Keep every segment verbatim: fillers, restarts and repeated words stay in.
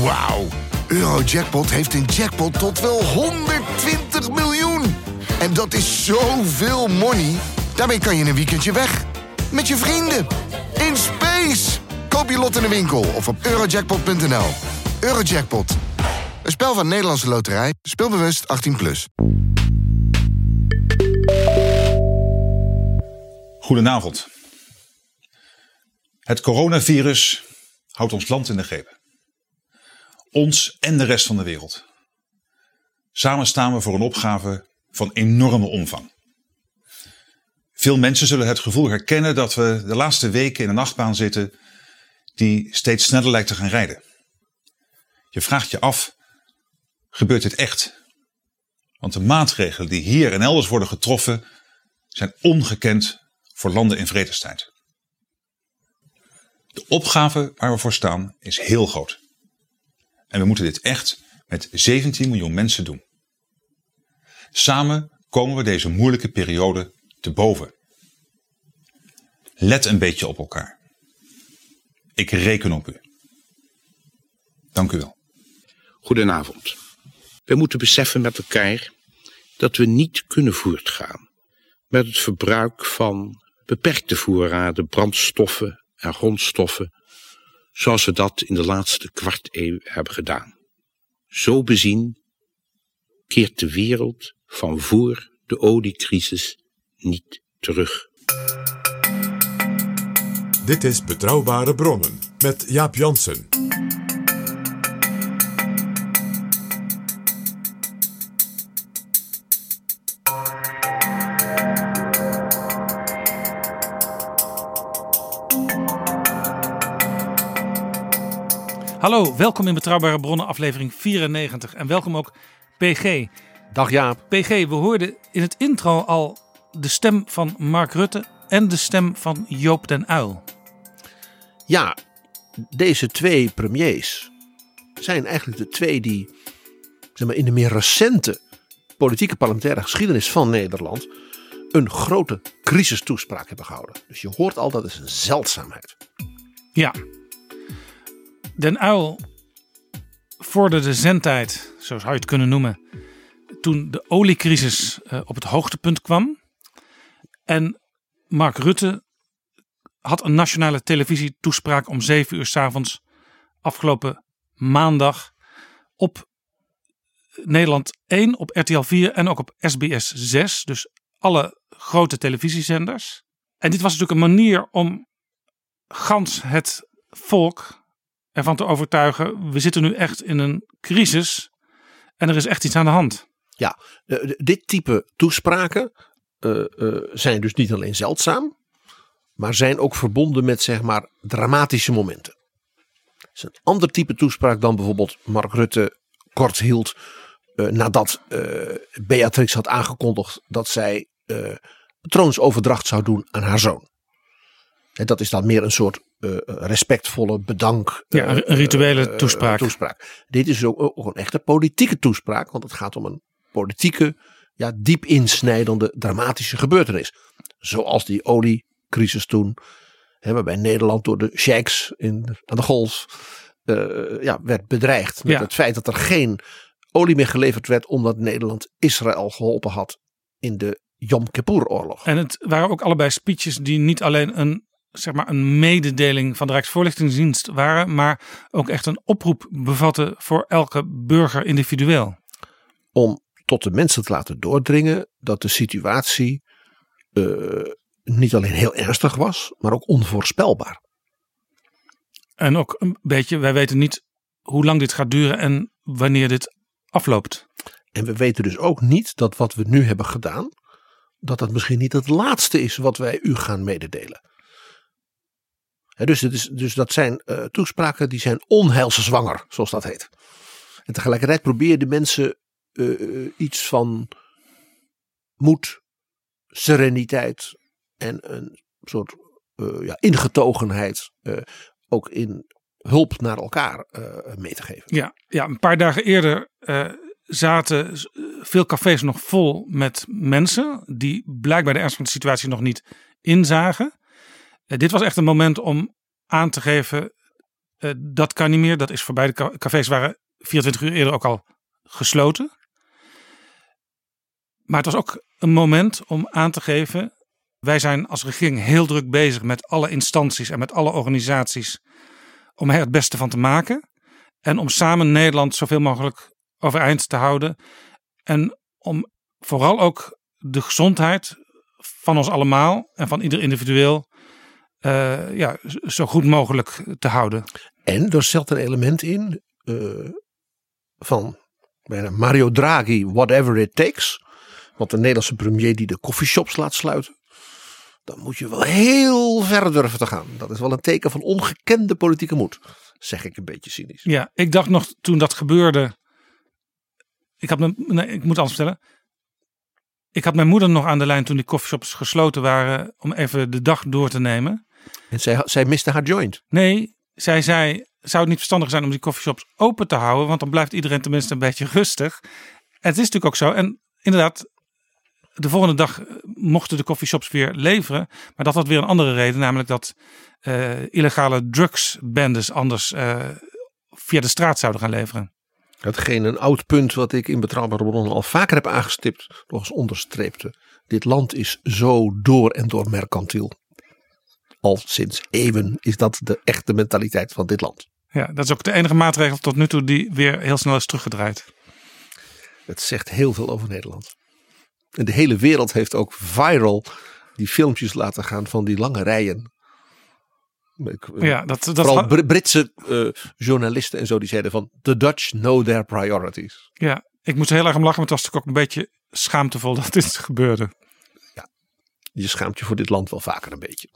Wauw. Eurojackpot heeft een jackpot tot wel honderdtwintig miljoen. En dat is zoveel money. Daarmee kan je een weekendje weg. Met je vrienden. In space. Koop je lot in de winkel of op eurojackpot punt n l. Eurojackpot. Een spel van Nederlandse Loterij. Speelbewust achttien plus. Goedenavond. Het coronavirus houdt ons land in de greep. Ons en de rest van de wereld. Samen staan we voor een opgave van enorme omvang. Veel mensen zullen het gevoel herkennen dat we de laatste weken in een achtbaan zitten die steeds sneller lijkt te gaan rijden. Je vraagt je af, gebeurt dit echt? Want de maatregelen die hier en elders worden getroffen zijn ongekend voor landen in vredestijd. De opgave waar we voor staan is heel groot. En we moeten dit echt met zeventien miljoen mensen doen. Samen komen we deze moeilijke periode te boven. Let een beetje op elkaar. Ik reken op u. Dank u wel. Goedenavond. We moeten beseffen met elkaar dat we niet kunnen voortgaan met het verbruik van beperkte voorraden, brandstoffen en grondstoffen, zoals we dat in de laatste kwart eeuw hebben gedaan. Zo bezien keert de wereld van voor de oliecrisis niet terug. Dit is Betrouwbare Bronnen met Jaap Janssen. Hallo, welkom in Betrouwbare Bronnen, aflevering vierennegentig. En welkom ook P G. Dag Jaap. P G, we hoorden in het intro al de stem van Mark Rutte en de stem van Joop den Uyl. Ja, deze twee premiers zijn eigenlijk de twee die, zeg maar, in de meer recente politieke parlementaire geschiedenis van Nederland een grote crisistoespraak hebben gehouden. Dus je hoort al, dat is een zeldzaamheid. Ja. Den Uyl vorderde zendtijd, zo zou je het kunnen noemen, toen de oliecrisis uh, op het hoogtepunt kwam. En Mark Rutte had een nationale televisietoespraak om zeven uur 's avonds afgelopen maandag op Nederland één, op R T L vier en ook op S B S zes. Dus alle grote televisiezenders. En dit was natuurlijk een manier om gans het volk ervan te overtuigen, we zitten nu echt in een crisis en er is echt iets aan de hand. Ja, dit type toespraken uh, uh, zijn dus niet alleen zeldzaam, maar zijn ook verbonden met, zeg maar, dramatische momenten. Het is een ander type toespraak dan bijvoorbeeld Mark Rutte kort hield uh, nadat uh, Beatrix had aangekondigd dat zij uh, troonsoverdracht zou doen aan haar zoon. En dat is dan meer een soort uh, respectvolle bedank. Uh, ja, een rituele uh, uh, toespraak. toespraak. Dit is ook, ook een echte politieke toespraak. Want het gaat om een politieke, ja, diep insnijdende, dramatische gebeurtenis. Zoals die oliecrisis toen. Hè, waarbij Nederland door de sheiks in, aan de golf uh, ja, werd bedreigd. Met ja. het feit dat er geen olie meer geleverd werd. Omdat Nederland Israël geholpen had in de Yom Kippur oorlog. En het waren ook allebei speeches die niet alleen een, zeg maar, een mededeling van de Rijksvoorlichtingsdienst waren, maar ook echt een oproep bevatten voor elke burger individueel. Om tot de mensen te laten doordringen dat de situatie uh, niet alleen heel ernstig was, maar ook onvoorspelbaar. En ook een beetje, wij weten niet hoe lang dit gaat duren en wanneer dit afloopt. En we weten dus ook niet dat wat we nu hebben gedaan, dat dat misschien niet het laatste is wat wij u gaan mededelen. He, dus, het is, dus dat zijn uh, toespraken die zijn onheilsezwanger, zoals dat heet. En tegelijkertijd probeer de mensen uh, iets van moed, sereniteit en een soort uh, ja, ingetogenheid uh, ook in hulp naar elkaar uh, mee te geven. Ja, ja, een paar dagen eerder uh, zaten veel cafés nog vol met mensen die blijkbaar de ernst van de situatie nog niet inzagen. Dit was echt een moment om aan te geven, Uh, dat kan niet meer. Dat is voorbij. De cafés waren vierentwintig uur eerder ook al gesloten. Maar het was ook een moment om aan te geven. Wij zijn als regering heel druk bezig met alle instanties en met alle organisaties. Om er het beste van te maken. En om samen Nederland zoveel mogelijk overeind te houden. En om vooral ook de gezondheid van ons allemaal en van ieder individueel uh, ja, zo goed mogelijk te houden. En er zat een element in uh, van bijna Mario Draghi, whatever it takes. Want de Nederlandse premier die de coffeeshops laat sluiten. Dan moet je wel heel ver durven te gaan. Dat is wel een teken van ongekende politieke moed. Zeg ik een beetje cynisch. Ja, ik dacht nog toen dat gebeurde. Ik, had mijn, nee, ik moet anders vertellen. Ik had mijn moeder nog aan de lijn toen die coffeeshops gesloten waren. Om even de dag door te nemen. En zij, zij miste haar joint. Nee, zij zei. Zou het niet verstandig zijn om die coffeeshops open te houden? Want dan blijft iedereen tenminste een beetje rustig. En het is natuurlijk ook zo. En inderdaad. De volgende dag mochten de coffeeshops weer leveren. Maar dat had weer een andere reden. Namelijk dat uh, illegale drugsbendes anders uh, via de straat zouden gaan leveren. Hetgeen een oud punt wat ik in Betrouwbare Bronnen al vaker heb aangestipt. Nog eens onderstreepte. Dit land is zo door en door mercantiel. Al sinds eeuwen is dat de echte mentaliteit van dit land. Ja, dat is ook de enige maatregel tot nu toe die weer heel snel is teruggedraaid. Het zegt heel veel over Nederland. En de hele wereld heeft ook viral die filmpjes laten gaan van die lange rijen. Ik, ja, dat, dat vooral had... Britse uh, journalisten en zo die zeiden van the Dutch know their priorities. Ja, ik moest er heel erg om lachen, want het was natuurlijk ook een beetje schaamtevol dat dit gebeurde. Ja, je schaamt je voor dit land wel vaker een beetje.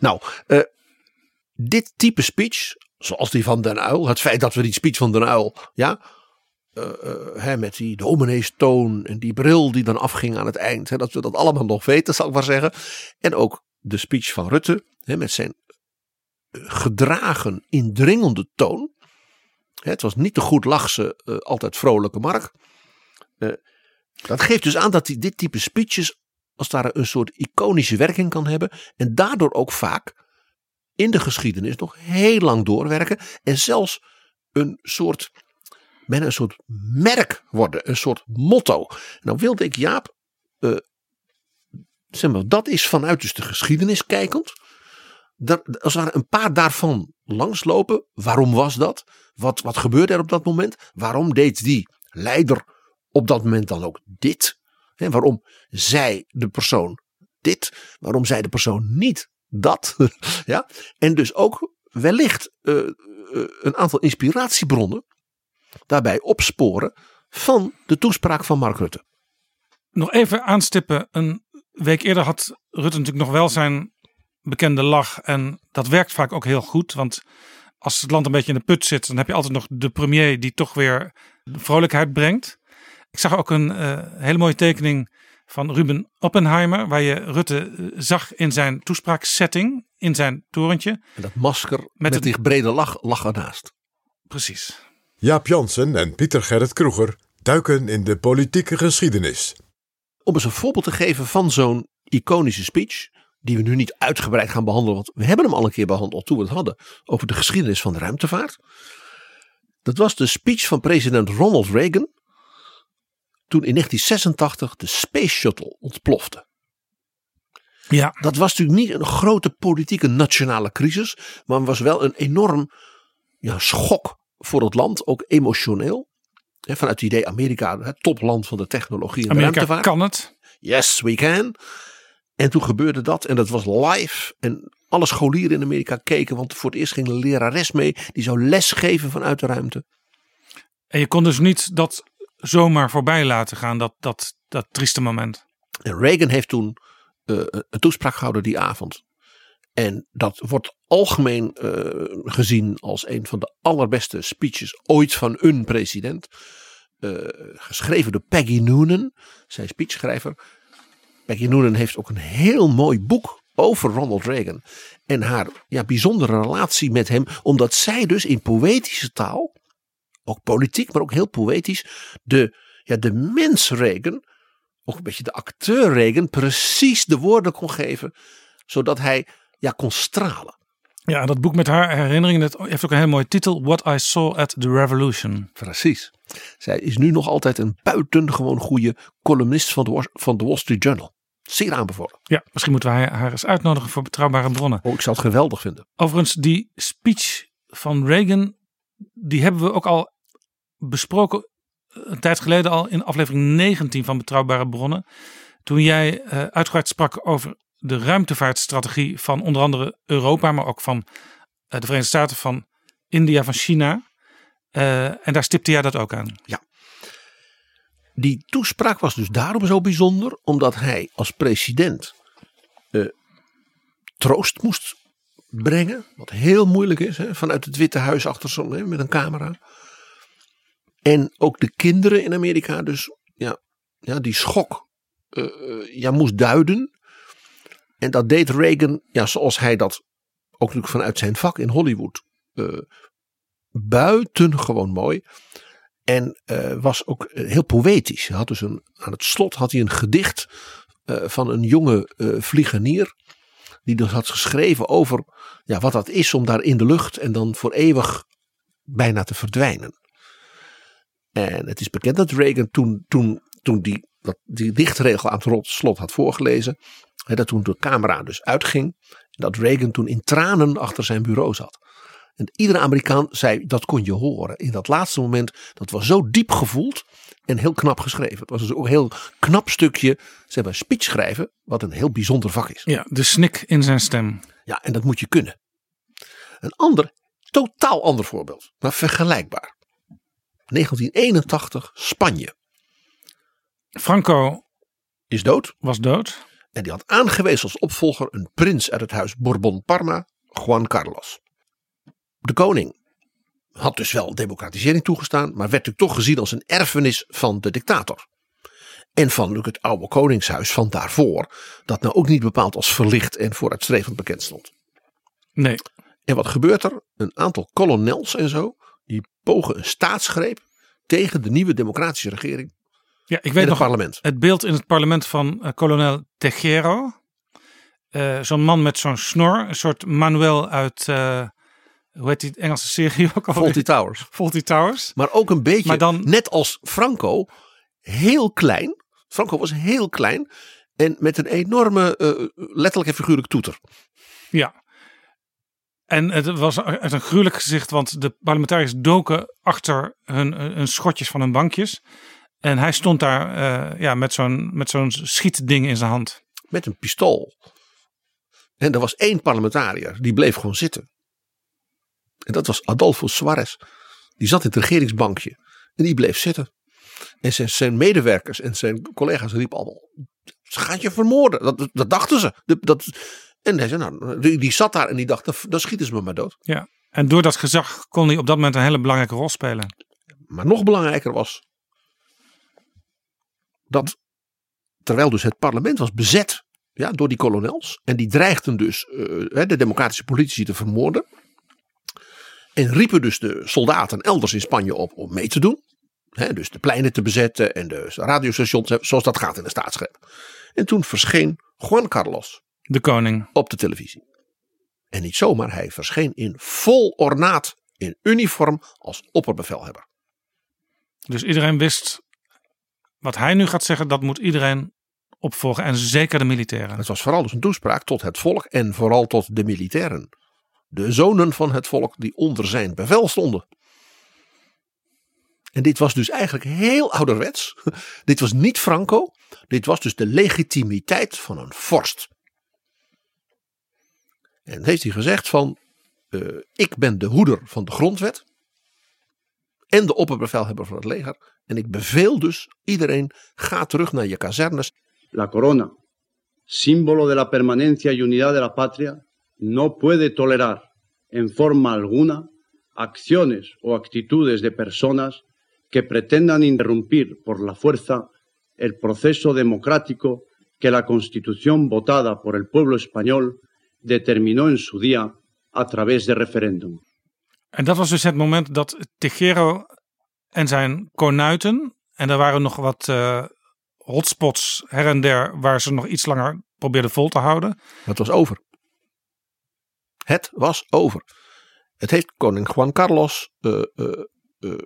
Nou, uh, dit type speech, zoals die van den Uyl, het feit dat we die speech van den Uyl, ja... Uh, uh, he, met die domineestoon en die bril die dan afging aan het eind. He, dat we dat allemaal nog weten, zal ik maar zeggen. En ook de speech van Rutte, he, met zijn gedragen, indringende toon. He, het was niet de goed lachse, uh, altijd vrolijke Mark. Uh, dat geeft dus aan dat die, dit type speeches als daar een soort iconische werking kan hebben. En daardoor ook vaak in de geschiedenis nog heel lang doorwerken. En zelfs een soort... men een soort merk worden, een soort motto. Nou wilde ik Jaap, uh, zeg maar, dat is vanuit dus de geschiedenis kijkend. Daar, als er een paar daarvan langslopen, waarom was dat? Wat, wat gebeurde er op dat moment? Waarom deed die leider op dat moment dan ook dit? He, waarom zei de persoon dit? Waarom zei de persoon niet dat? Ja? En dus ook wellicht uh, uh, een aantal inspiratiebronnen daarbij opsporen van de toespraak van Mark Rutte. Nog even aanstippen. Een week eerder had Rutte natuurlijk nog wel zijn bekende lach. En dat werkt vaak ook heel goed. Want als het land een beetje in de put zit. Dan heb je altijd nog de premier die toch weer de vrolijkheid brengt. Ik zag ook een uh, hele mooie tekening van Ruben Oppenheimer. Waar je Rutte zag in zijn toespraaksetting. In zijn torentje. En dat masker met, met het... die brede lach lag ernaast. Precies. Jaap Janssen en Pieter Gerrit Kroeger duiken in de politieke geschiedenis. Om eens een voorbeeld te geven van zo'n iconische speech, die we nu niet uitgebreid gaan behandelen, want we hebben hem al een keer behandeld toen we het hadden over de geschiedenis van de ruimtevaart. Dat was de speech van president Ronald Reagan toen in negentien zesentachtig de Space Shuttle ontplofte. Ja. Dat was natuurlijk niet een grote politieke nationale crisis, maar was wel een enorm ja, schok voor het land, ook emotioneel. He, vanuit het idee Amerika, het topland van de technologie en Amerika de ruimtevaart. Kan het. Yes, we can. En toen gebeurde dat en dat was live. En alle scholieren in Amerika keken, want voor het eerst ging een lerares mee. Die zou lesgeven vanuit de ruimte. En je kon dus niet dat zomaar voorbij laten gaan, dat, dat, dat trieste moment. En Reagan heeft toen uh, een toespraak gehouden die avond. En dat wordt algemeen uh, gezien als een van de allerbeste speeches ooit van een president. Uh, geschreven door Peggy Noonan, zijn speechschrijver. Peggy Noonan heeft ook een heel mooi boek over Ronald Reagan. En haar ja, bijzondere relatie met hem. Omdat zij dus in poëtische taal, ook politiek, maar ook heel poëtisch, de, ja, de mens Reagan, ook een beetje de acteur Reagan, precies de woorden kon geven. Zodat hij... ja, kon stralen. Ja, dat boek met haar herinneringen heeft ook een heel mooie titel. What I Saw at the Revolution. Precies. Zij is nu nog altijd een buitengewoon goede columnist van de, van de Wall Street Journal. Zeer aanbevolen. Ja, misschien moeten we haar eens uitnodigen voor betrouwbare bronnen. Oh, ik zou het geweldig vinden. Overigens, die speech van Reagan, die hebben we ook al besproken een tijd geleden al in aflevering negentien van Betrouwbare Bronnen. Toen jij uh, uitgebreid sprak over de ruimtevaartstrategie van onder andere Europa, maar ook van uh, de Verenigde Staten, van India, van China. Uh, en daar stipte jij dat ook aan. Ja. Die toespraak was dus daarom zo bijzonder, omdat hij als president uh, troost moest brengen, wat heel moeilijk is, hè, vanuit het Witte Huis achter zo'n, hè, met een camera. En ook de kinderen in Amerika, dus ja, ja die schok uh, uh, ja, moest duiden. En dat deed Reagan, ja, zoals hij dat ook natuurlijk vanuit zijn vak in Hollywood, uh, buitengewoon mooi. En uh, was ook heel poëtisch. Hij had dus een, aan het slot had hij een gedicht uh, van een jonge uh, vliegenier. Die dus had geschreven over ja, wat dat is om daar in de lucht en dan voor eeuwig bijna te verdwijnen. En het is bekend dat Reagan toen, toen, toen die, dat, die dichtregel aan het slot had voorgelezen. Hè, dat toen de camera dus uitging. Dat Reagan toen in tranen achter zijn bureau zat. En iedere Amerikaan zei, dat kon je horen. In dat laatste moment, dat was zo diep gevoeld en heel knap geschreven. Het was dus ook een heel knap stukje, zeg maar, speech schrijven, wat een heel bijzonder vak is. Ja, de snik in zijn stem. Ja, en dat moet je kunnen. Een ander, totaal ander voorbeeld, maar vergelijkbaar. negentien eenentachtig, Spanje. Franco is dood. Was dood. En die had aangewezen als opvolger een prins uit het huis Bourbon-Parma, Juan Carlos. De koning had dus wel democratisering toegestaan, maar werd natuurlijk toch gezien als een erfenis van de dictator. En van het oude koningshuis van daarvoor, dat nou ook niet bepaald als verlicht en vooruitstrevend bekend stond. Nee. En wat gebeurt er? Een aantal kolonels en zo, die pogen een staatsgreep tegen de nieuwe democratische regering. Ja, ik weet en het nog parlement. Het beeld in het parlement van uh, kolonel Tejero. Uh, zo'n man met zo'n snor, een soort Manuel uit... Uh... Hoe heet die Engelse serie ook al? Fawlty Towers. Fawlty Towers. Maar ook een beetje, dan, net als Franco, heel klein. Franco was heel klein en met een enorme uh, letterlijk en figuurlijk toeter. Ja. En het was uit een gruwelijk gezicht, want de parlementariërs doken achter hun, hun schotjes van hun bankjes. En hij stond daar uh, ja, met zo'n, met zo'n schietding in zijn hand. Met een pistool. En er was één parlementariër, die bleef gewoon zitten. En dat was Adolfo Suarez. Die zat in het regeringsbankje. En die bleef zitten. En zijn, zijn medewerkers en zijn collega's riepen allemaal: ze gaan je vermoorden. Dat, dat dachten ze. Dat, en hij zei, nou, die zat daar en die dacht, dan schieten ze me maar dood. Ja. En door dat gezag kon hij op dat moment een hele belangrijke rol spelen. Maar nog belangrijker was dat terwijl dus het parlement was bezet, ja, door die kolonels. En die dreigden dus uh, de democratische politici te vermoorden. En riepen dus de soldaten elders in Spanje op om mee te doen. He, dus de pleinen te bezetten en de radiostations, zoals dat gaat in de staatsgreep. En toen verscheen Juan Carlos, de koning, op de televisie. En niet zomaar, hij verscheen in vol ornaat, in uniform, als opperbevelhebber. Dus iedereen wist, wat hij nu gaat zeggen, dat moet iedereen opvolgen. En zeker de militairen. Het was vooral dus een toespraak tot het volk en vooral tot de militairen. De zonen van het volk die onder zijn bevel stonden. En dit was dus eigenlijk heel ouderwets. Dit was niet Franco. Dit was dus de legitimiteit van een vorst. En heeft hij gezegd van... Uh, ik ben de hoeder van de grondwet. En de opperbevelhebber van het leger. En ik beveel dus iedereen... ga terug naar je kazernes. La corona, símbolo de la permanencia y unidad de la patria... no puede tolerar en forma alguna acciones o actitudes de personas que pretendan interrumpir por la fuerza el proceso democrático que la Constitución votada por el pueblo español determinó en su día a través de referéndum. En dat was dus het moment dat Tejero en zijn konuiten, en er waren nog wat uh, hotspots her en der waar ze nog iets langer probeerden vol te houden. Dat was over. Het was over. Het heeft koning Juan Carlos uh, uh, uh,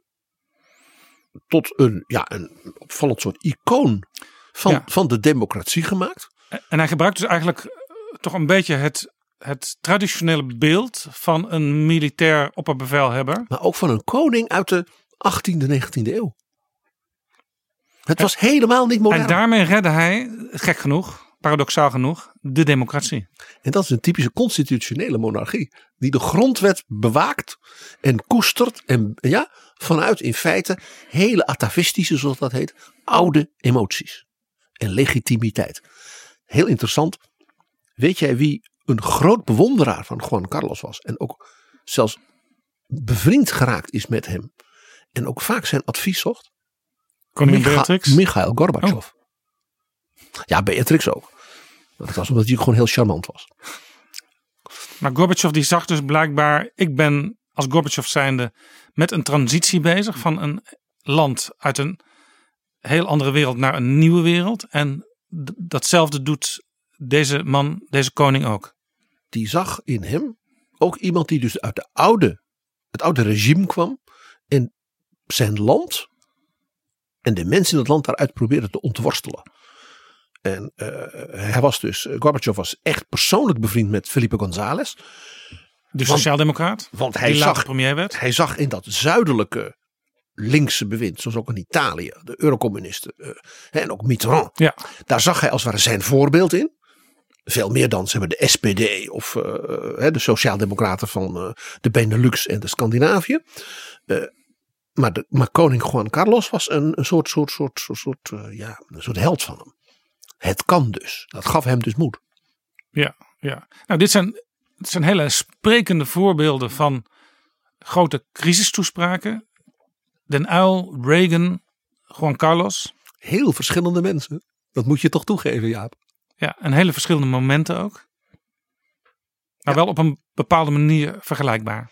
tot een, ja, een opvallend soort icoon van, ja. van de democratie gemaakt. En hij gebruikt dus eigenlijk toch een beetje het, het traditionele beeld van een militair opperbevelhebber. Maar ook van een koning uit de achttiende, negentiende eeuw. Het en, was helemaal niet modern. En daarmee redde hij, gek genoeg, paradoxaal genoeg, de democratie. En dat is een typische constitutionele monarchie. Die de grondwet bewaakt en koestert. En ja, vanuit in feite hele atavistische, zoals dat heet, oude emoties. En legitimiteit. Heel interessant. Weet jij wie een groot bewonderaar van Juan Carlos was? En ook zelfs bevriend geraakt is met hem. En ook vaak zijn advies zocht? Koningin Beatrix? Michail Gorbatsjov. Oh. Ja, Beatrix ook. Dat was omdat hij gewoon heel charmant was. Maar Gorbatsjov die zag dus blijkbaar... Ik ben als Gorbatsjov zijnde met een transitie bezig... van een land uit een heel andere wereld naar een nieuwe wereld. En d- datzelfde doet deze man, deze koning ook. Die zag in hem ook iemand die dus uit de oude, het oude regime kwam... en zijn land en de mensen in het land daaruit probeerden te ontworstelen. En uh, hij was dus, Gorbatsjov was echt persoonlijk bevriend met Felipe González. De sociaaldemocraat, want hij die later premier werd. Hij zag in dat zuidelijke linkse bewind, zoals ook in Italië, de eurocommunisten uh, en ook Mitterrand. Ja. Daar zag hij als het ware zijn voorbeeld in. Veel meer dan ze hebben de S P D of uh, de sociaaldemocraten van uh, de Benelux en de Scandinavië. Uh, maar, de, maar koning Juan Carlos was een, een soort, soort, soort, soort, soort, uh, ja, een soort held van hem. Het kan dus. Dat gaf hem dus moed. Ja, ja. Nou, dit zijn, dit zijn hele sprekende voorbeelden van grote crisistoespraken. Den Uyl, Reagan, Juan Carlos. Heel verschillende mensen. Dat moet je toch toegeven, Jaap. Ja, en hele verschillende momenten ook. Maar ja, wel op een bepaalde manier vergelijkbaar.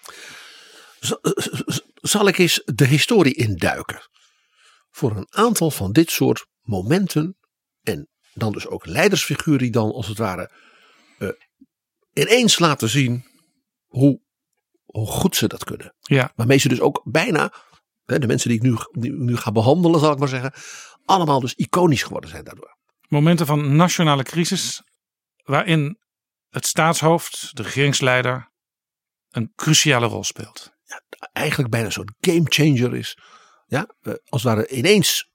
Zal ik eens de historie induiken? Voor een aantal van dit soort momenten. En dan dus ook leidersfiguren die dan als het ware uh, ineens laten zien hoe, hoe goed ze dat kunnen. Ja. Waarmee ze dus ook bijna, hè, de mensen die ik nu, die nu ga behandelen zal ik maar zeggen, allemaal dus iconisch geworden zijn daardoor. Momenten van nationale crisis waarin het staatshoofd, de regeringsleider, een cruciale rol speelt. Ja, eigenlijk bijna zo'n gamechanger is. Ja, uh, als het ware ineens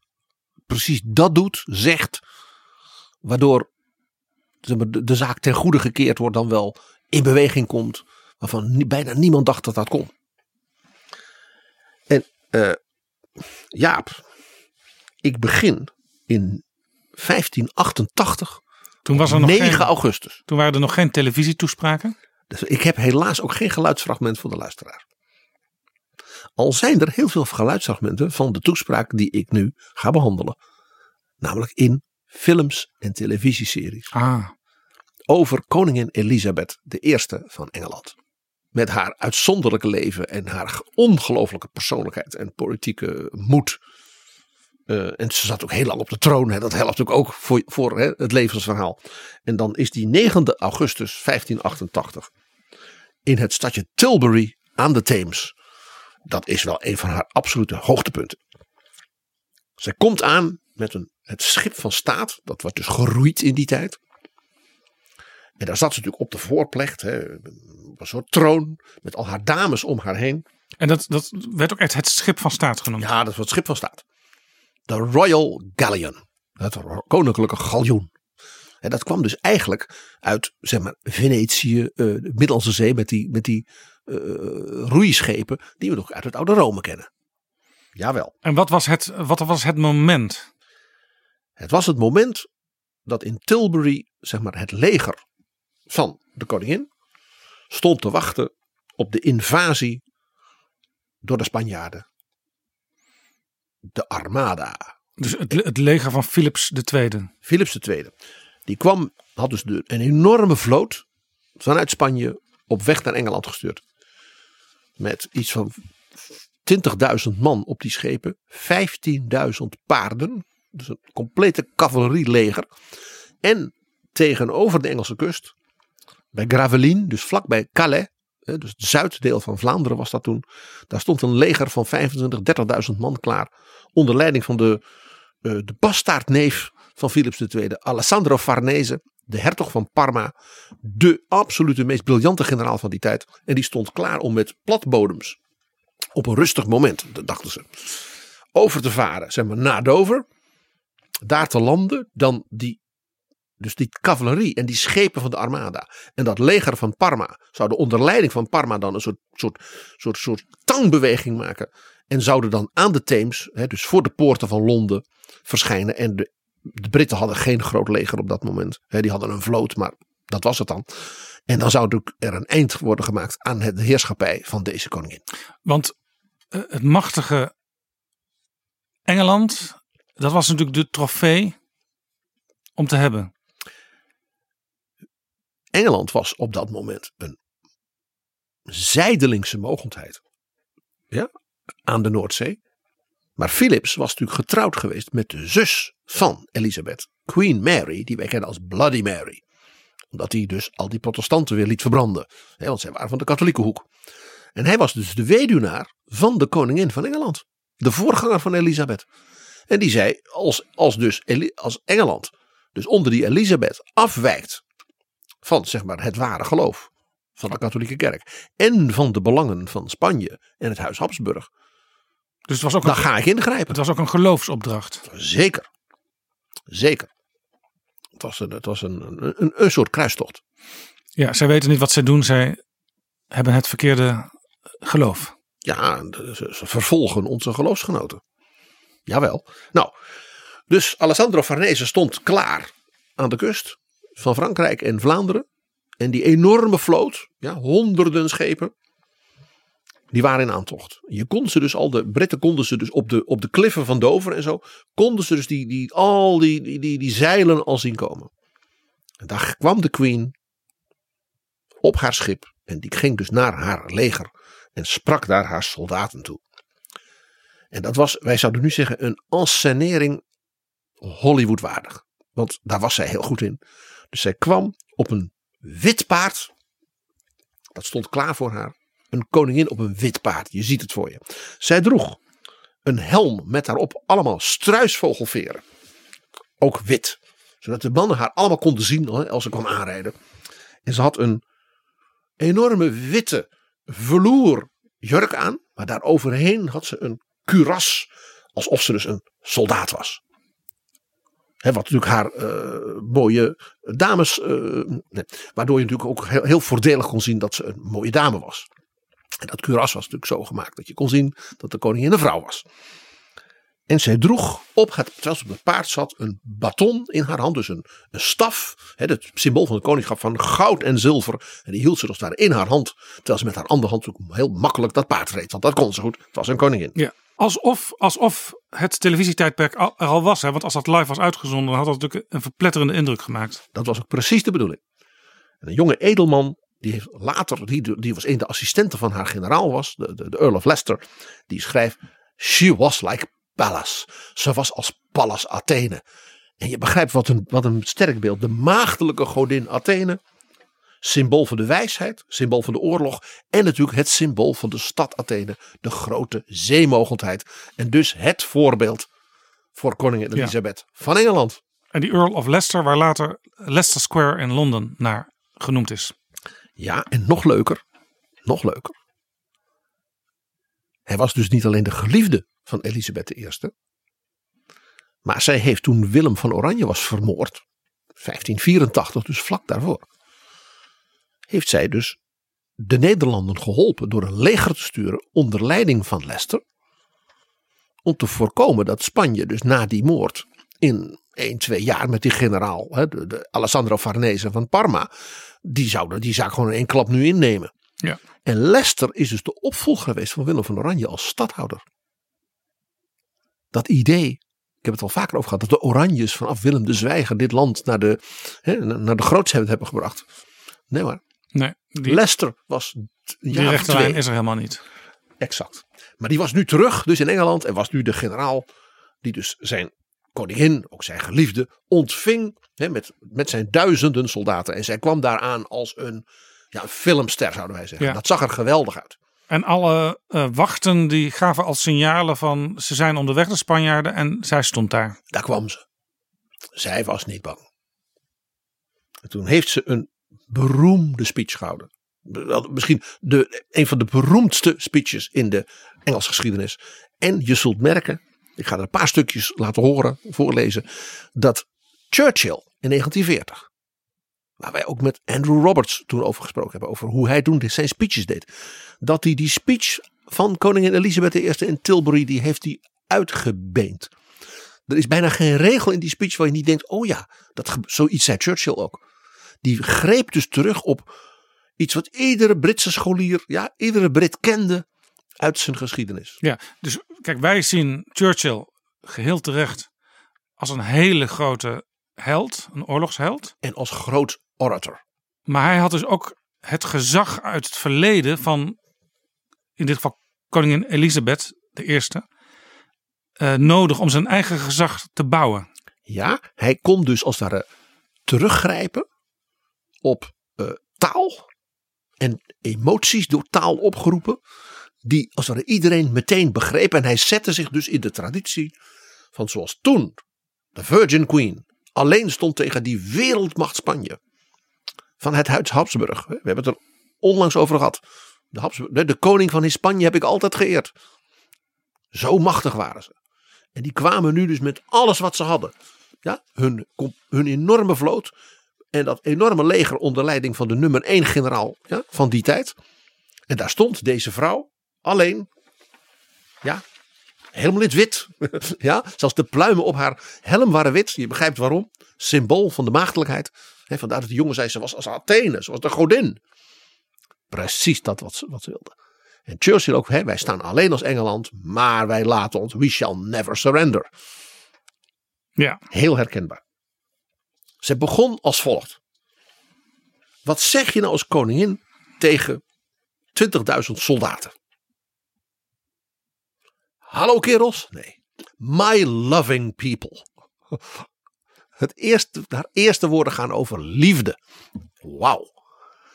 precies dat doet, zegt... waardoor de, de zaak ten goede gekeerd wordt, dan wel in beweging komt, waarvan ni, bijna niemand dacht dat dat kon. En uh, Jaap, ik begin in vijftien achtentachtig, toen was er nog negen augustus. Toen waren er nog geen televisietoespraken? Dus ik heb helaas ook geen geluidsfragment voor de luisteraar. Al zijn er heel veel geluidsfragmenten van de toespraak die ik nu ga behandelen. Namelijk in films en televisieseries. Ah. Over koningin Elisabeth de Eerste van Engeland. Met haar uitzonderlijke leven en haar ongelooflijke persoonlijkheid en politieke moed. Uh, en ze zat ook heel lang op de troon. Hè. Dat helpt ook voor, voor hè, het levensverhaal. En dan is die negen augustus vijftien achtentachtig in het stadje Tilbury aan de Theems. Dat is wel een van haar absolute hoogtepunten. Zij komt aan met een, het schip van staat. Dat was dus geroeid in die tijd. En daar zat ze natuurlijk op de voorplecht. Hè, een soort troon. Met al haar dames om haar heen. En dat, dat werd ook echt het schip van staat genoemd. Ja, dat was het schip van staat. De Royal Galleon. Het koninklijke galjoen. En dat kwam dus eigenlijk uit, zeg maar, Venetië, uh, de Middellandse Zee. Met die, met die uh, roeischepen die we nog uit het oude Rome kennen. Jawel. En wat was het, wat was het moment... Het was het moment dat in Tilbury, zeg maar, het leger van de koningin stond te wachten op de invasie door de Spanjaarden. De Armada. Dus het, het leger van Philips de Tweede. Philips de Tweede. Die kwam, had dus de, een enorme vloot vanuit Spanje op weg naar Engeland gestuurd. Met iets van twintigduizend man op die schepen, vijftienduizend paarden. Dus een complete cavalierieleger. En tegenover de Engelse kust bij Gravelines, dus vlakbij Calais, dus het zuiddeel van Vlaanderen was dat toen. Daar stond een leger van vijfentwintigduizend, dertigduizend man klaar. Onder leiding van de, uh, de bastaardneef van Philips de Tweede, Alessandro Farnese, de hertog van Parma. De absolute meest briljante generaal van die tijd. En die stond klaar om met platbodems, op een rustig moment, dachten ze, over te varen, zeg maar, naar Dover. Daar te landen, dan die, dus die cavalerie en die schepen van de Armada. En dat leger van Parma zouden onder leiding van Parma dan een soort, soort, soort, soort tangbeweging maken. En zouden dan aan de Theems, hè, dus voor de poorten van Londen, verschijnen. En de, de Britten hadden geen groot leger op dat moment. Hè, die hadden een vloot, maar dat was het dan. En dan zou er een eind worden gemaakt aan de heerschappij van deze koningin. Want uh, het machtige Engeland, dat was natuurlijk de trofee om te hebben. Engeland was op dat moment een zijdelingse mogendheid, ja, aan de Noordzee. Maar Philips was natuurlijk getrouwd geweest met de zus van Elisabeth, Queen Mary, die wij kennen als Bloody Mary. Omdat hij dus al die protestanten weer liet verbranden. Hè, want zij waren van de katholieke hoek. En hij was dus de weduwnaar van de koningin van Engeland. De voorganger van Elisabeth. En die zei, als, als, dus, als Engeland dus onder die Elisabeth afwijkt van, zeg maar, het ware geloof van de katholieke kerk. En van de belangen van Spanje en het huis Habsburg. Dus het was ook dan een, ga ik ingrijpen. Het was ook een geloofsopdracht. Zeker. Zeker. Het was, een, het was een, een, een soort kruistocht. Ja, zij weten niet wat zij doen. Zij hebben het verkeerde geloof. Ja, ze, ze vervolgen onze geloofsgenoten. Jawel. Nou, dus Alessandro Farnese stond klaar aan de kust van Frankrijk en Vlaanderen. En die enorme vloot, ja, honderden schepen, die waren in aantocht. Je kon ze dus al, de Britten konden ze dus op de, op de kliffen van Dover en zo, konden ze dus die, die, al die, die, die, die zeilen al zien komen. En daar kwam de Queen op haar schip en die ging dus naar haar leger en sprak daar haar soldaten toe. En dat was, wij zouden nu zeggen, een enscenering Hollywood waardig. Want daar was zij heel goed in. Dus zij kwam op een wit paard, dat stond klaar voor haar. Een koningin op een wit paard. Je ziet het voor je. Zij droeg een helm met daarop allemaal struisvogelveren. Ook wit. Zodat de mannen haar allemaal konden zien als ze kwam aanrijden. En ze had een enorme witte velour jurk aan. Maar daaroverheen had ze een kuras. Alsof ze dus een soldaat was. He, wat natuurlijk haar uh, mooie dames. Uh, nee, waardoor je natuurlijk ook heel, heel voordelig kon zien dat ze een mooie dame was. En dat kuras was natuurlijk zo gemaakt dat je kon zien dat de koningin een vrouw was. En zij droeg op het, terwijl ze op het paard zat, een baton in haar hand. Dus een, een staf, hè, het symbool van het koningschap van goud en zilver. En die hield ze dus daar in haar hand. Terwijl ze met haar andere hand ook heel makkelijk dat paard reed. Want dat kon ze goed, het was een koningin. Ja, alsof, alsof het televisietijdperk al, er al was. Hè, want als dat live was uitgezonden, dan had dat natuurlijk een verpletterende indruk gemaakt. Dat was ook precies de bedoeling. En een jonge edelman, die heeft later, die, die was een de assistenten van haar generaal was, de, de, de Earl of Leicester, die schrijft: She was like Pallas. Ze was als Pallas Athene. En je begrijpt wat een, wat een sterk beeld. De maagdelijke godin Athene, symbool van de wijsheid, symbool van de oorlog en natuurlijk het symbool van de stad Athene, de grote zeemogendheid. En dus het voorbeeld voor koningin Elisabeth, ja, van Engeland. En die Earl of Leicester, waar later Leicester Square in Londen naar genoemd is. Ja, en nog leuker, nog leuker. Hij was dus niet alleen de geliefde van Elisabeth de Eerste. Maar zij heeft toen Willem van Oranje was vermoord, vijftien vierentachtig, dus vlak daarvoor, heeft zij dus de Nederlanden geholpen door een leger te sturen onder leiding van Leicester. Om te voorkomen dat Spanje dus na die moord in één, twee jaar met die generaal, hè, de, de Alessandro Farnese van Parma, die zouden die zaak gewoon in één klap nu innemen. Ja. En Leicester is dus de opvolger geweest van Willem van Oranje als stadhouder. Dat idee, ik heb het al vaker over gehad, dat de Oranjes vanaf Willem de Zwijger dit land naar de, hè, naar de grootsheid hebben gebracht. Nee maar, nee, die, Leicester was een jaar of twee. Die rechtlijn is er helemaal niet. Exact. Maar die was nu terug, dus in Engeland, en was nu de generaal die dus zijn koningin, ook zijn geliefde, ontving Hè, met, met zijn duizenden soldaten. En zij kwam daaraan als een, ja, een filmster, zouden wij zeggen. Ja. Dat zag er geweldig uit. En alle uh, wachten die gaven als signalen van ze zijn onderweg, de Spanjaarden. En zij stond daar. Daar kwam ze. Zij was niet bang. En toen heeft ze een beroemde speech gehouden. Misschien de, een van de beroemdste speeches in de Engelse geschiedenis. En je zult merken, ik ga er een paar stukjes laten horen, voorlezen. Dat Churchill in negentien veertig, waar wij ook met Andrew Roberts toen over gesproken hebben. Over hoe hij toen zijn speeches deed. Dat hij die speech van koningin Elisabeth de Eerste in Tilbury, die heeft hij uitgebeend. Er is bijna geen regel in die speech waar je niet denkt, oh ja, dat, zoiets zei Churchill ook. Die greep dus terug op iets wat iedere Britse scholier, ja, iedere Brit kende uit zijn geschiedenis. Ja, dus kijk, wij zien Churchill geheel terecht als een hele grote held, een oorlogsheld. En als groot orator. Maar hij had dus ook het gezag uit het verleden van, in dit geval koningin Elisabeth de Eerste, uh, nodig om zijn eigen gezag te bouwen. Ja, hij kon dus als het ware teruggrijpen op uh, taal en emoties door taal opgeroepen, die als het ware iedereen meteen begreep. En hij zette zich dus in de traditie van zoals toen de Virgin Queen alleen stond tegen die wereldmacht Spanje van het Huis Habsburg. We hebben het er onlangs over gehad. De, Habsburg, de koning van Spanje heb ik altijd geëerd. Zo machtig waren ze. En die kwamen nu dus met alles wat ze hadden. Ja, hun, hun enorme vloot en dat enorme leger onder leiding van de nummer één generaal, ja, van die tijd. En daar stond deze vrouw alleen. Ja, helemaal in het wit. Ja, zelfs de pluimen op haar helm waren wit. Je begrijpt waarom. Symbool van de maagdelijkheid. He, vandaar dat de jongen zei, ze was als Athene. Ze was de godin. Precies dat wat ze, wat ze wilde. En Churchill ook. He, wij staan alleen als Engeland. Maar wij laten ons. We shall never surrender. Ja. Heel herkenbaar. Ze begon als volgt. Wat zeg je nou als koningin tegen twintigduizend soldaten? Hallo kerels? Nee. My loving people. Het eerste, haar eerste woorden gaan over liefde. Wauw.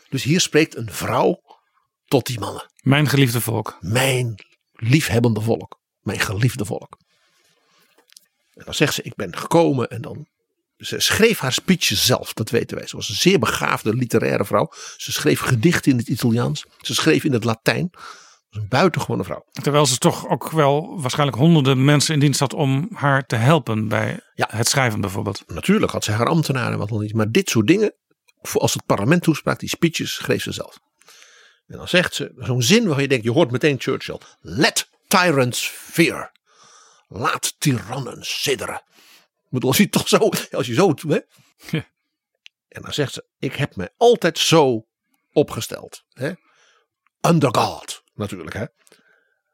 Dus hier spreekt een vrouw tot die mannen. Mijn geliefde volk. Mijn liefhebbende volk. Mijn geliefde volk. En dan zegt ze, ik ben gekomen en dan... Ze schreef haar speeches zelf, dat weten wij. Ze was een zeer begaafde literaire vrouw. Ze schreef gedichten in het Italiaans. Ze schreef in het Latijn. Dat was een buitengewone vrouw. Terwijl ze toch ook wel waarschijnlijk honderden mensen in dienst had om haar te helpen bij, ja, het schrijven bijvoorbeeld. Natuurlijk had zij haar ambtenaren en wat dan niet. Maar dit soort dingen, als het parlement toespraak, die speeches schreef ze zelf. En dan zegt ze, zo'n zin waar je denkt, je hoort meteen Churchill. Let tyrants fear. Laat tirannen sidderen. Maar als je toch zo, als je zo doet, hè? Ja. En dan zegt ze, ik heb mij altijd zo opgesteld, hè? Under God, natuurlijk, hè?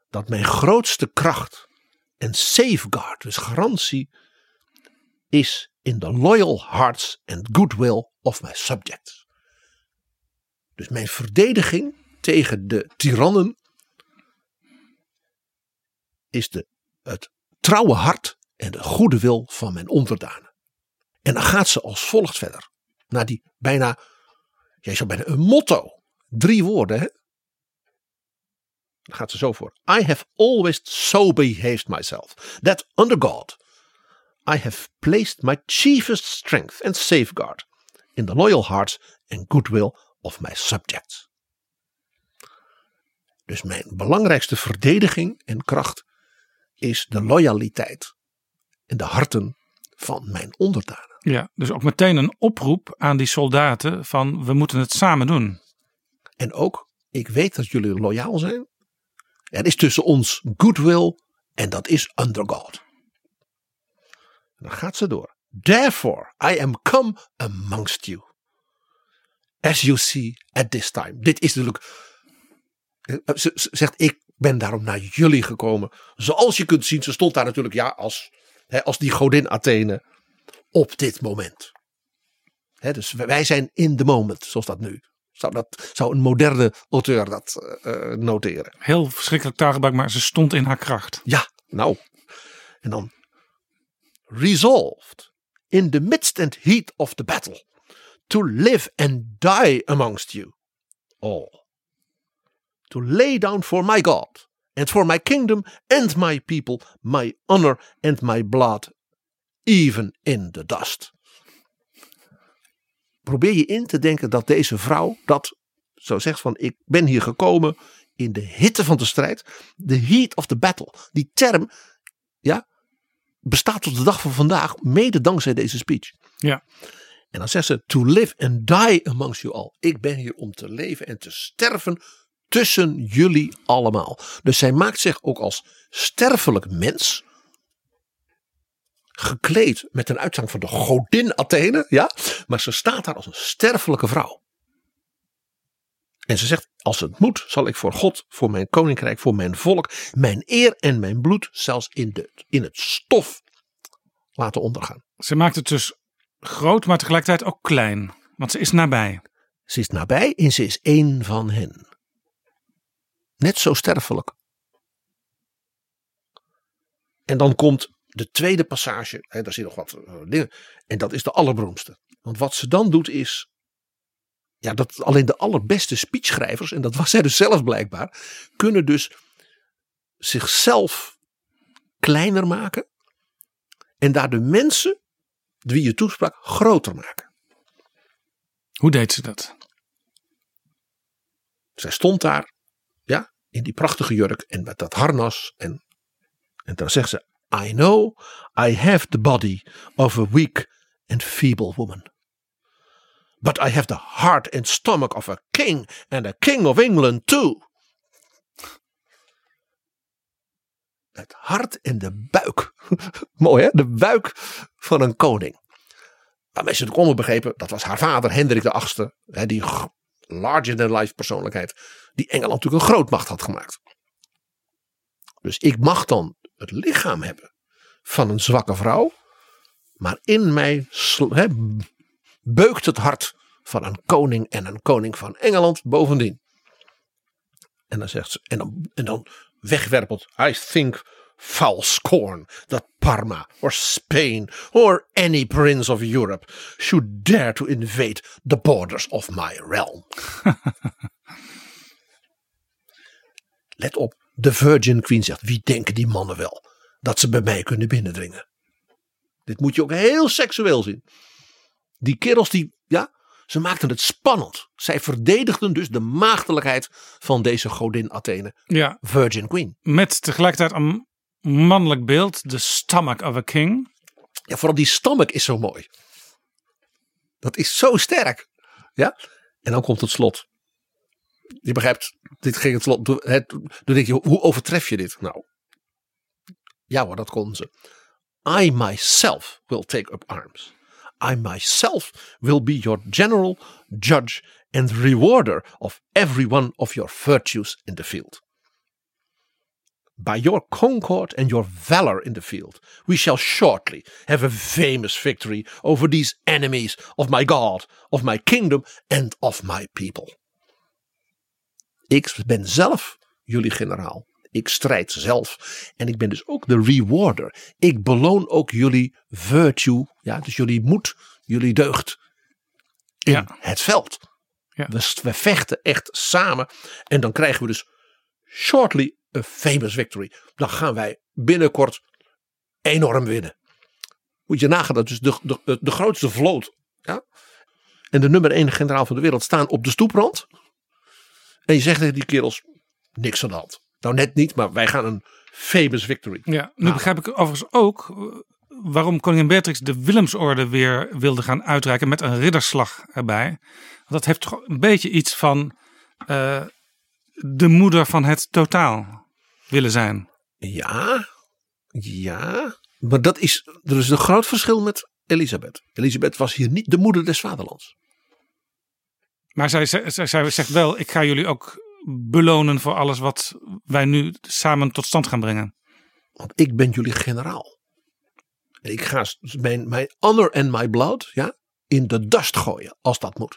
Dat mijn grootste kracht en safeguard, dus garantie, is in the loyal hearts and goodwill of my subjects. Dus mijn verdediging tegen de tirannen is de, het trouwe hart en de goede wil van mijn onderdanen. En dan gaat ze als volgt verder. Naar die bijna, jij zou bijna een motto. Drie woorden, hè? Dan gaat ze zo voor. I have always so behaved myself. That under God. I have placed my chiefest strength and safeguard. In the loyal hearts and goodwill of my subjects. Dus mijn belangrijkste verdediging en kracht is de loyaliteit. In de harten van mijn onderdanen. Ja, dus ook meteen een oproep aan die soldaten van we moeten het samen doen. En ook, ik weet dat jullie loyaal zijn. Er is tussen ons goodwill en dat is under God. Dan gaat ze door. Therefore I am come amongst you. As you see at this time. Dit is natuurlijk... Ze zegt, ik ben daarom naar jullie gekomen. Zoals je kunt zien, ze stond daar natuurlijk, ja, als... He, als die godin Athene op dit moment. He, dus wij zijn in the moment, zoals dat nu. Zou, dat, zou een moderne auteur dat uh, noteren. Heel verschrikkelijk taalgebruik, maar ze stond in haar kracht. Ja, nou. En dan. Resolved in the midst and heat of the battle, to live and die amongst you all, to lay down for my God and for my kingdom and my people, my honor and my blood, even in the dust. Probeer je in te denken dat deze vrouw dat zo zegt van: ik ben hier gekomen in de hitte van de strijd, the heat of the battle. Die term, ja, bestaat tot de dag van vandaag, mede dankzij deze speech. Ja. En dan zegt ze: to live and die amongst you all. Ik ben hier om te leven en te sterven tussen jullie allemaal. Dus zij maakt zich ook als sterfelijk mens, gekleed met een uitzang van de godin Athene, ja, maar ze staat daar als een sterfelijke vrouw. En ze zegt: als het moet, zal ik voor God, voor mijn koninkrijk, voor mijn volk, mijn eer en mijn bloed zelfs in, de, in het stof laten ondergaan. Ze maakt het dus groot, maar tegelijkertijd ook klein. Want ze is nabij. Ze is nabij en ze is één van hen. Net zo sterfelijk. En dan komt de tweede passage. Hè, daar zie je nog wat dingen. En dat is de allerberoemdste. Want wat ze dan doet is, ja, dat alleen de allerbeste speechschrijvers, en dat was zij dus zelf blijkbaar, kunnen dus zichzelf kleiner maken en daar de mensen die je toesprak groter maken. Hoe deed ze dat? Zij stond daar, ja, in die prachtige jurk en met dat harnas en, en dan zegt ze: I know I have the body of a weak and feeble woman. But I have the heart and stomach of a king and a king of England too. Het hart en de buik. Mooi hè, de buik van een koning. Waarmee ze natuurlijk allemaal begrepen, dat was haar vader Hendrik de achtste. Hè, die larger than life persoonlijkheid. Die Engeland natuurlijk een grootmacht had gemaakt. Dus ik mag dan het lichaam hebben van een zwakke vrouw. Maar in mij Sl- hè, beukt het hart van een koning en een koning van Engeland bovendien. En dan zegt ze, en dan, en dan wegwerpelt: I think foul scorn that Parma or Spain or any prince of Europe should dare to invade the borders of my realm. Let op, de Virgin Queen zegt: wie denken die mannen wel dat ze bij mij kunnen binnendringen? Dit moet je ook heel seksueel zien. Die kerels, die, ja, ze maakten het spannend. Zij verdedigden dus de maagdelijkheid van deze godin Athene, ja. Virgin Queen. Met tegelijkertijd een mannelijk beeld, de stomach of a king. Ja, vooral die stomach is zo mooi. Dat is zo sterk. Ja? En dan komt het slot. Je begrijpt, dit ging het slot. Toen denk je, hoe overtref je dit? Nou, ja hoor, dat konden ze. I myself will take up arms. I myself will be your general, judge and rewarder of every one of your virtues in the field. By your concord and your valor in the field, we shall shortly have a famous victory over these enemies of my God, of my kingdom and of my people. Ik ben zelf jullie generaal. Ik strijd zelf. En ik ben dus ook de rewarder. Ik beloon ook jullie virtue. Ja, dus jullie moed, jullie deugd. In ja. het veld. Ja. We, we vechten echt samen. En dan krijgen we dus shortly a famous victory. Dan gaan wij binnenkort enorm winnen. Moet je nagaan dat dus de, de, de grootste vloot. Ja, en de nummer één generaal van de wereld staan op de stoeprand. En je zegt tegen die kerels: niks aan de hand. Nou, net niet, maar wij gaan een famous victory. Ja, nu begrijp ik overigens ook waarom koningin Beatrix de Willemsorde weer wilde gaan uitreiken met een ridderslag erbij. Dat heeft toch een beetje iets van uh, de moeder van het totaal willen zijn. Ja, ja, maar dat is, er is een groot verschil met Elisabeth. Elisabeth was hier niet de moeder des vaderlands. Maar zij, zij, zij zegt wel: ik ga jullie ook belonen voor alles wat wij nu samen tot stand gaan brengen. Want ik ben jullie generaal. Ik ga mijn, mijn honor en my blood, ja, in de dust gooien als dat moet.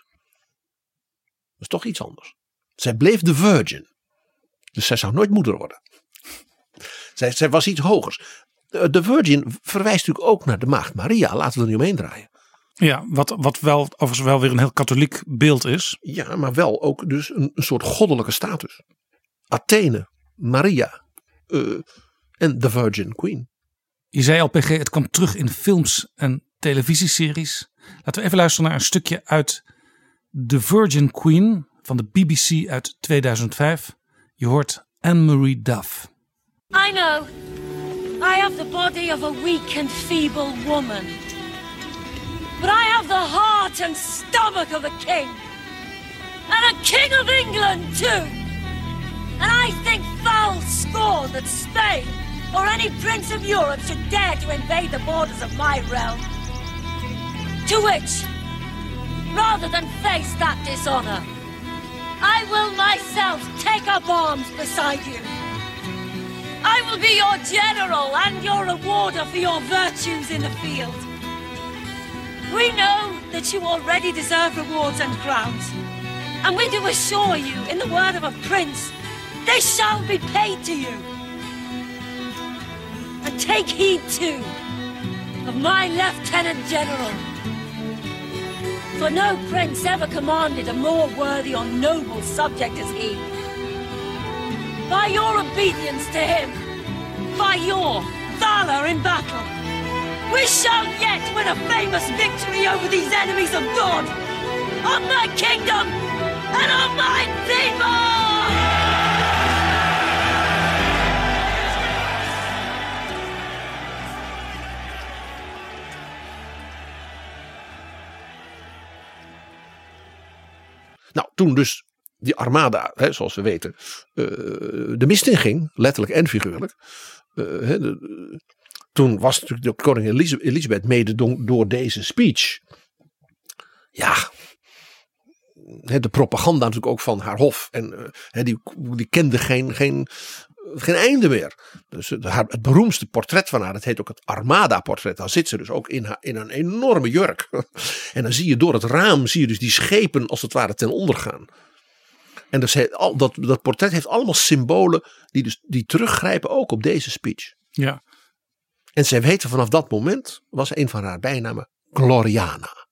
Dat is toch iets anders. Zij bleef de virgin. Dus zij zou nooit moeder worden. Zij, zij was iets hogers. de Virgin verwijst natuurlijk ook naar de maagd Maria. Laten we er niet omheen draaien. Ja, wat, wat wel overigens wel weer een heel katholiek beeld is. Ja, maar wel ook dus een, een soort goddelijke status. Athene, Maria uh, en de Virgin Queen. Je zei al, P G, het kwam terug in films en televisieseries. Laten we even luisteren naar een stukje uit The Virgin Queen van de B B C uit tweeduizend vijf. Je hoort Anne-Marie Duff. I know. I have the body of a weak and feeble woman. But I have the heart and stomach of a king. And a king of England too. And I think foul scorn that Spain or any prince of Europe should dare to invade the borders of my realm. To which, rather than face that dishonor, I will myself take up arms beside you. I will be your general and your rewarder for your virtues in the field. We know that you already deserve rewards and crowns. And we do assure you, in the word of a prince, they shall be paid to you. And take heed, too, of my lieutenant general. For no prince ever commanded a more worthy or noble subject as he. By your obedience to him, by your valor in battle, we shall yet win a famous victory over these enemies of God, of my kingdom, and of my people! Nou, toen dus die armada, hè, zoals we weten, uh, de mist in ging, letterlijk en figuurlijk. Uh, hè, de, de, toen was natuurlijk de koningin Elisabeth mede don, door deze speech. Ja, hè, de propaganda natuurlijk ook van haar hof. En uh, hè, die, die kende geen, geen, geen einde meer. Dus uh, haar, het beroemdste portret van haar, dat heet ook het Armada-portret. Dan zit ze dus ook in, haar, in een enorme jurk. En dan zie je door het raam, zie je dus die schepen als het ware ten onder gaan. En dus he, al, dat, dat portret heeft allemaal symbolen die, dus, die teruggrijpen ook op deze speech. Ja. En zij weten vanaf dat moment was een van haar bijnamen Gloriana.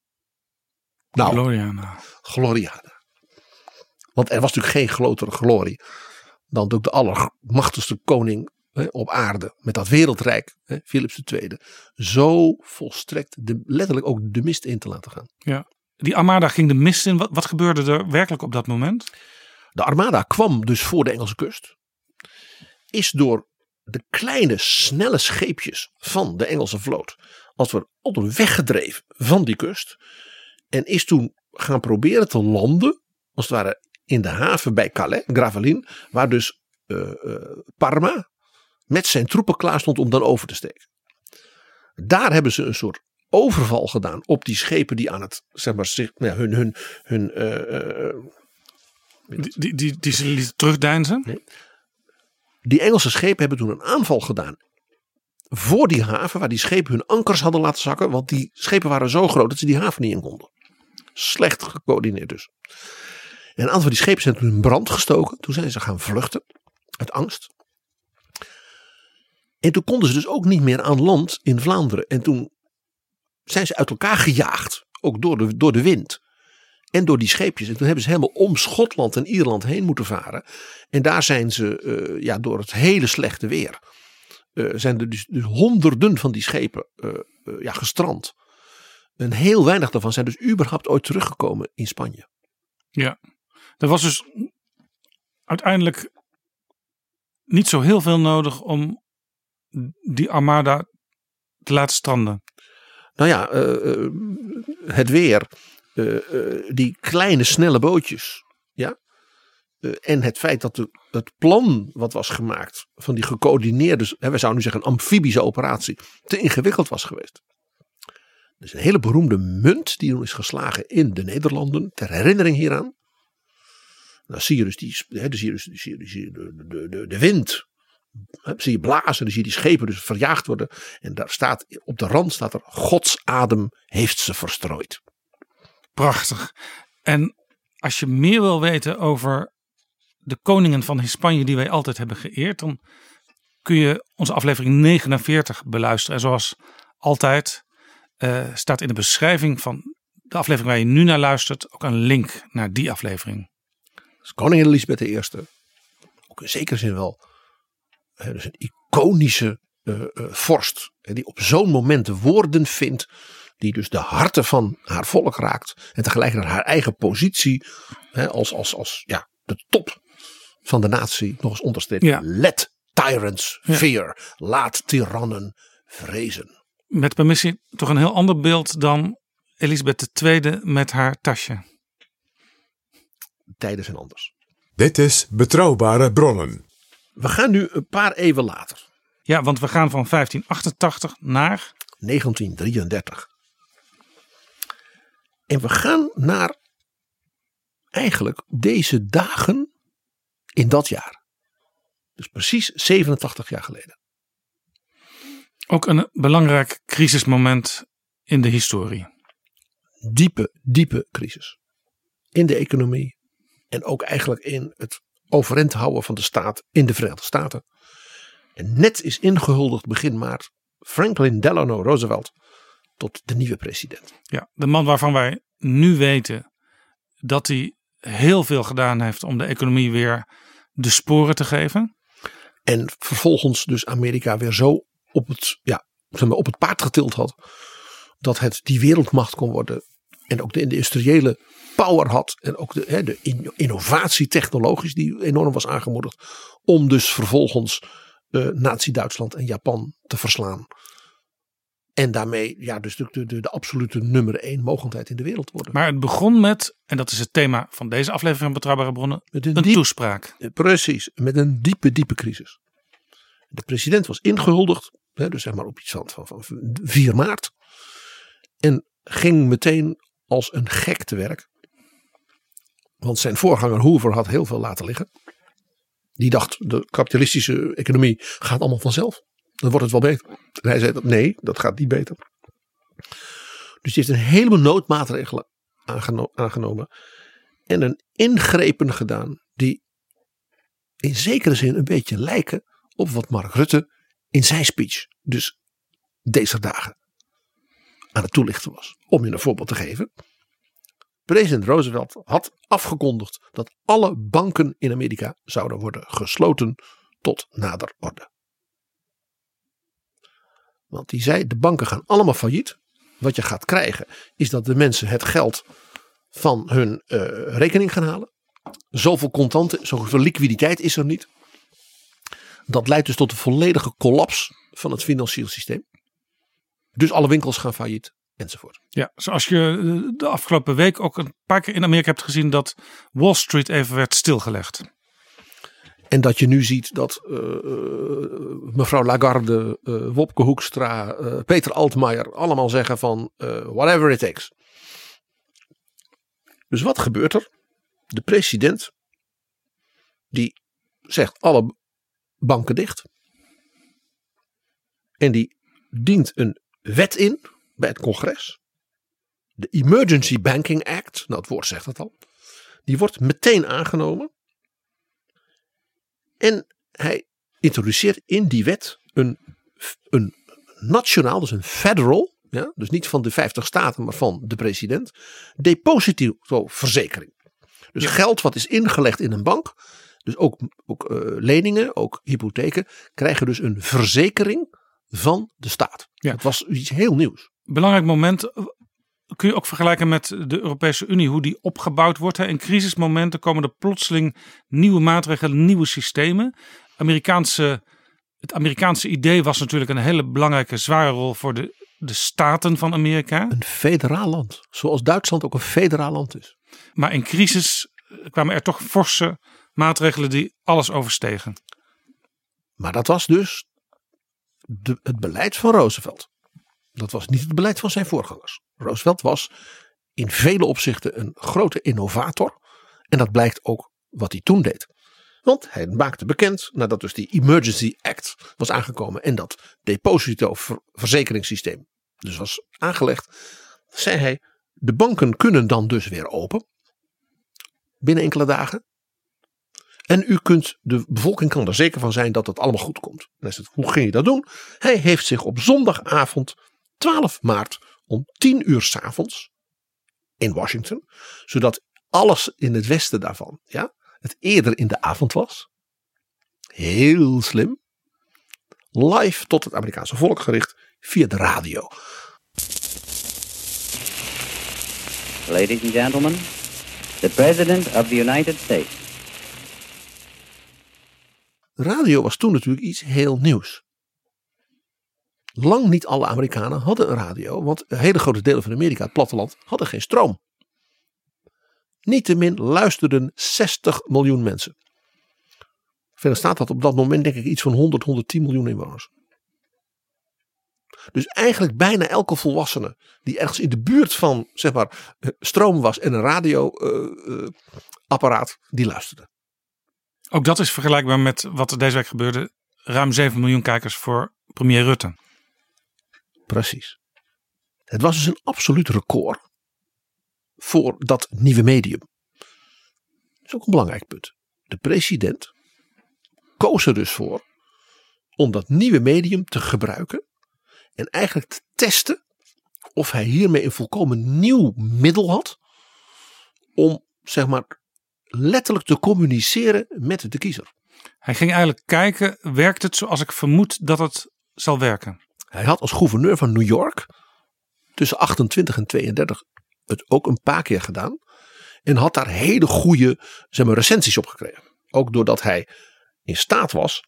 Nou, Gloriana. Gloriana. Want er was natuurlijk geen grotere glorie dan ook de allermachtigste koning hè, op aarde. Met dat wereldrijk, hè, Philips de Tweede. Zo volstrekt de, letterlijk ook de mist in te laten gaan. Ja. Die armada ging de mist in. Wat, wat gebeurde er werkelijk op dat moment? De armada kwam dus voor de Engelse kust. Is door de kleine snelle scheepjes van de Engelse vloot. Als we altijd weggedreven van die kust. En is toen gaan proberen te landen. Als het ware in de haven bij Calais, Gravelines. Waar dus uh, uh, Parma met zijn troepen klaar stond om dan over te steken. Daar hebben ze een soort overval gedaan op die schepen die aan het, zeg maar, zich, nou ja, hun, hun, hun uh, uh, Die, die, die ze lieten terugdeinzen? Nee. Die Engelse schepen hebben toen een aanval gedaan. Voor die haven waar die schepen hun ankers hadden laten zakken. Want die schepen waren zo groot dat ze die haven niet in konden. Slecht gecoördineerd dus. En een aantal van die schepen zijn toen in brand gestoken. Toen zijn ze gaan vluchten. Uit angst. En toen konden ze dus ook niet meer aan land in Vlaanderen. En toen zijn ze uit elkaar gejaagd. Ook door de, door de wind. En door die scheepjes. En toen hebben ze helemaal om Schotland en Ierland heen moeten varen. En daar zijn ze uh, ja, door het hele slechte weer. Uh, zijn er dus, dus honderden van die schepen uh, uh, ja, gestrand. En heel weinig daarvan zijn dus überhaupt ooit teruggekomen in Spanje. Ja, er was dus uiteindelijk niet zo heel veel nodig om die armada te laten stranden. Nou ja, uh, uh, het weer. Uh, uh, die kleine snelle bootjes. Ja? Uh, en het feit dat de, het plan wat was gemaakt van die gecoördineerde, hè, we zouden nu zeggen een amfibische operatie, te ingewikkeld was geweest. Dus een hele beroemde munt die toen is geslagen in de Nederlanden, ter herinnering hieraan. Dan zie je dus, die, hè, dan zie je dus die, zie je, zie je de, de, de, de wind. Dan zie je blazen, dan zie je die schepen dus verjaagd worden. En daar staat, op de rand staat er: Gods adem heeft ze verstrooid. Prachtig. En als je meer wil weten over de koningen van Spanje die wij altijd hebben geëerd, dan kun je onze aflevering negenenveertig beluisteren. En zoals altijd uh, staat in de beschrijving van de aflevering waar je nu naar luistert ook een link naar die aflevering. Dus koningin Elisabeth de Eerste, ook in zekere zin wel hè, dus een iconische uh, uh, vorst hè, die op zo'n moment woorden vindt die dus de harten van haar volk raakt en tegelijkertijd haar eigen positie hè, als, als, als ja, de top van de natie nog eens onderstreept. Ja. Let tyrants fear, ja. Laat tirannen vrezen. Met permissie toch een heel ander beeld dan Elisabeth de Tweede met haar tasje. Tijden zijn anders. Dit is Betrouwbare Bronnen. We gaan nu een paar eeuwen later. Ja, want we gaan van vijftien achtentachtig naar negentien drieëndertig. En we gaan naar eigenlijk deze dagen in dat jaar. Dus precies zevenentachtig jaar geleden. Ook een belangrijk crisismoment in de historie. Diepe, diepe crisis. In de economie. En ook eigenlijk in het overeind houden van de staat in de Verenigde Staten. En net is ingehuldigd begin maart Franklin Delano Roosevelt tot de nieuwe president. Ja, de man waarvan wij nu weten dat hij heel veel gedaan heeft om de economie weer de sporen te geven. En vervolgens dus Amerika weer zo op het, ja, zeg maar, op het paard getild had. Dat het die wereldmacht kon worden. En ook de industriële power had. En ook de, hè, de in, innovatie technologisch die enorm was aangemoedigd. Om dus vervolgens uh, Nazi-Duitsland en Japan te verslaan. En daarmee ja, dus de, de, de absolute nummer één mogendheid in de wereld worden. Maar het begon met, en dat is het thema van deze aflevering van Betrouwbare Bronnen, met een, een diep, toespraak. Precies, met een diepe, diepe crisis. De president was ingehuldigd, hè, dus zeg maar op iets van, van vier maart. En ging meteen als een gek te werk. Want zijn voorganger Hoover had heel veel laten liggen. Die dacht, de kapitalistische economie gaat allemaal vanzelf. Dan wordt het wel beter. En hij zei, dat, nee, dat gaat niet beter. Dus hij heeft een heleboel noodmaatregelen aangeno- aangenomen. En een ingrepen gedaan die in zekere zin een beetje lijken op wat Mark Rutte in zijn speech, dus deze dagen, aan het toelichten was. Om je een voorbeeld te geven. President Roosevelt had afgekondigd dat alle banken in Amerika zouden worden gesloten tot nader orde. Want die zei, de banken gaan allemaal failliet. Wat je gaat krijgen is dat de mensen het geld van hun uh, rekening gaan halen. Zoveel contanten, zoveel liquiditeit is er niet. Dat leidt dus tot de volledige collapse van het financieel systeem. Dus alle winkels gaan failliet enzovoort. Ja, zoals je de afgelopen week ook een paar keer in Amerika hebt gezien dat Wall Street even werd stilgelegd. En dat je nu ziet dat uh, mevrouw Lagarde, uh, Wopke Hoekstra, uh, Peter Altmaier allemaal zeggen van uh, whatever it takes. Dus wat gebeurt er? De president die zegt alle banken dicht. En die dient een wet in bij het congres. De Emergency Banking Act, nou het woord zegt het al. Die wordt meteen aangenomen. En hij introduceert in die wet een, een nationaal, dus een federal, ja, dus niet van de vijftig staten, maar van de president, depositoverzekering. Dus ja. Geld wat is ingelegd in een bank, dus ook, ook uh, leningen, ook hypotheken, krijgen dus een verzekering van de staat. Ja. Dat was iets heel nieuws. Belangrijk moment. Kun je ook vergelijken met de Europese Unie, hoe die opgebouwd wordt. In crisismomenten komen er plotseling nieuwe maatregelen, nieuwe systemen. Amerikaanse, het Amerikaanse idee was natuurlijk een hele belangrijke, zware rol voor de, de staten van Amerika. Een federaal land, zoals Duitsland ook een federaal land is. Maar in crisis kwamen er toch forse maatregelen die alles overstegen. Maar dat was dus de, het beleid van Roosevelt. Dat was niet het beleid van zijn voorgangers. Roosevelt was in vele opzichten een grote innovator. En dat blijkt ook wat hij toen deed. Want hij maakte bekend, nadat dus die Emergency Act was aangekomen en dat depositoverzekeringssysteem dus was aangelegd, zei hij, de banken kunnen dan dus weer open binnen enkele dagen. En u kunt, de bevolking kan er zeker van zijn dat het allemaal goed komt. Dan is het, hoe ging je dat doen? Hij heeft zich op zondagavond twaalf maart om tien uur 's avonds in Washington, zodat alles in het westen daarvan, ja, het eerder in de avond was, heel slim, live tot het Amerikaanse volk gericht via de radio. Ladies and gentlemen, the president of the United States. Radio was toen natuurlijk iets heel nieuws. Lang niet alle Amerikanen hadden een radio, want hele grote delen van Amerika, het platteland, hadden geen stroom. Niettemin luisterden zestig miljoen mensen. De Verenigde Staten had op dat moment denk ik iets van honderd, honderdtien miljoen inwoners. Dus eigenlijk bijna elke volwassene die ergens in de buurt van zeg maar, stroom was en een radioapparaat, uh, uh, die luisterde. Ook dat is vergelijkbaar met wat er deze week gebeurde. Ruim zeven miljoen kijkers voor premier Rutte. Precies. Het was dus een absoluut record voor dat nieuwe medium. Dat is ook een belangrijk punt. De president koos er dus voor om dat nieuwe medium te gebruiken en eigenlijk te testen of hij hiermee een volkomen nieuw middel had om zeg maar letterlijk te communiceren met de kiezer. Hij ging eigenlijk kijken, werkt het zoals ik vermoed dat het zal werken? Hij had als gouverneur van New York tussen achtentwintig en tweeëndertig het ook een paar keer gedaan en had daar hele goede zeg maar, recensies op gekregen. Ook doordat hij in staat was,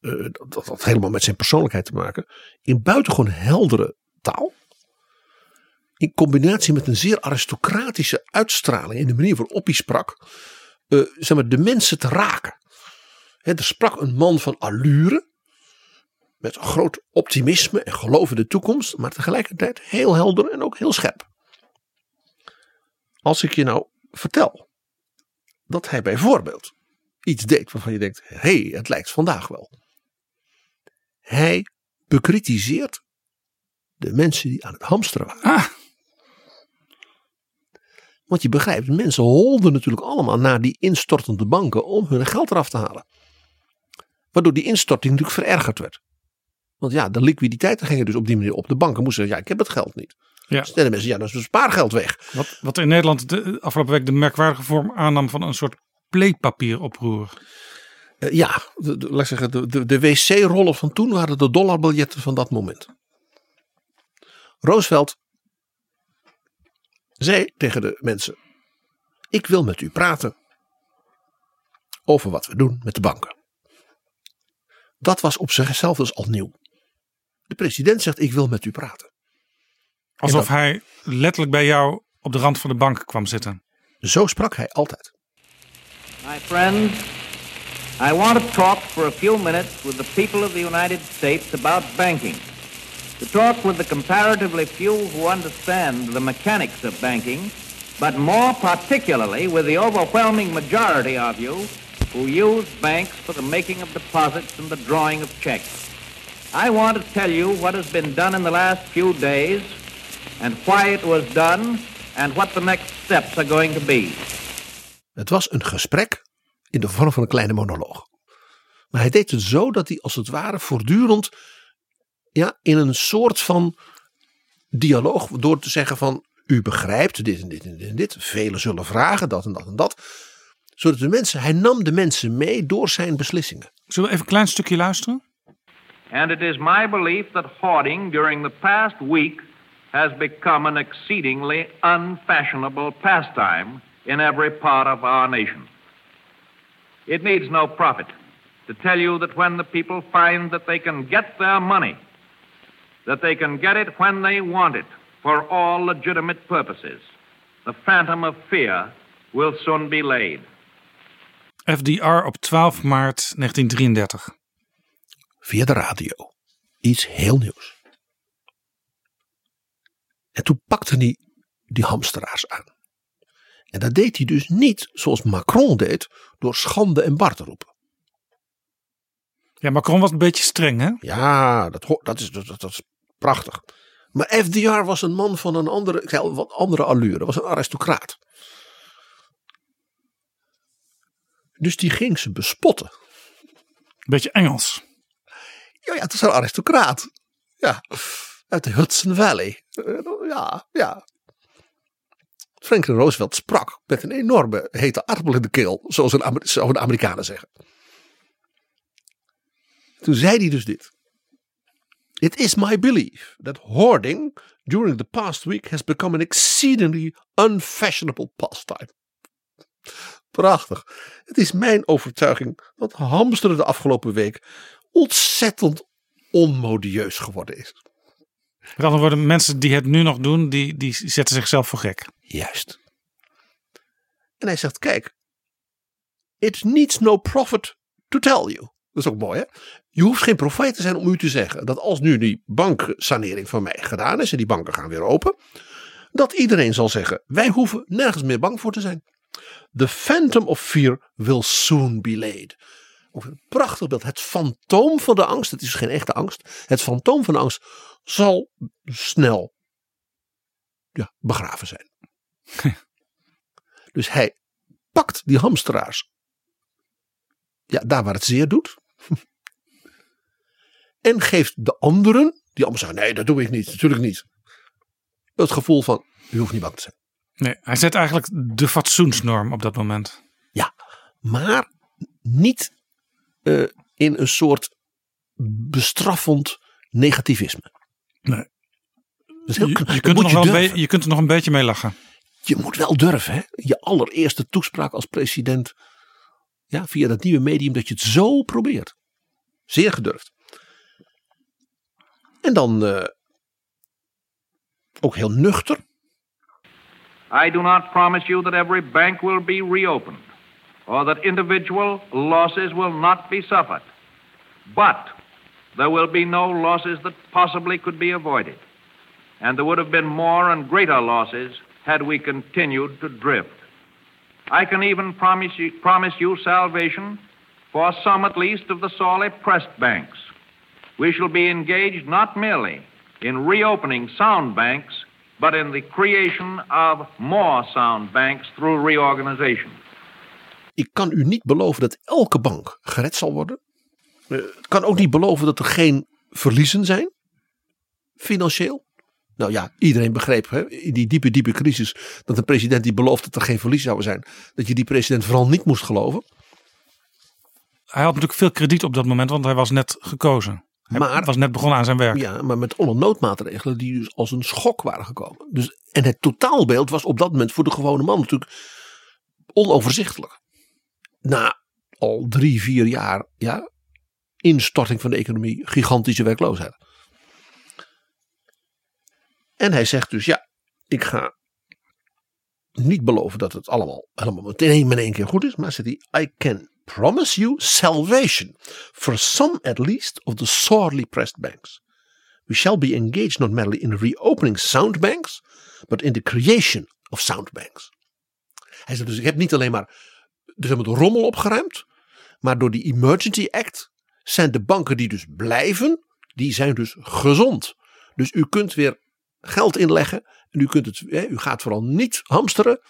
uh, dat had helemaal met zijn persoonlijkheid te maken, in buitengewoon heldere taal, in combinatie met een zeer aristocratische uitstraling in de manier waarop hij sprak, uh, zeg maar, de mensen te raken. He, er sprak een man van allure, met groot optimisme en geloof in de toekomst, maar tegelijkertijd heel helder en ook heel scherp. Als ik je nou vertel dat hij bijvoorbeeld iets deed waarvan je denkt, hé, hey, het lijkt vandaag wel. Hij bekritiseert de mensen die aan het hamsteren waren. Ah. Want je begrijpt, mensen holden natuurlijk allemaal naar die instortende banken om hun geld eraf te halen. Waardoor die instorting natuurlijk verergerd werd. Want ja, de liquiditeiten gingen dus op die manier op. De banken moesten zeggen, ja, ik heb het geld niet. Ja. Stellen mensen, ja, dan is het spaargeld weg. Wat, wat in Nederland de afgelopen week de merkwaardige vorm aannam van een soort pleepapieroproer. Uh, ja, de, de, laat ik zeggen, de, de, de wc-rollen van toen waren de dollarbiljetten van dat moment. Roosevelt zei tegen de mensen, ik wil met u praten over wat we doen met de banken. Dat was op zichzelf dus al nieuw. De president zegt, ik wil met u praten. Alsof dan, hij letterlijk bij jou op de rand van de bank kwam zitten. Zo sprak hij altijd. My friends, I want to talk for a few minutes with the people of the United States about banking. To talk with the comparatively few who understand the mechanics of banking, but more particularly with the overwhelming majority of you who use banks for the making of deposits and the drawing of checks. I want to tell you what has been done in the last few days and why it was done and what the next steps are going to be. Het was een gesprek in de vorm van een kleine monoloog. Maar hij deed het zo dat hij als het ware voortdurend ja, in een soort van dialoog door te zeggen van u begrijpt dit en dit en dit en dit. Velen zullen vragen dat en dat en dat. Zodat de mensen, hij nam de mensen mee door zijn beslissingen. Zullen we even een klein stukje luisteren? And it is my belief that hoarding during the past week has become an exceedingly unfashionable pastime in every part of our nation. It needs no prophet to tell you that when the people find that they can get their money, that they can get it when they want it, for all legitimate purposes, the phantom of fear will soon be laid. F D R op twaalf maart negentien drieëndertig. Via de radio. Iets heel nieuws. En toen pakte hij die hamsteraars aan. En dat deed hij dus niet zoals Macron deed door schande en bar te roepen. Ja, Macron was een beetje streng, hè? Ja, dat, dat, is, dat, dat is prachtig. Maar F D R was een man van een andere, ik zei, wat andere allure. Was een aristocraat. Dus die ging ze bespotten. Beetje Engels. Ja, ja, het was een aristocraat. Ja, uit de Hudson Valley. Ja, ja. Franklin Roosevelt sprak met een enorme hete aardappel in de keel, zoals een Amer- zouden de Amerikanen zeggen. Toen zei hij dus dit. It is my belief that hoarding during the past week has become an exceedingly unfashionable pastime. Prachtig. Het is mijn overtuiging dat hamsteren de afgelopen week ontzettend onmodieus geworden is. Met andere woorden, mensen die het nu nog doen, die, die zetten zichzelf voor gek. Juist. En hij zegt, kijk, it needs no prophet to tell you. Dat is ook mooi, hè? Je hoeft geen profeet te zijn om u te zeggen dat als nu die banksanering van mij gedaan is en die banken gaan weer open, dat iedereen zal zeggen, wij hoeven nergens meer bang voor te zijn. The phantom of fear will soon be laid. Prachtig beeld. Het fantoom van de angst, het is geen echte angst, het fantoom van de angst zal snel ja, begraven zijn. Dus hij pakt die hamsteraars ja, daar waar het zeer doet en geeft de anderen, die allemaal zeggen nee, dat doe ik niet, natuurlijk niet, het gevoel van je hoeft niet bang te zijn. Nee, hij zet eigenlijk de fatsoensnorm op dat moment. Ja, maar niet uh, in een soort bestraffend negativisme. Nee. Dus heel, je, je, kunt er nog je, wel be- je kunt er nog een beetje mee lachen. Je moet wel durven. Hè? Je allereerste toespraak als president. Ja, via dat nieuwe medium dat je het zo probeert. Zeer gedurfd. En dan uh, ook heel nuchter. I do not promise you that every bank will be reopened, or that individual losses will not be suffered. But there will be no losses that possibly could be avoided. And there would have been more and greater losses had we continued to drift. I can even promise you, promise you salvation for some at least of the sorely pressed banks. We shall be engaged not merely in reopening sound banks, but in the creation of more sound banks through reorganization. Ik kan u niet beloven dat elke bank gered zal worden. Ik kan ook niet beloven dat er geen verliezen zijn. Financieel. Nou ja, iedereen begreep hè, in die diepe, diepe crisis dat een president die belooft dat er geen verlies zouden zijn, dat je die president vooral niet moest geloven. Hij had natuurlijk veel krediet op dat moment, want hij was net gekozen. Hij maar, was net begonnen aan zijn werk. Ja, maar met allemaal noodmaatregelen die dus als een schok waren gekomen. Dus, en het totaalbeeld was op dat moment voor de gewone man natuurlijk onoverzichtelijk. Na al drie, vier jaar ja, instorting van de economie, gigantische werkloosheid. En hij zegt dus ja, ik ga niet beloven dat het allemaal helemaal meteen in één keer goed is. Maar zegt hij, I can promise you salvation for some at least of the sorely pressed banks. We shall be engaged not merely in reopening sound banks, but in the creation of sound banks. Hij zegt dus ik heb niet alleen maar dus de rommel opgeruimd, maar door die Emergency Act zijn de banken die dus blijven, die zijn dus gezond. Dus u kunt weer geld inleggen en u, kunt het, hè, u gaat vooral niet hamsteren,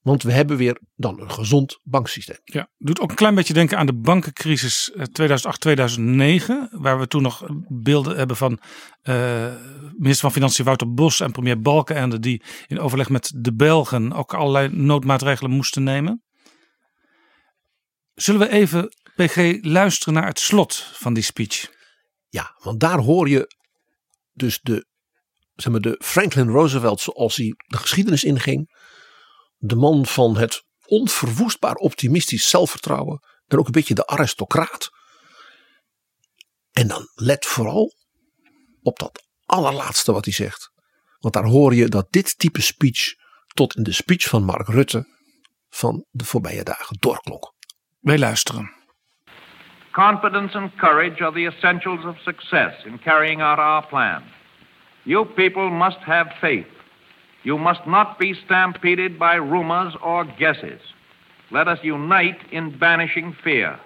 want we hebben weer dan een gezond banksysteem. Ja, doet ook een klein beetje denken aan de bankencrisis tweeduizend acht tweeduizend negen, waar we toen nog beelden hebben van uh, minister van Financiën Wouter Bos en premier Balkenende, die in overleg met de Belgen ook allerlei noodmaatregelen moesten nemen. Zullen we even, P G, luisteren naar het slot van die speech? Ja, want daar hoor je dus de, zeg maar, de Franklin Roosevelt zoals hij de geschiedenis inging. De man van het onverwoestbaar optimistisch zelfvertrouwen. En ook een beetje de aristocraat. En dan let vooral op dat allerlaatste wat hij zegt. Want daar hoor je dat dit type speech tot in de speech van Mark Rutte van de voorbije dagen doorklonk. Wij luisteren. Confidence and courage are the essentials of success in carrying out our plan. You people must have faith. You must not be stampeded by rumors or guesses. Let us unite in banishing fear.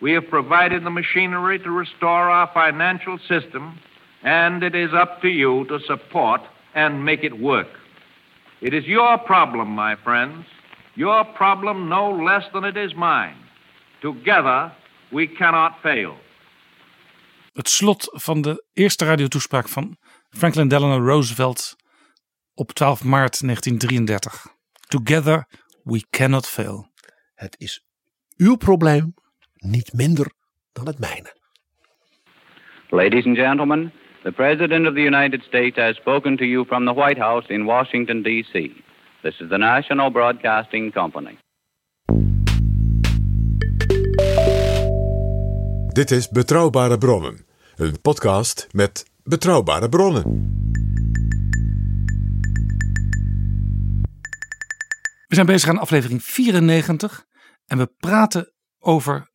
We have provided the machinery to restore our financial system, and it is up to you to support and make it work. It is your problem, my friends, your problem no less than it is mine. Together we cannot fail. Het slot van de eerste radiotoespraak van Franklin Delano Roosevelt op twaalf maart negentien drieëndertig. Together we cannot fail. Het is uw probleem niet minder dan het mijne. Ladies and gentlemen, the President of the United States has spoken to you from the White House in Washington, D C This is the National Broadcasting Company. Dit is Betrouwbare Bronnen, een podcast met betrouwbare bronnen. We zijn bezig aan aflevering vierennegentig en we praten over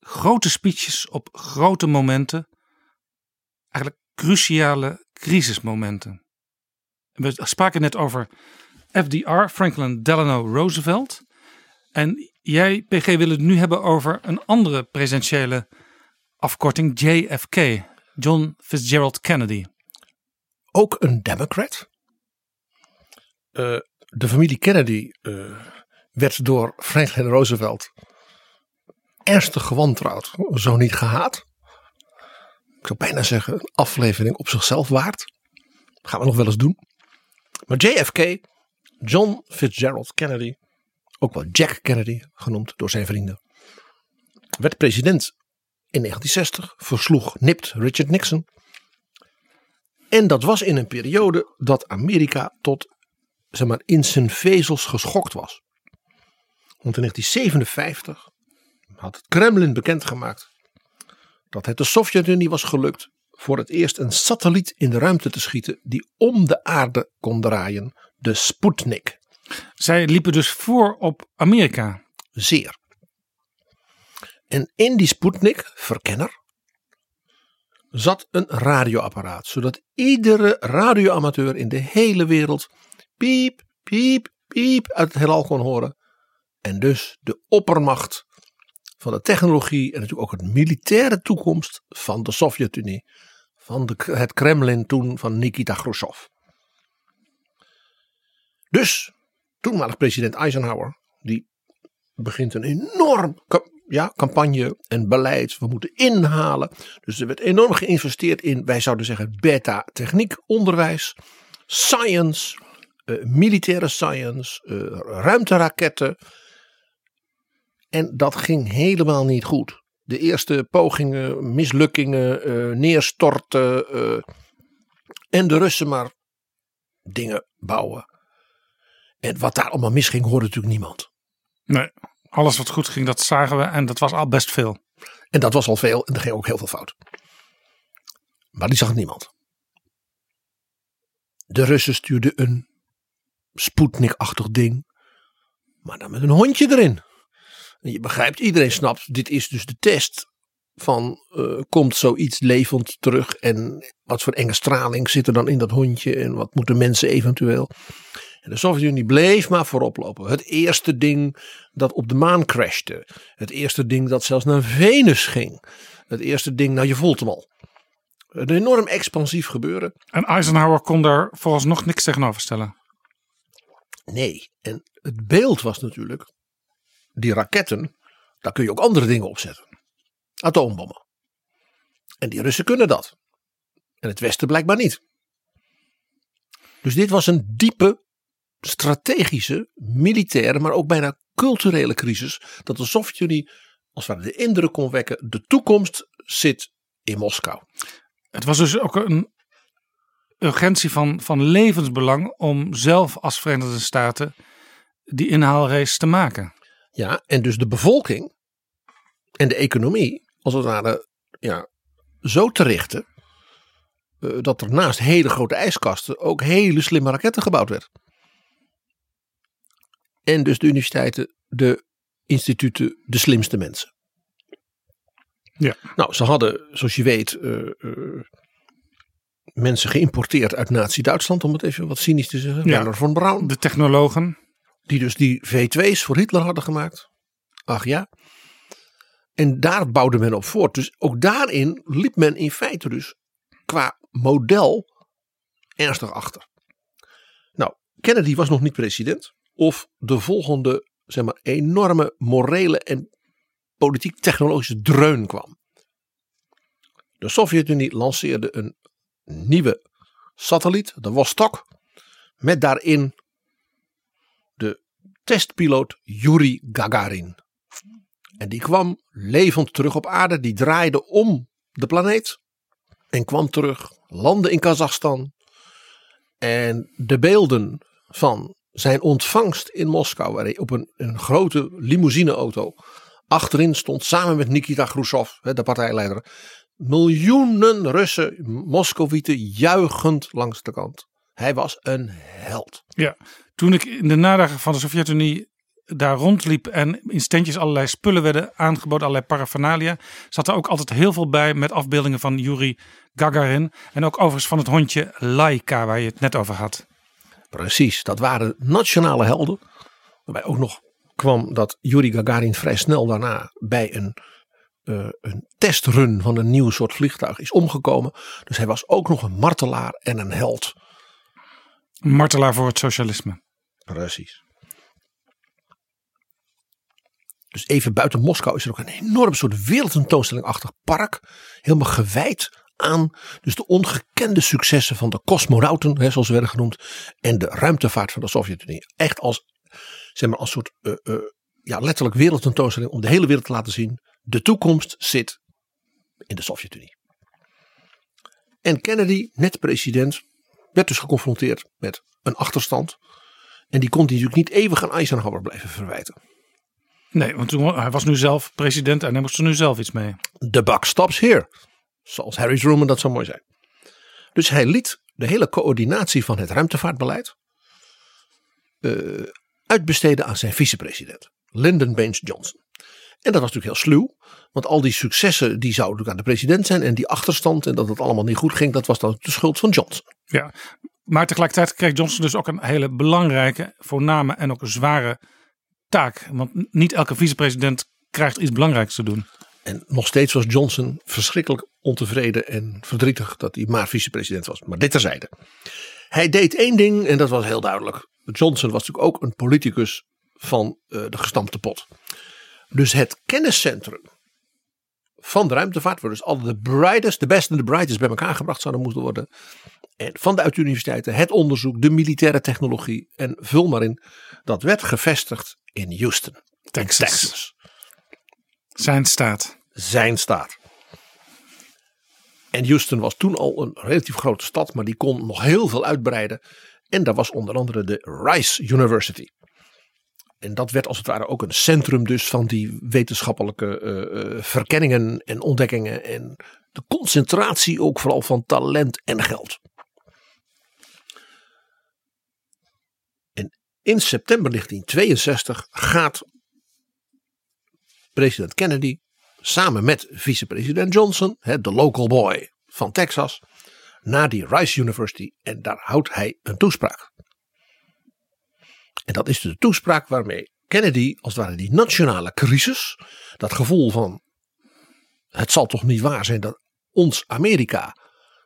grote speeches op grote momenten. Eigenlijk cruciale crisismomenten. We spraken net over F D R, Franklin Delano Roosevelt. En jij, P G, wil het nu hebben over een andere presidentiële afkorting, J F K, John Fitzgerald Kennedy. Ook een Democrat. Uh, de familie Kennedy uh, werd door Franklin Roosevelt ernstig gewantrouwd, zo niet gehaat. Ik zou bijna zeggen, een aflevering op zichzelf waard. Dat gaan we nog wel eens doen. Maar J F K, John Fitzgerald Kennedy, ook wel Jack Kennedy genoemd door zijn vrienden, werd president in negentien zestig, versloeg nipt Richard Nixon. En dat was in een periode dat Amerika tot, zeg maar, in zijn vezels geschokt was. Want in negentien zevenenvijftig had het Kremlin bekendgemaakt dat het de Sovjet-Unie was gelukt voor het eerst een satelliet in de ruimte te schieten die om de aarde kon draaien, de Sputnik. Zij liepen dus voor op Amerika. Zeer. En in die Sputnik, verkenner, zat een radioapparaat, zodat iedere radioamateur in de hele wereld piep, piep, piep uit het heelal kon horen. En dus de oppermacht van de technologie en natuurlijk ook het militaire toekomst van de Sovjet-Unie. Van de, het Kremlin toen, van Nikita Chroesjtsjov. Dus toenmalig president Eisenhower, die begint een enorm ja, campagne en beleid. We moeten inhalen. Dus er werd enorm geïnvesteerd in, wij zouden zeggen, beta-techniek, onderwijs, science, uh, militaire science, uh, ruimteraketten. En dat ging helemaal niet goed. De eerste pogingen, mislukkingen, uh, neerstorten. Uh, en de Russen maar dingen bouwen. En wat daar allemaal misging, hoorde natuurlijk niemand. Nee, alles wat goed ging, dat zagen we. En dat was al best veel. En dat was al veel. En er ging ook heel veel fout. Maar die zag niemand. De Russen stuurden een Sputnik-achtig ding. Maar dan met een hondje erin. Je begrijpt, iedereen snapt, dit is dus de test van uh, komt zoiets levend terug en wat voor enge straling zit er dan in dat hondje en wat moeten mensen eventueel. En de Sovjet-Unie bleef maar voorop lopen. Het eerste ding dat op de maan crashte, het eerste ding dat zelfs naar Venus ging, het eerste ding, nou je voelt hem al. Een enorm expansief gebeuren. En Eisenhower kon daar volgens nog niks tegenover stellen. Nee, en het beeld was natuurlijk, die raketten, daar kun je ook andere dingen op zetten. Atoombommen. En die Russen kunnen dat. En het Westen blijkbaar niet. Dus dit was een diepe strategische, militaire, maar ook bijna culturele crisis. Dat de Sovjet-Unie als het ware de indruk kon wekken. De toekomst zit in Moskou. Het was dus ook een urgentie van, van levensbelang om zelf als Verenigde Staten die inhaalrace te maken. Ja, en dus de bevolking en de economie als het ware ja, zo te richten uh, dat er naast hele grote ijskasten ook hele slimme raketten gebouwd werd. En dus de universiteiten, de instituten, de slimste mensen. Ja. Nou, ze hadden, zoals je weet, uh, uh, mensen geïmporteerd uit Nazi-Duitsland, om het even wat cynisch te zeggen. Ja, Werner von Braun. De technologen. Die dus die V twee's voor Hitler hadden gemaakt. Ach ja. En daar bouwde men op voort. Dus ook daarin liep men in feite dus qua model ernstig achter. Nou, Kennedy was nog niet president. Of de volgende zeg maar, enorme morele en politiek-technologische dreun kwam. De Sovjet-Unie lanceerde een nieuwe satelliet, de Vostok, met daarin de testpiloot Yuri Gagarin. En die kwam levend terug op aarde, die draaide om de planeet en kwam terug, landde in Kazachstan. En de beelden van zijn ontvangst in Moskou, waar hij op een, een grote limousineauto achterin stond, samen met Nikita Chroesjtsjov, de partijleider. Miljoenen Russen, Moskowieten, juichend langs de kant. Hij was een held. Ja, toen ik in de nadagen van de Sovjet-Unie daar rondliep en in standjes allerlei spullen werden aangeboden, allerlei paraphernalia, zat er ook altijd heel veel bij met afbeeldingen van Yuri Gagarin. En ook overigens van het hondje Laika, waar je het net over had. Precies, dat waren nationale helden. Waarbij ook nog kwam dat Yuri Gagarin vrij snel daarna bij een, uh, een testrun van een nieuw soort vliegtuig is omgekomen. Dus hij was ook nog een martelaar en een held. Martelaar voor het socialisme. Precies. Dus even buiten Moskou is er ook een enorm soort wereldtentoonstellingachtig park. Helemaal gewijd aan dus de ongekende successen van de cosmonauten, hè, zoals ze werden genoemd. En de ruimtevaart van de Sovjet-Unie. Echt als, zeg maar, als soort uh, uh, ja, letterlijk wereldtentoonstelling om de hele wereld te laten zien. De toekomst zit in de Sovjet-Unie. En Kennedy, net president, werd dus geconfronteerd met een achterstand. En die kon hij natuurlijk niet eeuwig aan Eisenhower blijven verwijten. Nee, want toen, hij was nu zelf president en hij moest er nu zelf iets mee. The buck stops here, zoals Harry Truman dat zo mooi zei. Dus hij liet de hele coördinatie van het ruimtevaartbeleid uh, uitbesteden aan zijn vicepresident, Lyndon Baines Johnson. En dat was natuurlijk heel sluw, want al die successen die zouden natuurlijk aan de president zijn en die achterstand en dat het allemaal niet goed ging, dat was dan de schuld van Johnson. Ja, maar tegelijkertijd kreeg Johnson dus ook een hele belangrijke, voorname en ook een zware taak, want niet elke vicepresident krijgt iets belangrijks te doen. En nog steeds was Johnson verschrikkelijk ontevreden en verdrietig dat hij maar vicepresident was. Maar dit terzijde. Hij deed één ding en dat was heel duidelijk. Johnson was natuurlijk ook een politicus van uh, de gestampte pot. Dus het kenniscentrum van de ruimtevaart, waar dus al de brightest, de best en de brightest bij elkaar gebracht zouden moeten worden. En van de universiteiten, het onderzoek, de militaire technologie en vul maar in. Dat werd gevestigd in Houston, Texas. Texas. Zijn staat. Zijn staat. En Houston was toen al een relatief grote stad, maar die kon nog heel veel uitbreiden. En daar was onder andere de Rice University. En dat werd als het ware ook een centrum dus van die wetenschappelijke uh, verkenningen en ontdekkingen. En de concentratie ook vooral van talent en geld. En in september negentien tweeënzestig gaat president Kennedy samen met vicepresident Johnson, de local boy van Texas, naar die Rice University en daar houdt hij een toespraak. En dat is de toespraak waarmee Kennedy, als het ware die nationale crisis, dat gevoel van het zal toch niet waar zijn dat ons Amerika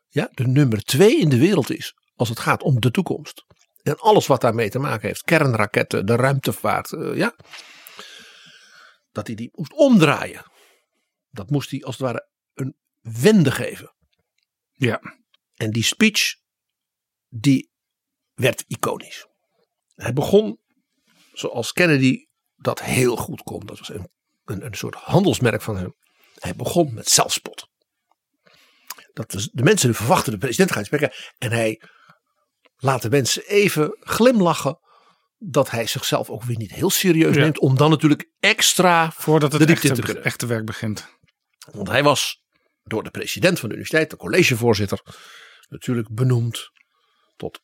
ja, de nummer twee in de wereld is als het gaat om de toekomst. En alles wat daarmee te maken heeft, kernraketten, de ruimtevaart, uh, ja, dat hij die moest omdraaien. Dat moest hij als het ware een wende geven. Ja. En die speech, die werd iconisch. Hij begon, zoals Kennedy dat heel goed kon, dat was een, een, een soort handelsmerk van hem. Hij begon met zelfspot. Dat de, de mensen verwachten de president gaat spreken en hij laat de mensen even glimlachen dat hij zichzelf ook weer niet heel serieus ja. neemt. Om dan natuurlijk extra voordat het de diepte echte, te kunnen. Echte werk begint. Want hij was door de president van de universiteit, de collegevoorzitter, natuurlijk benoemd tot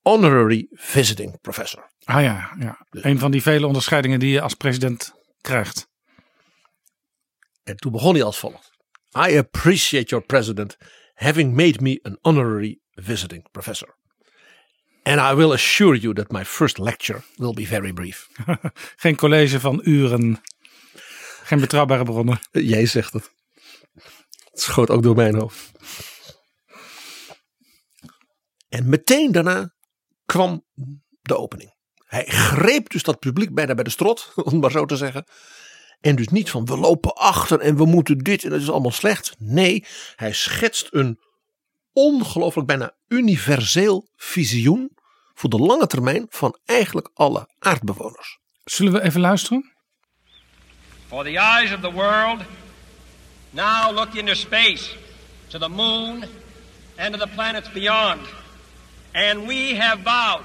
honorary visiting professor. Ah ja, ja. Dus een van die vele onderscheidingen die je als president krijgt. En toen begon hij als volgt. I appreciate your president having made me an honorary visiting professor. And I will assure you that my first lecture will be very brief. Geen college van uren. Geen betrouwbare bronnen. Jij zegt het. Het schoot ook door mijn hoofd. En meteen daarna kwam de opening. Hij greep dus dat publiek bijna bij de strot, om het maar zo te zeggen. En dus niet van we lopen achter en we moeten dit en dat is allemaal slecht. Nee, hij schetst een ongelooflijk bijna universeel visioen voor de lange termijn van eigenlijk alle aardbewoners. Zullen we even luisteren? For the eyes of the world now look into space, to the moon and to the planets beyond. And we have vowed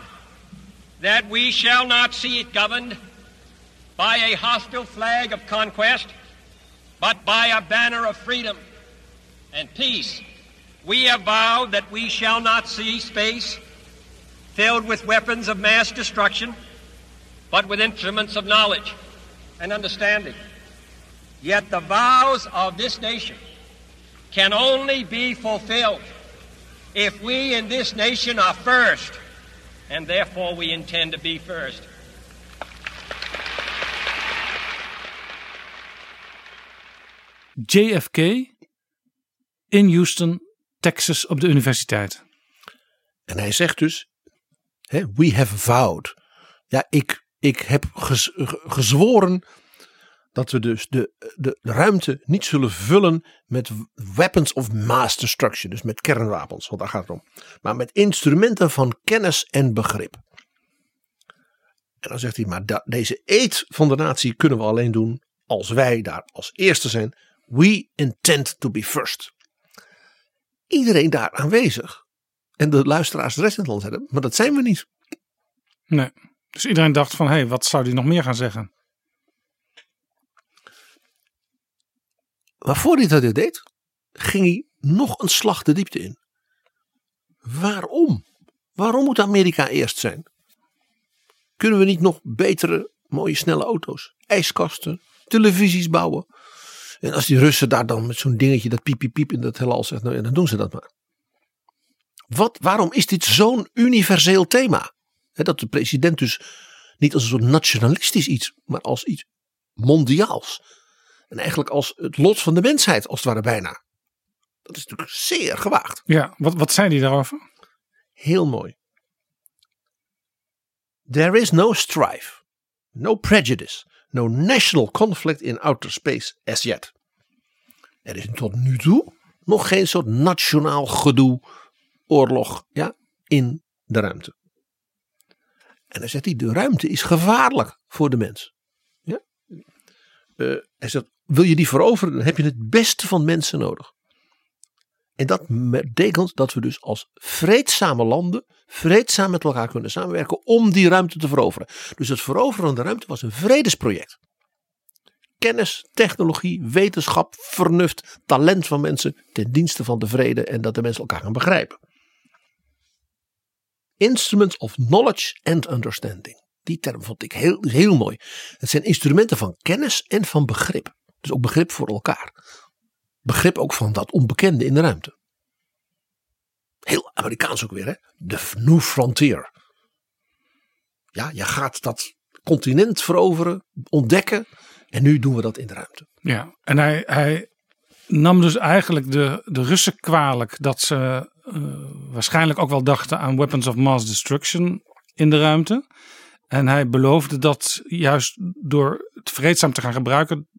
that we shall not see it governed by a hostile flag of conquest, but by a banner of freedom and peace. We have vowed that we shall not see space filled with weapons of mass destruction, but with instruments of knowledge and understanding. Yet the vows of this nation can only be fulfilled if we in this nation are first, and therefore we intend to be first. J F K in Houston, Texas op de universiteit. En hij zegt dus, hè, we have vowed. Ja, ik, ik heb gez, gezworen dat we dus de, de ruimte niet zullen vullen met weapons of mass destruction. Dus met kernwapens, want daar gaat het om. Maar met instrumenten van kennis en begrip. En dan zegt hij, maar da, deze eed van de natie kunnen we alleen doen als wij daar als eerste zijn. We intend to be first. Iedereen daar aanwezig. En de luisteraars de rest in het land hebben. Maar dat zijn we niet. Nee. Dus iedereen dacht van, hé, hey, wat zou die nog meer gaan zeggen? Maar voordat hij dat deed, ging hij nog een slag de diepte in. Waarom? Waarom moet Amerika eerst zijn? Kunnen we niet nog betere, mooie, snelle auto's, ijskasten, televisies bouwen? En als die Russen daar dan met zo'n dingetje dat piep, piep, piep in dat heelal zegt, nou ja, dan doen ze dat maar. Wat, waarom is dit zo'n universeel thema? He, dat de president dus niet als een soort nationalistisch iets, maar als iets mondiaals. En eigenlijk als het lot van de mensheid, als het ware bijna. Dat is natuurlijk zeer gewaagd. Ja, wat, wat zei hij daarover? Heel mooi. There is no strife, no prejudice, no national conflict in outer space as yet. Er is tot nu toe nog geen soort nationaal gedoe, oorlog, ja, in de ruimte. En dan zegt hij, de ruimte is gevaarlijk voor de mens. Ja? Uh, hij zegt, wil je die veroveren, dan heb je het beste van mensen nodig. En dat betekent dat we dus als vreedzame landen, vreedzaam met elkaar kunnen samenwerken om die ruimte te veroveren. Dus het veroveren van de ruimte was een vredesproject. Kennis, technologie, wetenschap, vernuft, talent van mensen ten dienste van de vrede en dat de mensen elkaar gaan begrijpen. Instruments of knowledge and understanding. Die term vond ik heel, heel mooi. Het zijn instrumenten van kennis en van begrip. Dus ook begrip voor elkaar. Begrip ook van dat onbekende in de ruimte. Heel Amerikaans ook weer, hè? De New Frontier. Ja, je gaat dat continent veroveren, ontdekken. En nu doen we dat in de ruimte. Ja, en hij, hij nam dus eigenlijk de, de Russen kwalijk dat ze uh, waarschijnlijk ook wel dachten aan weapons of mass destruction in de ruimte. En hij beloofde dat juist door het vreedzaam te gaan gebruiken,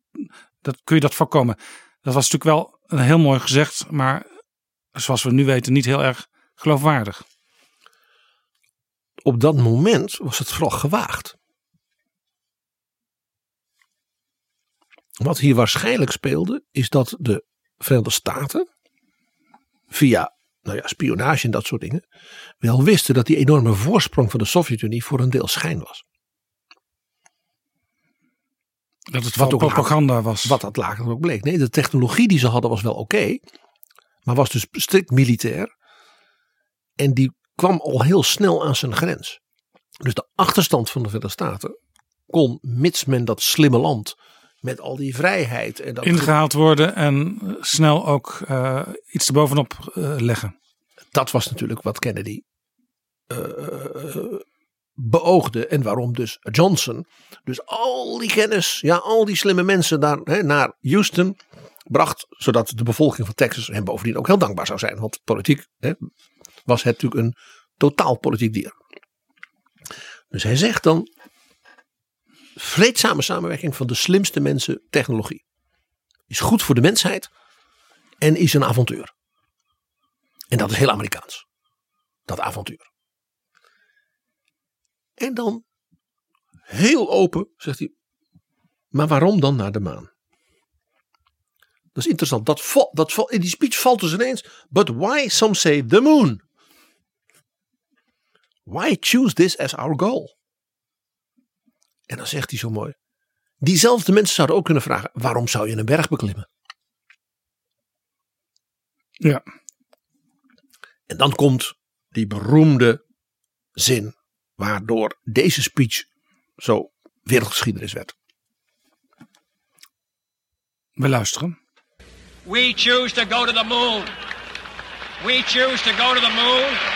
dat kun je dat voorkomen. Dat was natuurlijk wel een heel mooi gezegd, maar zoals we nu weten niet heel erg geloofwaardig. Op dat moment was het vooral gewaagd. Wat hier waarschijnlijk speelde is dat de Verenigde Staten via nou ja, spionage en dat soort dingen wel wisten dat die enorme voorsprong van de Sovjet-Unie voor een deel schijn was. Dat het wat ook propaganda later, was. Wat dat later ook bleek. Nee, de technologie die ze hadden was wel oké, okay, maar was dus strikt militair en die kwam al heel snel aan zijn grens. Dus de achterstand van de Verenigde Staten kon, mits men dat slimme land met al die vrijheid en dat ingehaald worden en snel ook uh, iets erbovenop uh, leggen. Dat was natuurlijk wat Kennedy uh, beoogde. En waarom dus Johnson dus al die kennis, ja, al die slimme mensen daar hè, naar Houston bracht. Zodat de bevolking van Texas hem bovendien ook heel dankbaar zou zijn. Want politiek hè, was het natuurlijk een totaal politiek dier. Dus hij zegt dan vreedzame samenwerking van de slimste mensen, technologie. Is goed voor de mensheid en is een avontuur. En dat is heel Amerikaans. Dat avontuur. En dan heel open zegt hij, maar waarom dan naar de maan? Dat is interessant. Dat val, dat val, in die speech valt dus ineens. But why some say the moon? Why choose this as our goal? En dan zegt hij zo mooi. Diezelfde mensen zouden ook kunnen vragen. Waarom zou je een berg beklimmen? Ja. En dan komt die beroemde zin. Waardoor deze speech zo wereldgeschiedenis werd. We luisteren. We choose to go to the moon. We choose to go to the moon.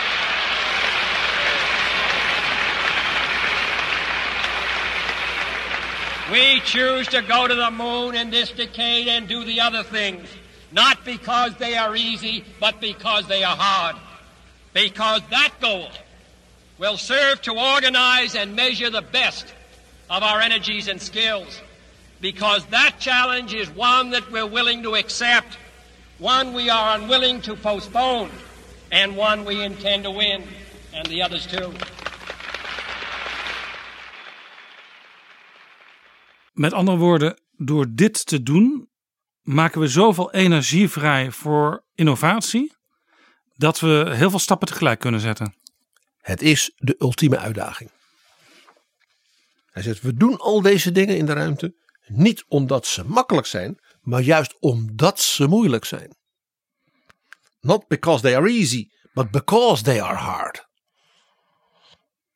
We choose to go to the moon in this decade and do the other things. Not because they are easy, but because they are hard. Because that goal will serve to organize and measure the best of our energies and skills. Because that challenge is one that we're willing to accept, one we are unwilling to postpone, and one we intend to win, and the others too. Met andere woorden, door dit te doen, maken we zoveel energie vrij voor innovatie, dat we heel veel stappen tegelijk kunnen zetten. Het is de ultieme uitdaging. Hij zegt, we doen al deze dingen in de ruimte, niet omdat ze makkelijk zijn, maar juist omdat ze moeilijk zijn. Not because they are easy, but because they are hard.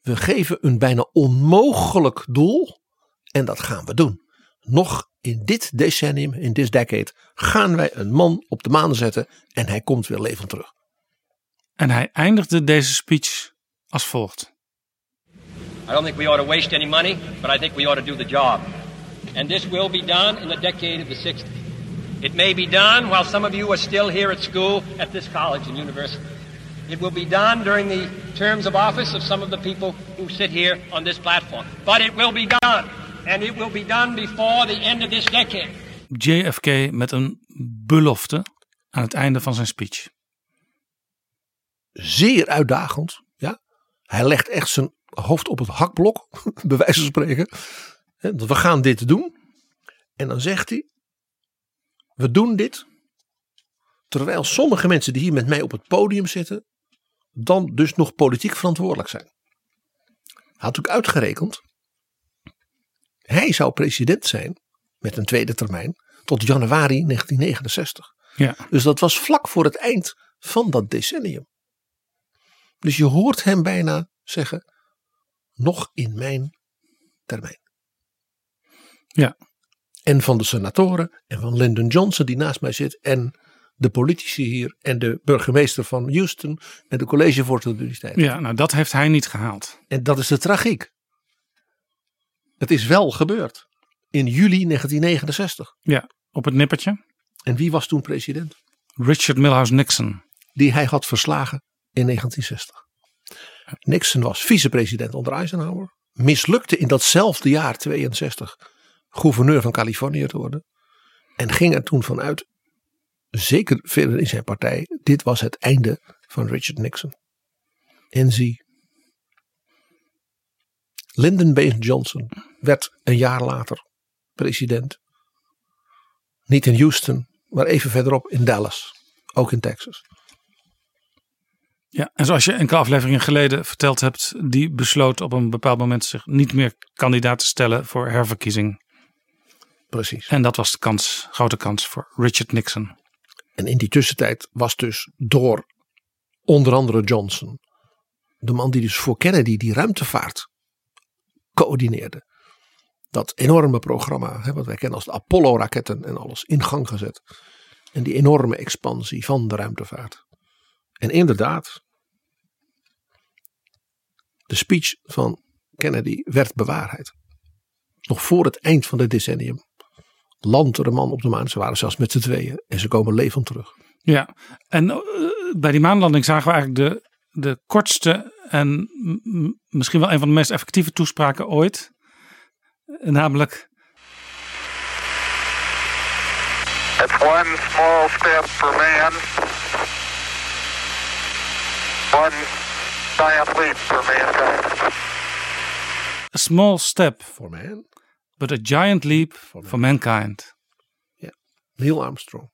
We geven een bijna onmogelijk doel en dat gaan we doen. Nog in dit decennium, in this decade, gaan wij een man op de maan zetten en hij komt weer levend terug. En hij eindigde deze speech als volgt. I don't think we ought to waste any money, but I think we ought to do the job. And this will be done in the decade of the sixties. It may be done while some of you are still here at school at this college and university. It will be done during the terms of office of some of the people who sit here on this platform. But it will be done. And it will be done before the end of this decade. J F K met een belofte aan het einde van zijn speech. Zeer uitdagend, ja. Hij legt echt zijn hoofd op het hakblok, bij wijze van spreken. We gaan dit doen. En dan zegt hij. We doen dit. Terwijl sommige mensen die hier met mij op het podium zitten. Dan dus nog politiek verantwoordelijk zijn. Hij had natuurlijk uitgerekend. Hij zou president zijn. Met een tweede termijn. Tot januari negentien negenenzestig. Ja. Dus dat was vlak voor het eind van dat decennium. Dus je hoort hem bijna zeggen. Nog in mijn termijn. Ja. En van de senatoren en van Lyndon Johnson die naast mij zit en de politici hier en de burgemeester van Houston en de collegevoorzitter van de universiteit. Ja, nou dat heeft hij niet gehaald. En dat is de tragiek. Het is wel gebeurd in juli negentien negenenzestig. Ja, op het nippertje. En wie was toen president? Richard Milhouse Nixon. Die hij had verslagen in negentien zestig. Nixon was vicepresident onder Eisenhower. Mislukte in datzelfde jaar tweeënzestig. Gouverneur van Californië te worden. En ging er toen vanuit, zeker verder in zijn partij, dit was het einde van Richard Nixon. En zie, Lyndon Baines Johnson werd een jaar later president. Niet in Houston, maar even verderop in Dallas. Ook in Texas. Ja, en zoals je enkele afleveringen geleden verteld hebt, die besloot op een bepaald moment zich niet meer kandidaat te stellen voor herverkiezing. Precies. En dat was de kans, grote kans voor Richard Nixon. En in die tussentijd was dus door onder andere Johnson, de man die dus voor Kennedy die ruimtevaart coördineerde. Dat enorme programma, hè, wat wij kennen als de Apollo-raketten en alles, in gang gezet. En die enorme expansie van de ruimtevaart. En inderdaad, de speech van Kennedy werd bewaarheid. Nog voor het eind van dit decennium landt er een man op de maan. Ze waren zelfs met z'n tweeën en ze komen levend terug. Ja, en uh, bij die maanlanding zagen we eigenlijk de de kortste en m- misschien wel een van de meest effectieve toespraken ooit. Namelijk... It's one small step for man, one giant leap for mankind. A small step for man, but a giant leap for, for mankind. Ja, Neil Armstrong.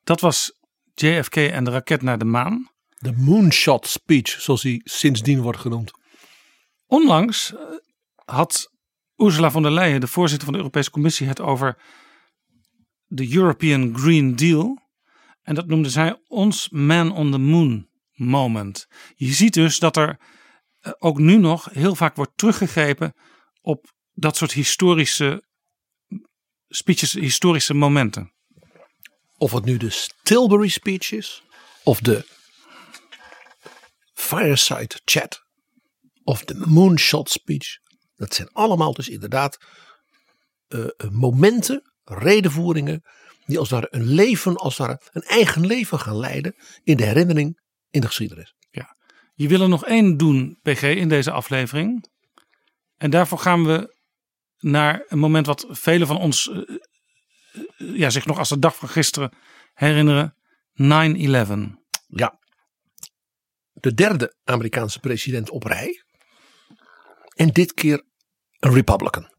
Dat was J F K en de raket naar de maan. De moonshot speech, zoals hij sindsdien wordt genoemd. Onlangs had Ursula von der Leyen, de voorzitter van de Europese Commissie, het over de European Green Deal. En dat noemde zij ons man on the moon moment. Je ziet dus dat er ook nu nog heel vaak wordt teruggegrepen op dat soort historische speeches, historische momenten. Of het nu de Tilbury speech is, of de fireside chat, of de moonshot speech. Dat zijn allemaal dus inderdaad uh, momenten, redenvoeringen die als daar een leven, als daar een eigen leven gaan leiden in de herinnering, in de geschiedenis. Ja. Je wil er nog één doen, P G, in deze aflevering. En daarvoor gaan we naar een moment wat velen van ons uh, uh, ja, zich nog als de dag van gisteren herinneren. nine eleven. Ja. De derde Amerikaanse president op rij. En dit keer een Republican.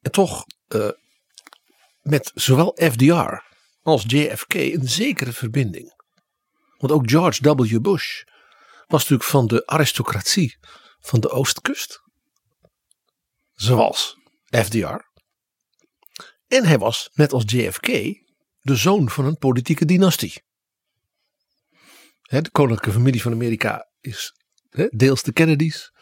En toch uh, met zowel F D R als J F K een zekere verbinding. Want ook George W. Bush was natuurlijk van de aristocratie van de Oostkust. Zoals F D R. En hij was, net als J F K, de zoon van een politieke dynastie. He, de koninklijke familie van Amerika is he, deels de Kennedys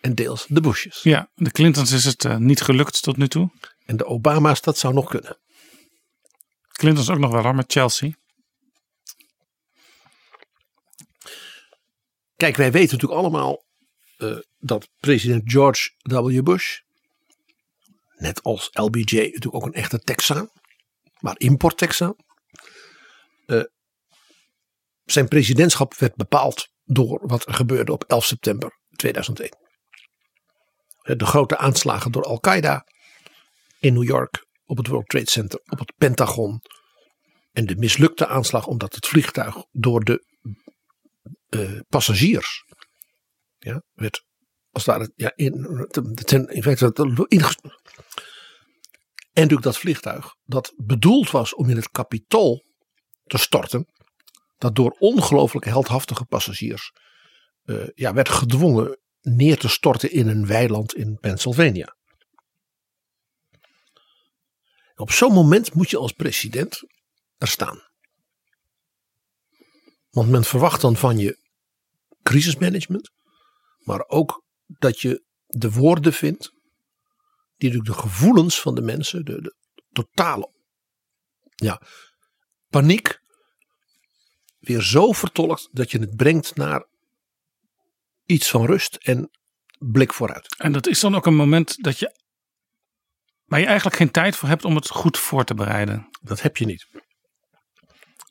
en deels de Bushes. Ja, de Clintons is het uh, niet gelukt tot nu toe. En de Obama's, dat zou nog kunnen. Clintons ook nog wel, hoor, met Chelsea. Kijk, wij weten natuurlijk allemaal uh, dat president George W. Bush, net als L B J, natuurlijk ook een echte Texaan, maar import Texaan. Uh, zijn presidentschap werd bepaald door wat er gebeurde op elf september tweeduizend één. De grote aanslagen door Al-Qaeda in New York op het World Trade Center, op het Pentagon. En de mislukte aanslag omdat het vliegtuig door de uh, passagiers ja, werd als daar ja, in, ten, in feite ingestoken. En natuurlijk dat vliegtuig dat bedoeld was om in het Capitool te storten, dat door ongelooflijk heldhaftige passagiers uh, ja, werd gedwongen neer te storten in een weiland in Pennsylvania. Op zo'n moment moet je als president er staan. Want men verwacht dan van je crisismanagement, maar ook dat je de woorden vindt die natuurlijk de gevoelens van de mensen, de, de totale ja, paniek, weer zo vertolkt dat je het brengt naar iets van rust en blik vooruit. En dat is dan ook een moment dat je, waar je eigenlijk geen tijd voor hebt om het goed voor te bereiden. Dat heb je niet.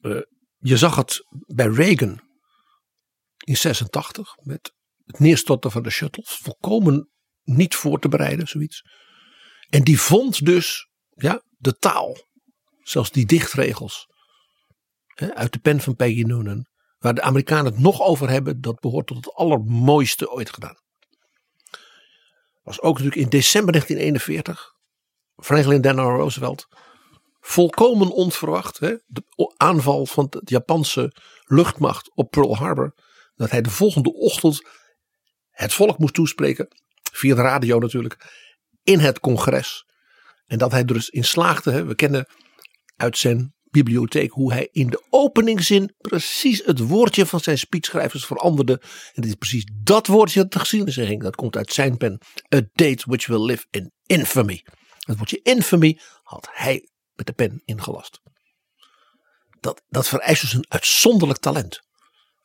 Uh, je zag het bij Reagan in zesentachtig met het neerstorten van de shuttles. Volkomen niet voor te bereiden, zoiets. En die vond dus ja, de taal, zelfs die dichtregels hè, uit de pen van Peggy Noonan, waar de Amerikanen het nog over hebben, dat behoort tot het allermooiste ooit gedaan. Was ook natuurlijk in december negentien eenenveertig. Franklin Delano Roosevelt, volkomen onverwacht, hè, de aanval van de Japanse luchtmacht op Pearl Harbor, dat hij de volgende ochtend het volk moest toespreken, via de radio natuurlijk, in het congres. En dat hij dus in slaagde, hè, we kennen uit zijn bibliotheek hoe hij in de openingzin precies het woordje van zijn speechschrijvers veranderde. En dit is precies dat woordje dat de geschiedenis ging. Dat komt uit zijn pen. A date which will live in infamy. Het woordje infamy had hij met de pen ingelast. Dat, dat vereist dus een uitzonderlijk talent.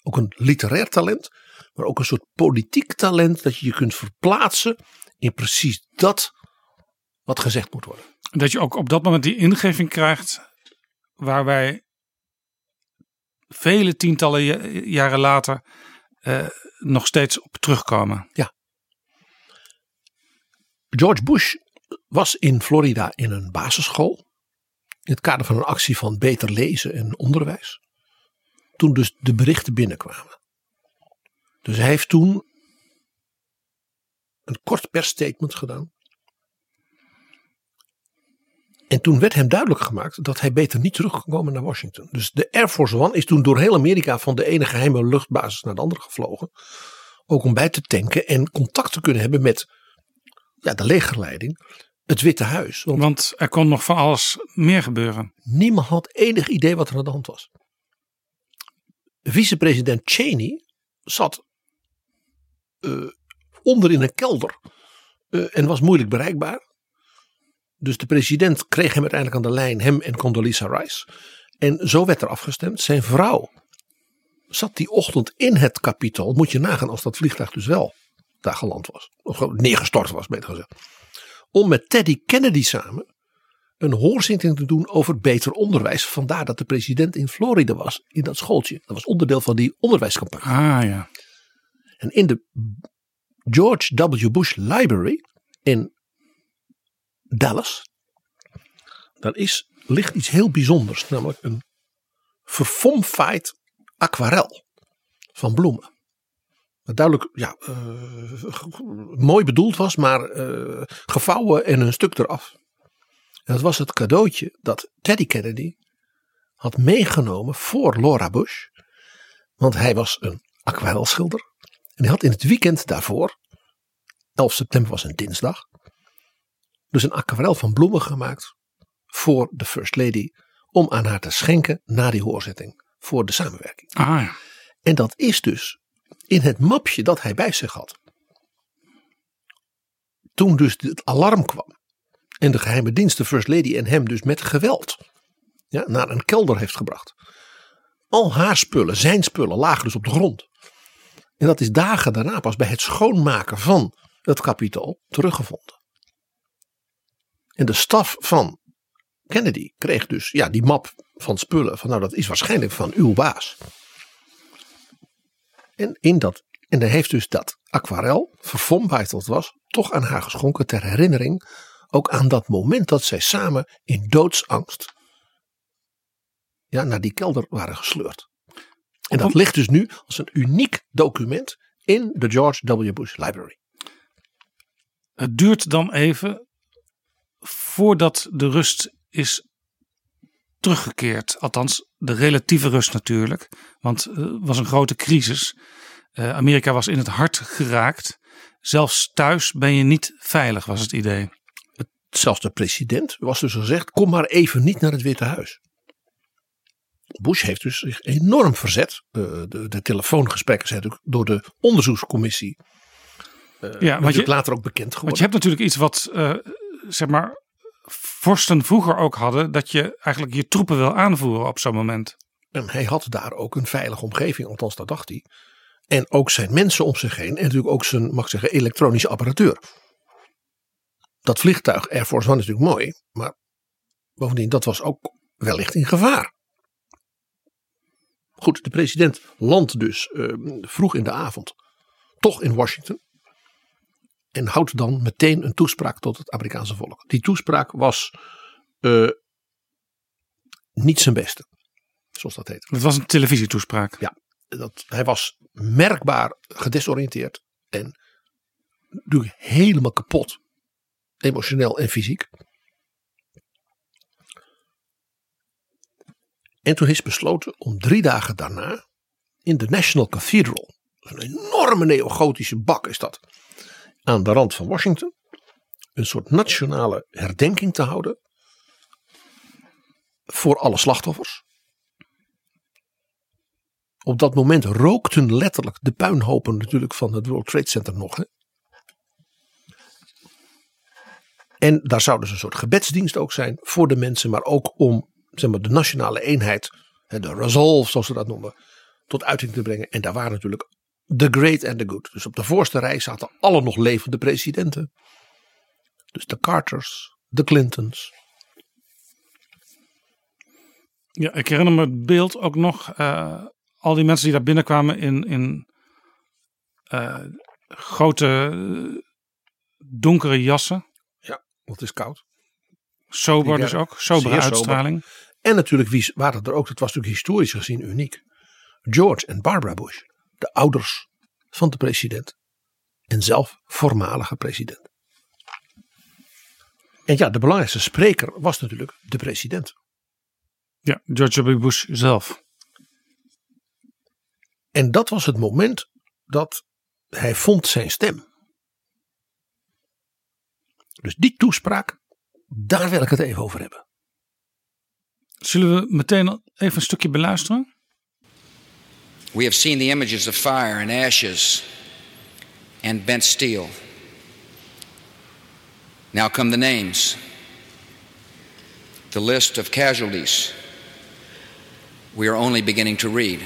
Ook een literair talent, maar ook een soort politiek talent dat je je kunt verplaatsen in precies dat wat gezegd moet worden. Dat je ook op dat moment die ingeving krijgt waar wij vele tientallen jaren later uh, nog steeds op terugkomen. Ja. George Bush was in Florida in een basisschool. In het kader van een actie van beter lezen en onderwijs. Toen dus de berichten binnenkwamen. Dus hij heeft toen een kort persstatement gedaan. En toen werd hem duidelijk gemaakt dat hij beter niet terug kon komen naar Washington. Dus de Air Force One is toen door heel Amerika van de ene geheime luchtbasis naar de andere gevlogen. Ook om bij te tanken en contact te kunnen hebben met ja, de legerleiding, het Witte Huis. Want, want er kon nog van alles meer gebeuren. Niemand had enig idee wat er aan de hand was. Vicepresident Cheney zat uh, onder in een kelder uh, en was moeilijk bereikbaar. Dus de president kreeg hem uiteindelijk aan de lijn, hem en Condoleezza Rice. En zo werd er afgestemd. Zijn vrouw zat die ochtend in het Capitool. Moet je nagaan als dat vliegtuig dus wel daar geland was. Of neergestort was, beter gezegd. Om met Teddy Kennedy samen een hoorzitting te doen over beter onderwijs. Vandaar dat de president in Florida was, in dat schooltje. Dat was onderdeel van die onderwijscampagne. Ah, ja. En in de George W. Bush Library in Dallas, daar is, ligt iets heel bijzonders, namelijk een verfomfaaid aquarel van bloemen. Wat duidelijk ja, uh, mooi bedoeld was, maar uh, gevouwen en een stuk eraf. En dat was het cadeautje dat Teddy Kennedy had meegenomen voor Laura Bush. Want hij was een aquarelschilder. En hij had in het weekend daarvoor, elf september was een dinsdag, dus een aquarel van bloemen gemaakt voor de First Lady. Om aan haar te schenken na die hoorzitting voor de samenwerking. Ah, ja. En dat is dus in het mapje dat hij bij zich had. Toen dus het alarm kwam. En de geheime dienst, de First Lady en hem dus met geweld ja, naar een kelder heeft gebracht. Al haar spullen, zijn spullen lagen dus op de grond. En dat is dagen daarna pas bij het schoonmaken van het Capitool teruggevonden. En de staf van Kennedy kreeg dus ja, die map van spullen. Van nou, dat is waarschijnlijk van uw baas. En, in dat, en hij heeft dus dat aquarel, verfomfaaid dat was, toch aan haar geschonken ter herinnering. Ook aan dat moment dat zij samen in doodsangst ja, naar die kelder waren gesleurd. En dat ligt dus nu als een uniek document in de George W. Bush Library. Het duurt dan even voordat de rust is teruggekeerd. Althans de relatieve rust natuurlijk. Want het was een grote crisis. Uh, Amerika was in het hart geraakt. Zelfs thuis ben je niet veilig, was het idee. Het, zelfs de president was dus gezegd: kom maar even niet naar het Witte Huis. Bush heeft dus zich enorm verzet. Uh, de, de telefoongesprekken zijn natuurlijk door de onderzoekscommissie Uh, ja, want je, later ook bekend geworden. Want je hebt natuurlijk iets wat Uh, zeg maar, vorsten vroeger ook hadden, dat je eigenlijk je troepen wil aanvoeren op zo'n moment. En hij had daar ook een veilige omgeving, althans dat dacht hij. En ook zijn mensen om zich heen en natuurlijk ook zijn, mag ik zeggen, elektronische apparatuur. Dat vliegtuig Air Force One is natuurlijk mooi, maar bovendien dat was ook wellicht in gevaar. Goed, de president landt dus uh, vroeg in de avond toch in Washington. En houdt dan meteen een toespraak tot het Amerikaanse volk. Die toespraak was uh, niet zijn beste. Zoals dat heet. Het was een televisietoespraak. Ja, dat, hij was merkbaar gedesoriënteerd. En natuurlijk helemaal kapot. Emotioneel en fysiek. En toen is besloten om drie dagen daarna in de National Cathedral. Een enorme neogotische bak is dat. Aan de rand van Washington een soort nationale herdenking te houden voor alle slachtoffers. Op dat moment rookten letterlijk de puinhopen natuurlijk van het World Trade Center nog. Hè. En daar zou dus een soort gebedsdienst ook zijn voor de mensen, maar ook om zeg maar, de nationale eenheid, de resolve zoals ze dat noemen, tot uiting te brengen. En daar waren natuurlijk the great and the good. Dus op de voorste rij zaten alle nog levende presidenten. Dus de Carters, de Clintons. Ja, ik herinner me het beeld ook nog. Uh, al die mensen die daar binnenkwamen in, in uh, grote uh, donkere jassen. Ja, want het is koud. Sober die dus ook. Sobere uitstraling. Sober. En natuurlijk wie waren er ook, dat was natuurlijk historisch gezien uniek. George en Barbara Bush. De ouders van de president. En zelf voormalige president. En ja, de belangrijkste spreker was natuurlijk de president. Ja, George W. Bush zelf. En dat was het moment dat hij vond zijn stem. Dus die toespraak, daar wil ik het even over hebben. Zullen we meteen even een stukje beluisteren? We have seen the images of fire and ashes and bent steel. Now come the names, the list of casualties. We are only beginning to read.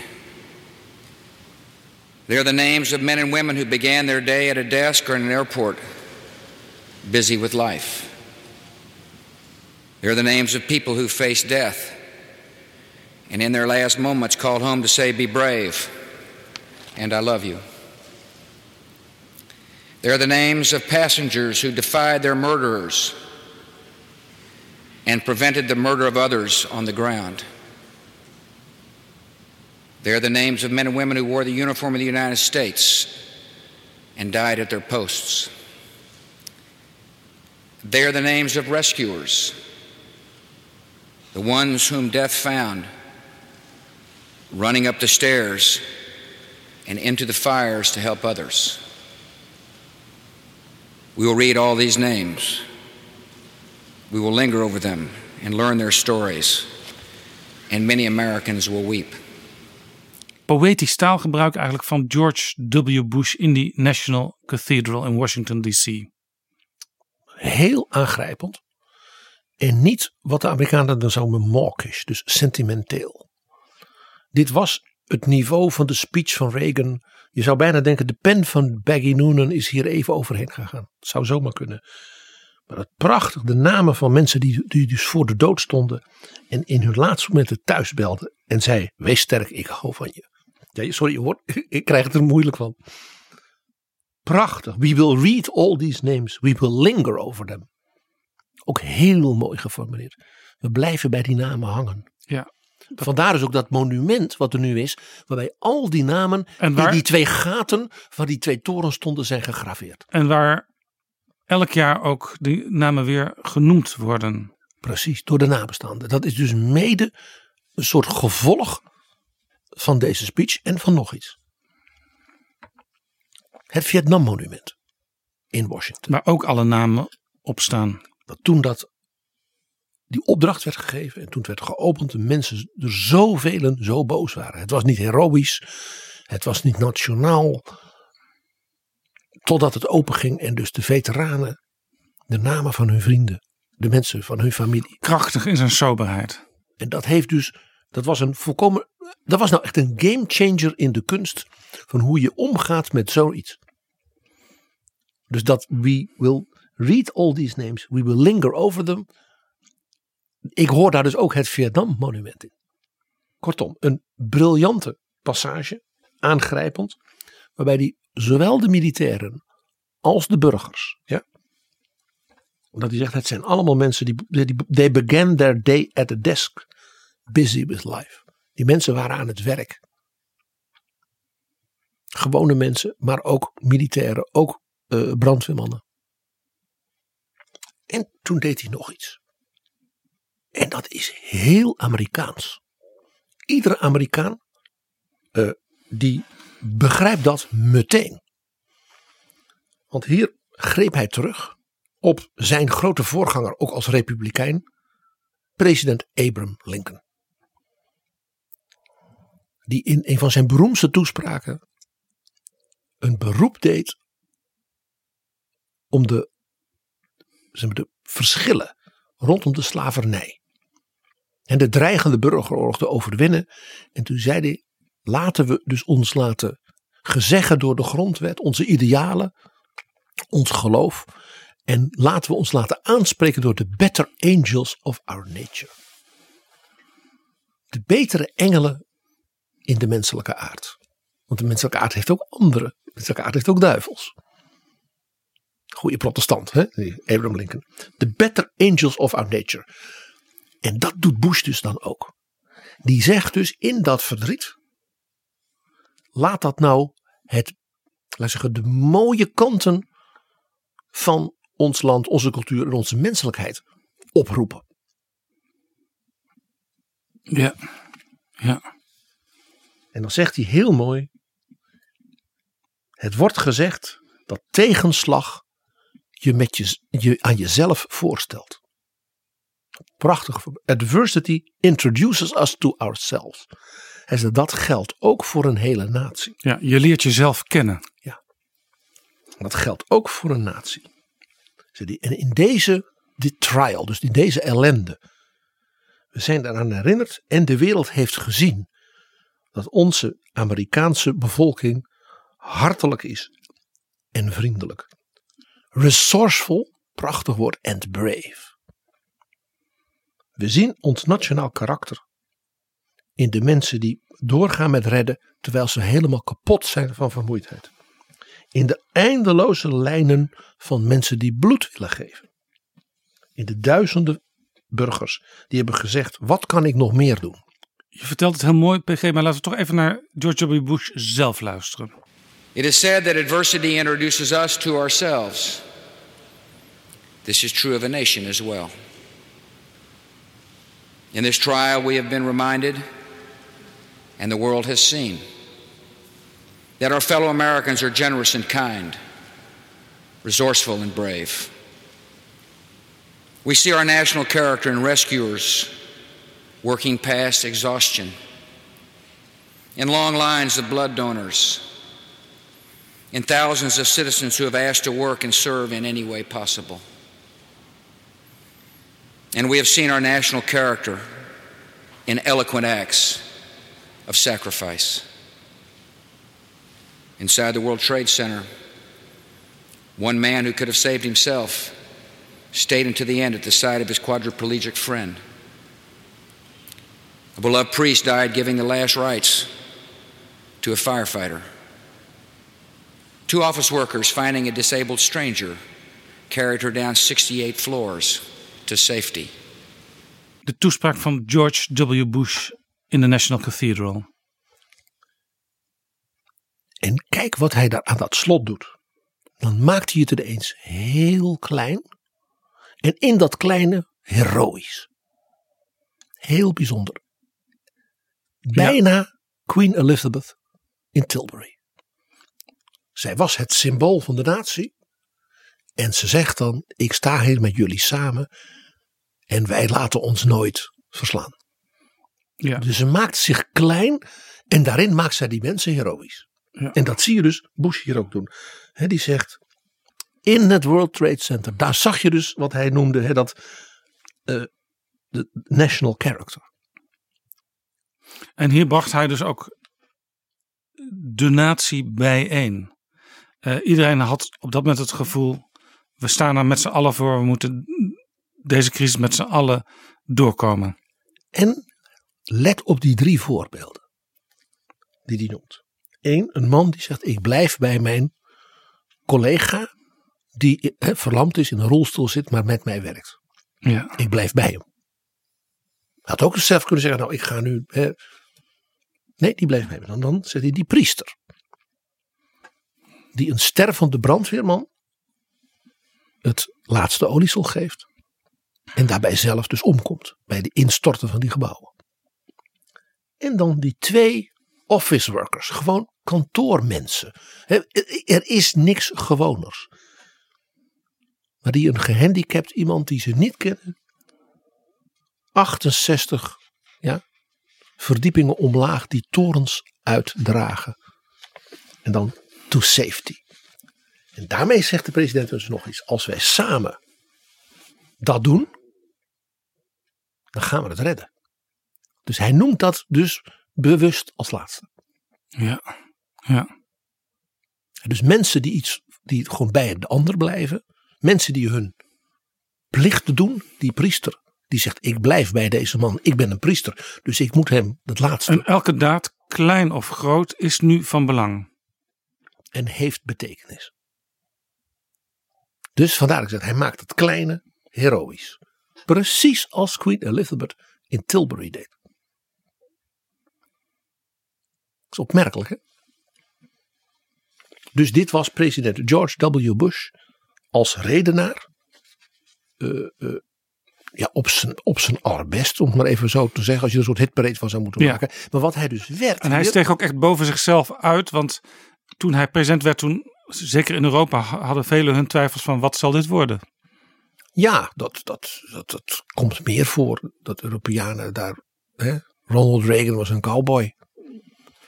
They are the names of men and women who began their day at a desk or in an airport, busy with life. They are the names of people who faced death and in their last moments called home to say, be brave, and I love you. They are the names of passengers who defied their murderers and prevented the murder of others on the ground. They are the names of men and women who wore the uniform of the United States and died at their posts. They are the names of rescuers, the ones whom death found, running up the stairs and into the fires to help others. We will read all these names. We will linger over them and learn their stories. And many Americans will weep. Poëtisch taalgebruik eigenlijk van George W. Bush in die National Cathedral in Washington D C. Heel aangrijpend. En niet wat de Amerikanen dan zouden mawkish, dus sentimenteel. Dit was het niveau van de speech van Reagan. Je zou bijna denken, de pen van Peggy Noonan is hier even overheen gegaan. Het zou zomaar kunnen. Maar het prachtig, de namen van mensen die, die dus voor de dood stonden. En in hun laatste momenten thuis belden. En zei, wees sterk, ik hou van je. Ja, sorry, hoor, ik krijg het er moeilijk van. Prachtig. We will read all these names. We will linger over them. Ook heel mooi geformuleerd. We blijven bij die namen hangen. Ja. Vandaar dus ook dat monument wat er nu is. Waarbij al die namen en waar, in die twee gaten van die twee torens stonden zijn gegraveerd. En waar elk jaar ook die namen weer genoemd worden. Precies, door de nabestaanden. Dat is dus mede een soort gevolg van deze speech en van nog iets. Het Vietnam monument in Washington. Waar ook alle namen op staan. Dat toen dat... die opdracht werd gegeven en toen het werd geopend. De mensen, er zoveel zo boos waren. Het was niet heroïsch. Het was niet nationaal. Totdat het openging en dus de veteranen. De namen van hun vrienden. De mensen van hun familie. Krachtig in zijn soberheid. En dat heeft dus. Dat was een volkomen. Dat was nou echt een game changer in de kunst. Van hoe je omgaat met zoiets. Dus dat we will read all these names. We will linger over them. Ik hoor daar dus ook het Vietnam monument in. Kortom, een briljante passage, aangrijpend, waarbij die zowel de militairen als de burgers, ja, omdat hij zegt, het zijn allemaal mensen die, die they began their day at the desk, busy with life. Die mensen waren aan het werk. Gewone mensen, maar ook militairen, ook uh, brandweermannen. En toen deed hij nog iets. En dat is heel Amerikaans. Iedere Amerikaan uh, die begrijpt dat meteen. Want hier greep hij terug op zijn grote voorganger, ook als republikein, president Abraham Lincoln. Die in een van zijn beroemdste toespraken een beroep deed om de, zeg maar, de verschillen rondom de slavernij en de dreigende burgeroorlog te overwinnen. En toen zei hij, laten we dus ons laten gezeggen door de grondwet, onze idealen, ons geloof. En laten we ons laten aanspreken door de better angels of our nature. de betere engelen in de menselijke aard. Want de menselijke aard heeft ook andere. De menselijke aard heeft ook duivels. Goeie protestant, hè? Abraham Lincoln. The better angels of our nature. En dat doet Bush dus dan ook. Die zegt dus in dat verdriet, laat dat nou het, laat zeggen, de mooie kanten van ons land, onze cultuur en onze menselijkheid oproepen. Ja, ja. En dan zegt hij heel mooi, het wordt gezegd dat tegenslag je, met je, je aan jezelf voorstelt. Prachtig. Adversity introduces us to ourselves. Hij zegt, dat geldt ook voor een hele natie. Ja, je leert jezelf kennen. Ja. Dat geldt ook voor een natie. En in deze dit trial, dus in deze ellende, we zijn daaraan herinnerd en de wereld heeft gezien dat onze Amerikaanse bevolking hartelijk is en vriendelijk. Resourceful, prachtig woord, and brave. We zien ons nationaal karakter in de mensen die doorgaan met redden terwijl ze helemaal kapot zijn van vermoeidheid. In de eindeloze lijnen van mensen die bloed willen geven. In de duizenden burgers die hebben gezegd, wat kan ik nog meer doen? Je vertelt het heel mooi, P G, maar laten we toch even naar George W. Bush zelf luisteren. It is said that adversity introduces us to ourselves. This is true of a nation as well. In this trial we have been reminded, and the world has seen, that our fellow Americans are generous and kind, resourceful and brave. We see our national character in rescuers working past exhaustion, in long lines of blood donors, in thousands of citizens who have asked to work and serve in any way possible. And we have seen our national character in eloquent acts of sacrifice. Inside the World Trade Center, one man who could have saved himself stayed until the end at the side of his quadriplegic friend. A beloved priest died giving the last rites to a firefighter. Two office workers finding a disabled stranger carried her down sixty-eight floors to safety. De toespraak van George W. Bush in de National Cathedral. En kijk wat hij daar aan dat slot doet. Dan maakt hij het ineens heel klein. En in dat kleine heroïs. Heel bijzonder. Bijna ja. Queen Elizabeth in Tilbury. Zij was het symbool van de natie. En ze zegt dan, ik sta hier met jullie samen. En wij laten ons nooit verslaan. Ja. Dus ze maakt zich klein. En daarin maakt zij die mensen heroïs. Ja. En dat zie je dus Bush hier ook doen. He, die zegt, in het World Trade Center. Daar zag je dus wat hij noemde. He, dat uh, de national character. En hier bracht hij dus ook de natie bijeen. Uh, iedereen had op dat moment het gevoel, we staan er met z'n allen voor. We moeten deze crisis met z'n allen doorkomen. En let op die drie voorbeelden die hij noemt. Eén, een man die zegt, ik blijf bij mijn collega die he, verlamd is, in een rolstoel zit, maar met mij werkt. Ja. Ik blijf bij hem. Had ook zelf kunnen zeggen, nou ik ga nu. He. Nee, die blijft bij me. Dan, dan zegt hij die priester. Die een stervende brandweerman het laatste oliesel geeft. En daarbij zelf dus omkomt. Bij de instorten van die gebouwen. En dan die twee office workers. Gewoon kantoormensen. He, er is niks gewoners. Maar die een gehandicapt iemand die ze niet kennen. achtenzestig ja, verdiepingen omlaag die torens uitdragen. En dan to safety. En daarmee zegt de president dus nog iets. Als wij samen dat doen, dan gaan we het redden. Dus hij noemt dat dus bewust als laatste. Ja, ja. Dus mensen die iets, die gewoon bij de ander blijven. Mensen die hun plicht doen. Die priester die zegt ik blijf bij deze man. Ik ben een priester, dus ik moet hem het laatste. En elke daad, klein of groot, is nu van belang. En heeft betekenis. Dus vandaar dat ik zeg, hij maakt het kleine heroïs. Precies als Queen Elizabeth in Tilbury deed. Dat is opmerkelijk, hè? Dus dit was president George W. Bush als redenaar. Uh, uh, ja, op zijn, op zijn allerbest, om het maar even zo te zeggen. Als je er een soort hitparade van zou moeten ja. maken. Maar wat hij dus werd. En hij weer... steeg ook echt boven zichzelf uit. Want toen hij president werd, toen, zeker in Europa, hadden velen hun twijfels van wat zal dit worden. Ja, dat, dat, dat, dat komt meer voor. Dat Europeanen daar. Hè? Ronald Reagan was een cowboy.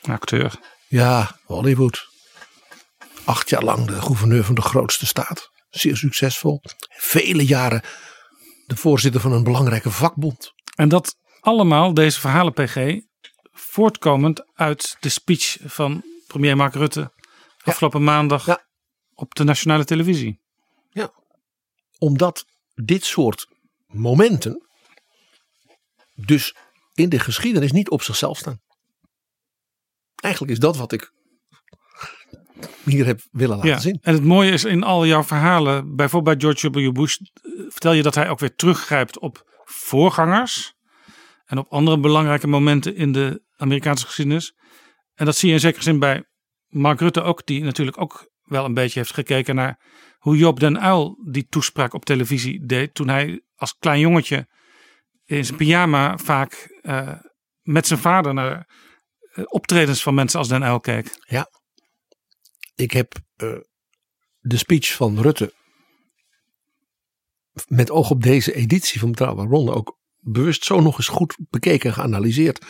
Acteur. Ja, Hollywood. Acht jaar lang de gouverneur van de grootste staat. Zeer succesvol. Vele jaren de voorzitter van een belangrijke vakbond. En dat allemaal, deze verhalen P G, voortkomend uit de speech van premier Mark Rutte afgelopen ja. maandag ja. op de nationale televisie. Ja, omdat dit soort momenten dus in de geschiedenis niet op zichzelf staan. Eigenlijk is dat wat ik hier heb willen laten ja, zien. En het mooie is in al jouw verhalen, bijvoorbeeld bij George W. Bush, vertel je dat hij ook weer teruggrijpt op voorgangers en op andere belangrijke momenten in de Amerikaanse geschiedenis. En dat zie je in zekere zin bij Mark Rutte ook, die natuurlijk ook wel een beetje heeft gekeken naar hoe Joop den Uyl die toespraak op televisie deed toen hij als klein jongetje in zijn pyjama vaak uh, met zijn vader naar uh, optredens van mensen als den Uyl keek. Ja. Ik heb uh, de speech van Rutte met oog op deze editie van Betrouwbare Bronnen ook bewust zo nog eens goed bekeken en geanalyseerd.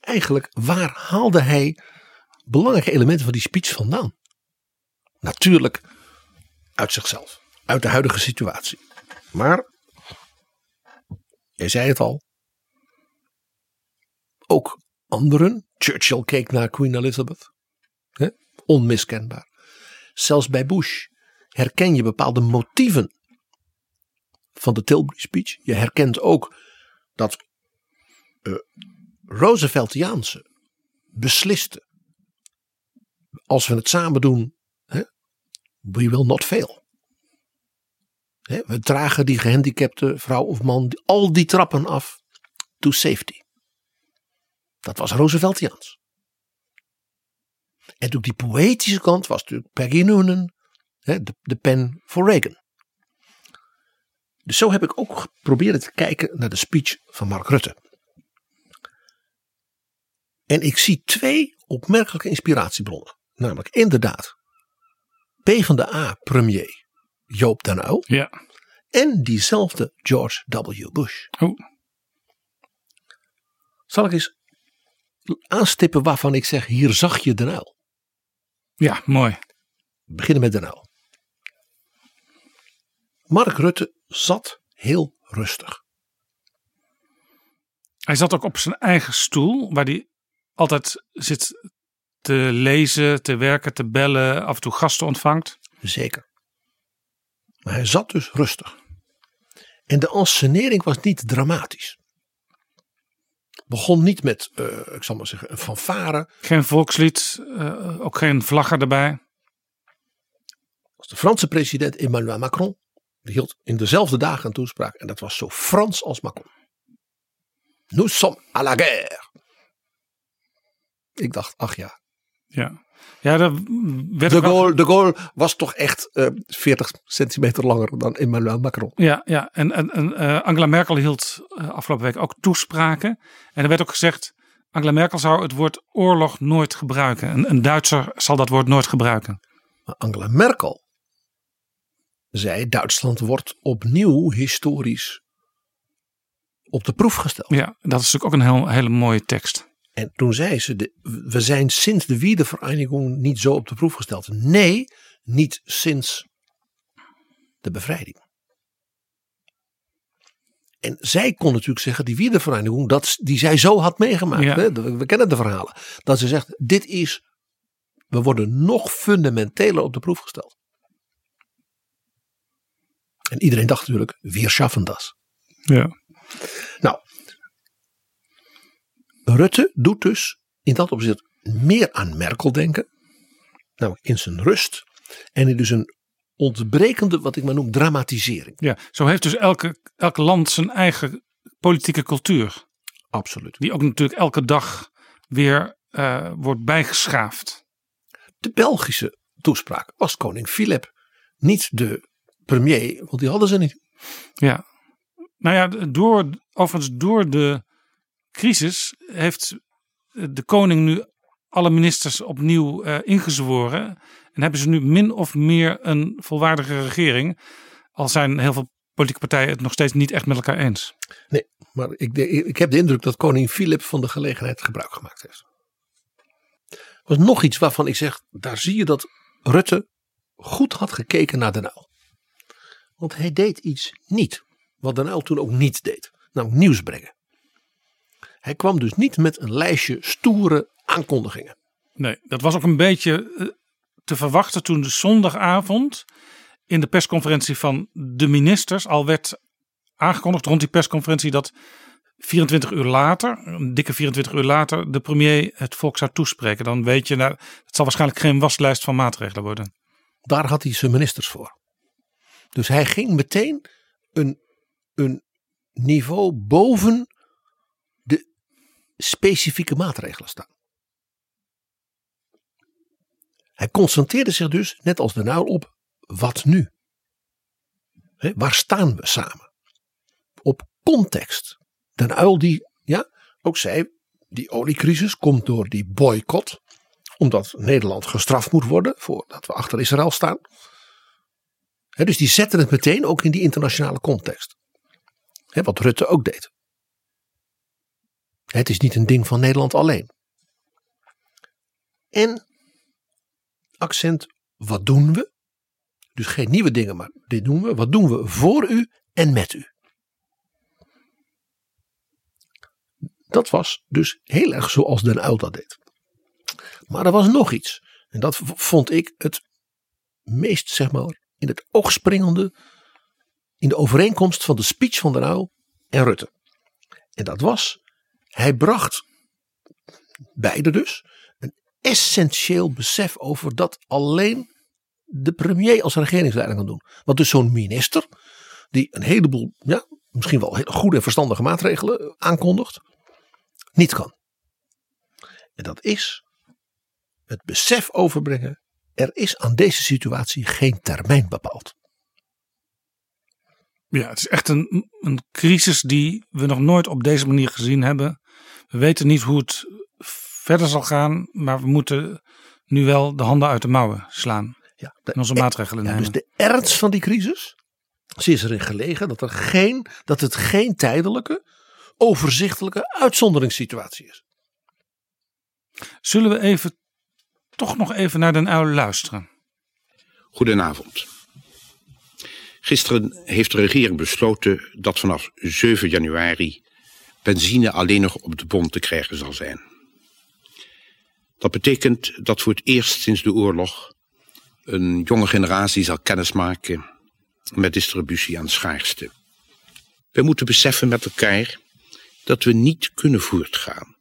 Eigenlijk, waar haalde hij belangrijke elementen van die speech vandaan? Natuurlijk uit zichzelf, uit de huidige situatie. Maar, jij zei het al, ook anderen. Churchill keek naar Queen Elizabeth. Hè? Onmiskenbaar. Zelfs bij Bush herken je bepaalde motieven van de Tilbury speech. Je herkent ook dat uh, Rooseveltiaanse besliste. Als we het samen doen, hè, we will not fail. Hè, we dragen die gehandicapte vrouw of man al die trappen af to safety. Dat was Rooseveltiaans. En ook die poëtische kant was natuurlijk Peggy Noonan, de, de pen voor Reagan. Dus zo heb ik ook geprobeerd te kijken naar de speech van Mark Rutte. En ik zie twee opmerkelijke inspiratiebronnen. Namelijk inderdaad PvdA-premier Joop den Uyl. Ja. En diezelfde George W. Bush. Oh. Zal ik eens aanstippen waarvan ik zeg, hier zag je den Uyl. Ja, mooi. We beginnen met den Uyl. Mark Rutte zat heel rustig. Hij zat ook op zijn eigen stoel, waar hij altijd zit te lezen, te werken, te bellen, af en toe gasten ontvangt. Zeker. Maar hij zat dus rustig. En de ensenering was niet dramatisch. Begon niet met, uh, ik zal maar zeggen, een fanfare. Geen volkslied, uh, ook geen vlaggen erbij. Als de Franse president Emmanuel Macron, die hield in dezelfde dagen een toespraak. En dat was zo Frans als Macron. Nous sommes à la guerre. Ik dacht, ach ja. Ja, ja dat werd de, Gaulle, de Gaulle was toch echt uh, veertig centimeter langer dan Emmanuel Macron. Ja, ja. en, en, en uh, Angela Merkel hield uh, afgelopen week ook toespraken. En er werd ook gezegd, Angela Merkel zou het woord oorlog nooit gebruiken. Een, een Duitser zal dat woord nooit gebruiken. Maar Angela Merkel zei, Duitsland wordt opnieuw historisch op de proef gesteld. Ja, dat is natuurlijk ook een heel, hele mooie tekst. En toen zei ze, de, we zijn sinds de Wiedervereinigung niet zo op de proef gesteld. Nee, niet sinds de bevrijding. En zij kon natuurlijk zeggen, die Wiedervereinigung, dat, die zij zo had meegemaakt. Ja. Hè? We kennen de verhalen. Dat ze zegt, dit is, we worden nog fundamenteler op de proef gesteld. En iedereen dacht natuurlijk, wir schaffen das. Ja. Nou, Rutte doet dus in dat opzicht meer aan Merkel denken. Namelijk in zijn rust. En in dus een ontbrekende, wat ik maar noem, dramatisering. Ja, zo heeft dus elke, elk land zijn eigen politieke cultuur. Absoluut. Die ook natuurlijk elke dag weer uh, wordt bijgeschaafd. De Belgische toespraak was koning Philip. Niet de premier, want die hadden ze niet. Ja, nou ja, door, overigens door de crisis heeft de koning nu alle ministers opnieuw uh, ingezworen. En hebben ze nu min of meer een volwaardige regering. Al zijn heel veel politieke partijen het nog steeds niet echt met elkaar eens. Nee, maar ik, ik heb de indruk dat koning Philip van de gelegenheid gebruik gemaakt heeft. Er was nog iets waarvan ik zeg, daar zie je dat Rutte goed had gekeken naar Den Uyl. Want hij deed iets niet, wat Den Uyl toen ook niet deed. Namelijk nieuws brengen. Hij kwam dus niet met een lijstje stoere aankondigingen. Nee, dat was ook een beetje te verwachten toen de zondagavond in de persconferentie van de ministers al werd aangekondigd rond die persconferentie dat vierentwintig uur later, een dikke vierentwintig uur later, de premier het volk zou toespreken. Dan weet je, nou, het zal waarschijnlijk geen waslijst van maatregelen worden. Daar had hij zijn ministers voor. Dus hij ging meteen een, een niveau boven de specifieke maatregelen staan. Hij concentreerde zich dus, net als Den Uyl, op wat nu? He, waar staan we samen? Op context. Den Uyl die, ja, ook zei, die oliecrisis komt door die boycott. Omdat Nederland gestraft moet worden voordat we achter Israël staan. He, dus die zetten het meteen ook in die internationale context. He, wat Rutte ook deed. Het is niet een ding van Nederland alleen. En accent, wat doen we? Dus geen nieuwe dingen, maar dit doen we. Wat doen we voor u en met u? Dat was dus heel erg zoals Den Uyl dat deed. Maar er was nog iets. En dat vond ik het meest, zeg maar, in het oog springende in de overeenkomst van de speech van Den Uyl en Rutte. En dat was, hij bracht beide dus een essentieel besef over dat alleen de premier als regeringsleider kan doen. Want dus zo'n minister die een heleboel, ja, misschien wel hele goede en verstandige maatregelen aankondigt, niet kan. En dat is het besef overbrengen, er is aan deze situatie geen termijn bepaald. Ja, het is echt een, een crisis die we nog nooit op deze manier gezien hebben. We weten niet hoe het verder zal gaan, maar we moeten nu wel de handen uit de mouwen slaan. Ja, de, en onze maatregelen nemen. Ja, dus de ernst van die crisis, ze is erin gelegen dat, er geen, dat het geen tijdelijke, overzichtelijke uitzonderingssituatie is. Zullen we even toch nog even naar Den Uyl luisteren? Goedenavond. Gisteren heeft de regering besloten dat vanaf zeven januari benzine alleen nog op de bon te krijgen zal zijn. Dat betekent dat voor het eerst sinds de oorlog een jonge generatie zal kennismaken met distributie aan schaarste. We moeten beseffen met elkaar dat we niet kunnen voortgaan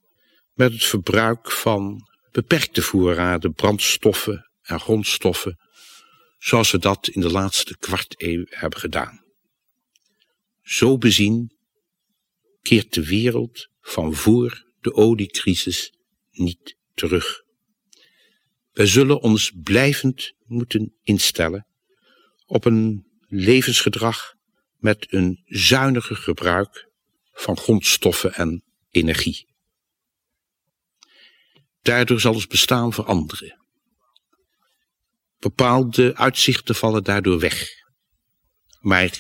met het verbruik van beperkte voorraden, brandstoffen en grondstoffen, zoals we dat in de laatste kwart eeuw hebben gedaan. Zo bezien keert de wereld van voor de oliecrisis niet terug. Wij zullen ons blijvend moeten instellen op een levensgedrag met een zuiniger gebruik van grondstoffen en energie. Daardoor zal ons bestaan veranderen. Bepaalde uitzichten vallen daardoor weg. Maar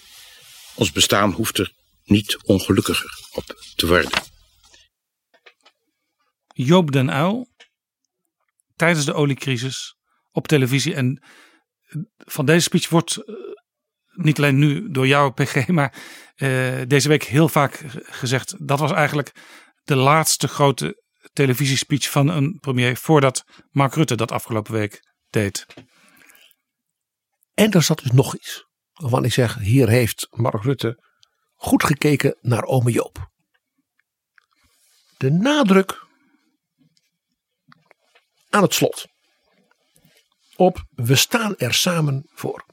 ons bestaan hoeft er niet ongelukkiger op te worden. Joop den Uyl tijdens de oliecrisis op televisie. En van deze speech wordt uh, niet alleen nu door jou, P G, maar uh, deze week heel vaak gezegd. Dat was eigenlijk de laatste grote televisiespeech van een premier voordat Mark Rutte dat afgelopen week deed. En er zat dus nog iets waarvan ik zeg, hier heeft Mark Rutte goed gekeken naar ome Joop. De nadruk aan het slot op we staan er samen voor.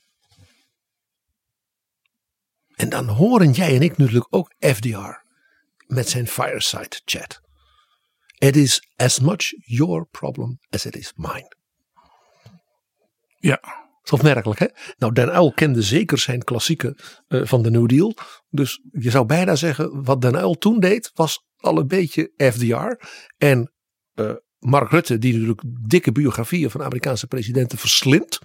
En dan horen jij en ik natuurlijk ook F D R met zijn fireside chat. It is as much your problem as it is mine. Ja. Dat is opmerkelijk, hè? Nou, Den Uyl kende zeker zijn klassieke uh, van de New Deal. Dus je zou bijna zeggen, wat Den Uyl toen deed, was al een beetje F D R. En uh, Mark Rutte, die natuurlijk dikke biografieën van Amerikaanse presidenten verslindt,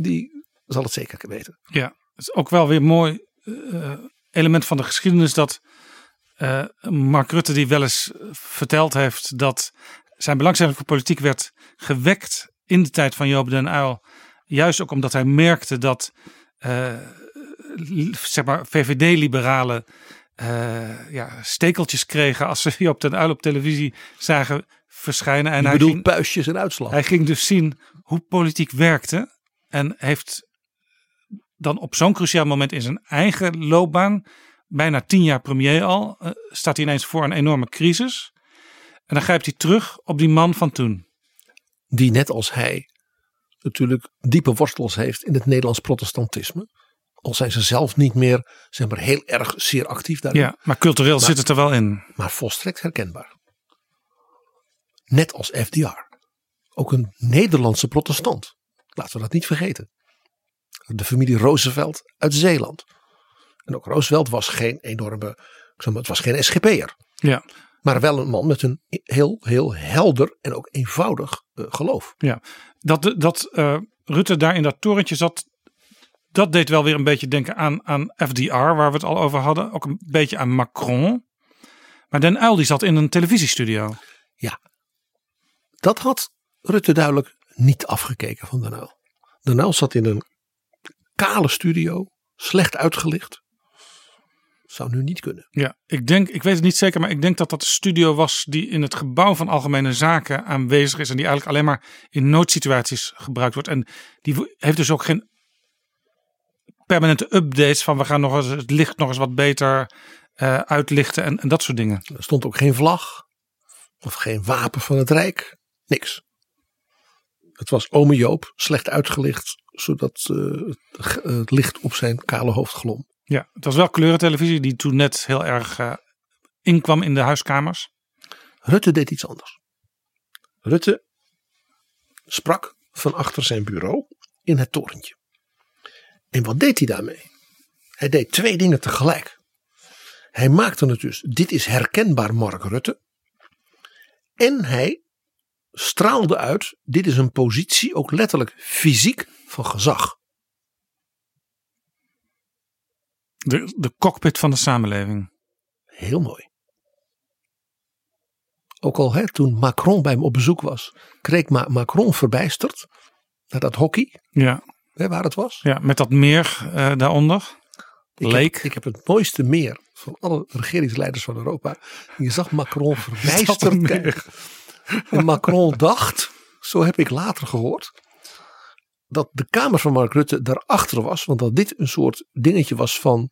die zal het zeker weten. Ja, het is ook wel weer een mooi uh, element van de geschiedenis dat uh, Mark Rutte die wel eens verteld heeft dat zijn belangstelling voor politiek werd gewekt in de tijd van Joop den Uyl. Juist ook omdat hij merkte dat uh, zeg maar V V D-liberalen uh, ja, stekeltjes kregen als ze Joop den Uyl op televisie zagen verschijnen. En hij bedoelt ging, puistjes en uitslag. Hij ging dus zien hoe politiek werkte en heeft dan op zo'n cruciaal moment in zijn eigen loopbaan, bijna tien jaar premier al, uh, staat hij ineens voor een enorme crisis. En dan grijpt hij terug op die man van toen. Die net als hij natuurlijk diepe wortels heeft in het Nederlands protestantisme. Al zijn ze zelf niet meer, zeg maar, heel erg zeer actief daarin. Ja, maar cultureel maar, zit het er wel in. Maar volstrekt herkenbaar. Net als F D R. Ook een Nederlandse protestant. Laten we dat niet vergeten. De familie Roosevelt uit Zeeland. En ook Roosevelt was geen enorme, ik zeg maar, het was geen S G P'er. Ja. Maar wel een man met een heel, heel helder en ook eenvoudig uh, geloof. Ja, dat, dat uh, Rutte daar in dat torentje zat, dat deed wel weer een beetje denken aan, aan F D R, waar we het al over hadden. Ook een beetje aan Macron. Maar Den Uyl die zat in een televisiestudio. Ja, dat had Rutte duidelijk niet afgekeken van Den Uyl. Den Uyl zat in een kale studio, slecht uitgelicht. Zou nu niet kunnen. Ja, ik denk, ik weet het niet zeker, maar ik denk dat dat de studio was die in het gebouw van Algemene Zaken aanwezig is en die eigenlijk alleen maar in noodsituaties gebruikt wordt. En die heeft dus ook geen permanente updates van we gaan nog eens het licht nog eens wat beter uh, uitlichten en, en dat soort dingen. Er stond ook geen vlag of geen wapen van het Rijk. Niks. Het was ome Joop, slecht uitgelicht, zodat uh, het, uh, het licht op zijn kale hoofd glom. Ja, het was wel kleurentelevisie die toen net heel erg uh, inkwam in de huiskamers. Rutte deed iets anders. Rutte sprak van achter zijn bureau in het torentje. En wat deed hij daarmee? Hij deed twee dingen tegelijk. Hij maakte het dus, dit is herkenbaar Mark Rutte. En hij straalde uit, dit is een positie ook letterlijk fysiek van gezag. De, de cockpit van de samenleving. Heel mooi. Ook al hè, toen Macron bij hem op bezoek was, kreeg Ma- Macron verbijsterd naar dat hockey. Ja. Hè, waar het was. Ja, met dat meer uh, daaronder. Ik heb, ik heb het mooiste meer van alle regeringsleiders van Europa. Je zag Macron verbijsterd kijken. En Macron dacht, zo heb ik later gehoord, dat de kamer van Mark Rutte daarachter was. Want dat dit een soort dingetje was van,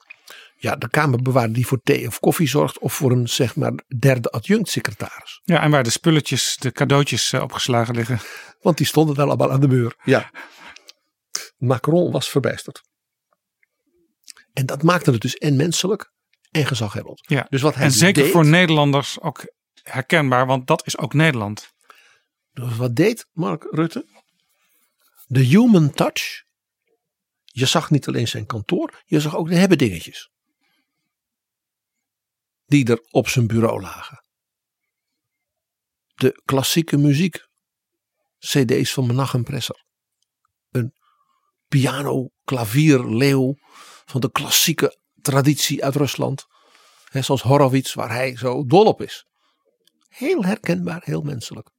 ja, de kamerbewaarder die voor thee of koffie zorgt. Of voor een, zeg maar, derde adjunct secretaris. Ja, en waar de spulletjes, de cadeautjes uh, opgeslagen liggen. Want die stonden wel allemaal aan de muur. Ja. Macron was verbijsterd. En dat maakte het dus en menselijk en gezaghebbend. Ja. Dus wat hij en zeker deed, voor Nederlanders ook herkenbaar. Want dat is ook Nederland. Dus wat deed Mark Rutte? De human touch. Je zag niet alleen zijn kantoor. Je zag ook de hebben dingetjes. Die er op zijn bureau lagen. De klassieke muziek. C D's van Menachem Presser. Een piano, klavier, leeuw. Van de klassieke traditie uit Rusland. Hè, zoals Horowitz, waar hij zo dol op is. Heel herkenbaar, heel menselijk.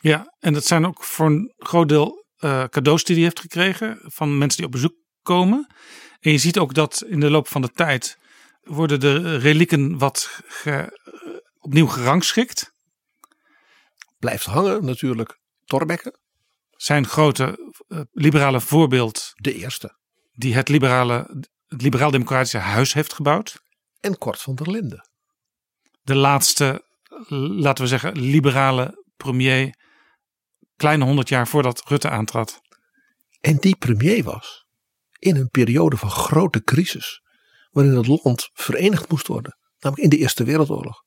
Ja, en dat zijn ook voor een groot deel Uh, cadeaus die hij heeft gekregen van mensen die op bezoek komen. En je ziet ook dat in de loop van de tijd worden de relieken wat ge, uh, opnieuw gerangschikt. Blijft hangen natuurlijk Thorbecke. Zijn grote uh, liberale voorbeeld. De eerste. Die het liberale het liberaal-democratische huis heeft gebouwd. En Cort van der Linden. De laatste, laten we zeggen, liberale premier, kleine honderd jaar voordat Rutte aantrad. En die premier was in een periode van grote crisis, waarin het land verenigd moest worden, namelijk in de Eerste Wereldoorlog.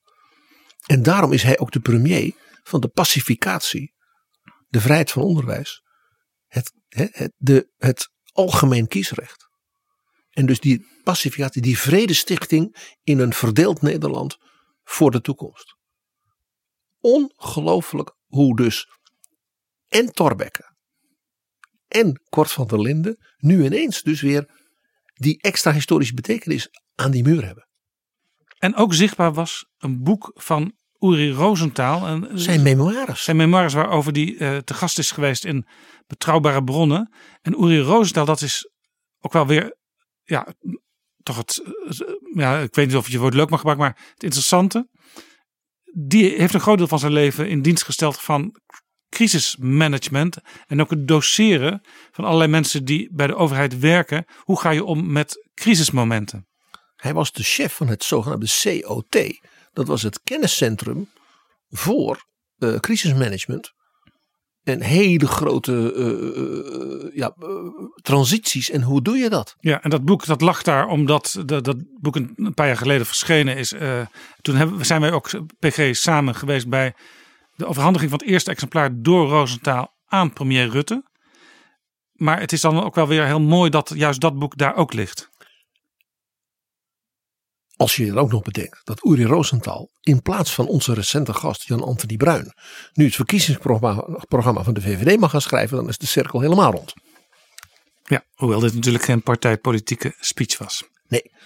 En daarom is hij ook de premier van de pacificatie, de vrijheid van onderwijs, het, het, de, het algemeen kiesrecht. En dus die pacificatie, die vredestichting in een verdeeld Nederland voor de toekomst. Ongelooflijk hoe dus en Thorbecke en Cort van der Linden nu ineens dus weer die extra historische betekenis aan die muur hebben. En ook zichtbaar was een boek van Uri Rosenthal. En zijn memoires. Zijn memoires waarover die uh, te gast is geweest in Betrouwbare Bronnen. En Uri Rosenthal, dat is ook wel weer, ja, toch het, ja, ik weet niet of je het woord leuk mag gebruiken, maar het interessante. Die heeft een groot deel van zijn leven in dienst gesteld van crisismanagement. En ook het doseren van allerlei mensen die bij de overheid werken. Hoe ga je om met crisismomenten? Hij was de chef van het zogenaamde C O T. Dat was het kenniscentrum voor uh, crisismanagement. En hele grote uh, uh, ja, uh, transities. En hoe doe je dat? Ja, en dat boek dat lag daar omdat dat, dat boek een, een paar jaar geleden verschenen is. Uh, toen hebben, zijn wij ook P G samen geweest bij de overhandiging van het eerste exemplaar door Rosenthal aan premier Rutte. Maar het is dan ook wel weer heel mooi dat juist dat boek daar ook ligt. Als je er ook nog bedenkt dat Uri Rosenthal in plaats van onze recente gast Jan-Anthony Bruin nu het verkiezingsprogramma van de V V D mag gaan schrijven, dan is de cirkel helemaal rond. Ja, hoewel dit natuurlijk geen partijpolitieke speech was. Nee. Maar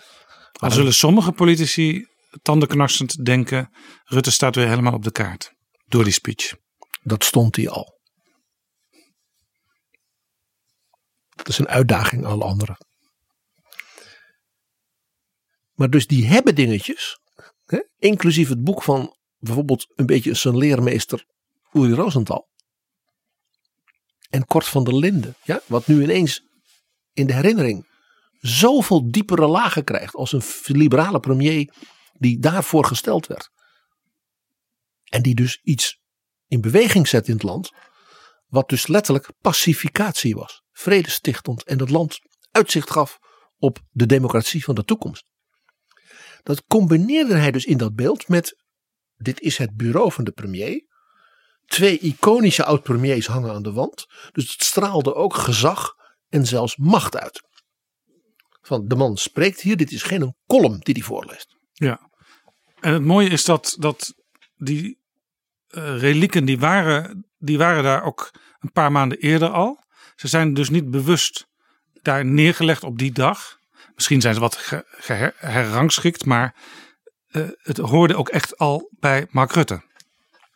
dan zullen sommige politici tandenknarsend denken, Rutte staat weer helemaal op de kaart door die speech. Dat stond hij al. Dat is een uitdaging aan alle anderen. Maar dus die hebben dingetjes, hè, inclusief het boek van bijvoorbeeld een beetje zijn leermeester Uri Rosenthal. En Cort van der Linden, ja, wat nu ineens in de herinnering zoveel diepere lagen krijgt als een liberale premier die daarvoor gesteld werd. En die dus iets in beweging zet in het land, wat dus letterlijk pacificatie was, vredestichtend en het land uitzicht gaf op de democratie van de toekomst. Dat combineerde hij dus in dat beeld met, dit is het bureau van de premier. Twee iconische oud-premiers hangen aan de wand. Dus het straalde ook gezag en zelfs macht uit. Van de man spreekt hier, dit is geen een column die hij voorleest. Ja, en het mooie is dat, dat die uh, relieken, die waren, die waren daar ook een paar maanden eerder al. Ze zijn dus niet bewust daar neergelegd op die dag. Misschien zijn ze wat ge- ge- herrangschikt, maar uh, het hoorde ook echt al bij Mark Rutte.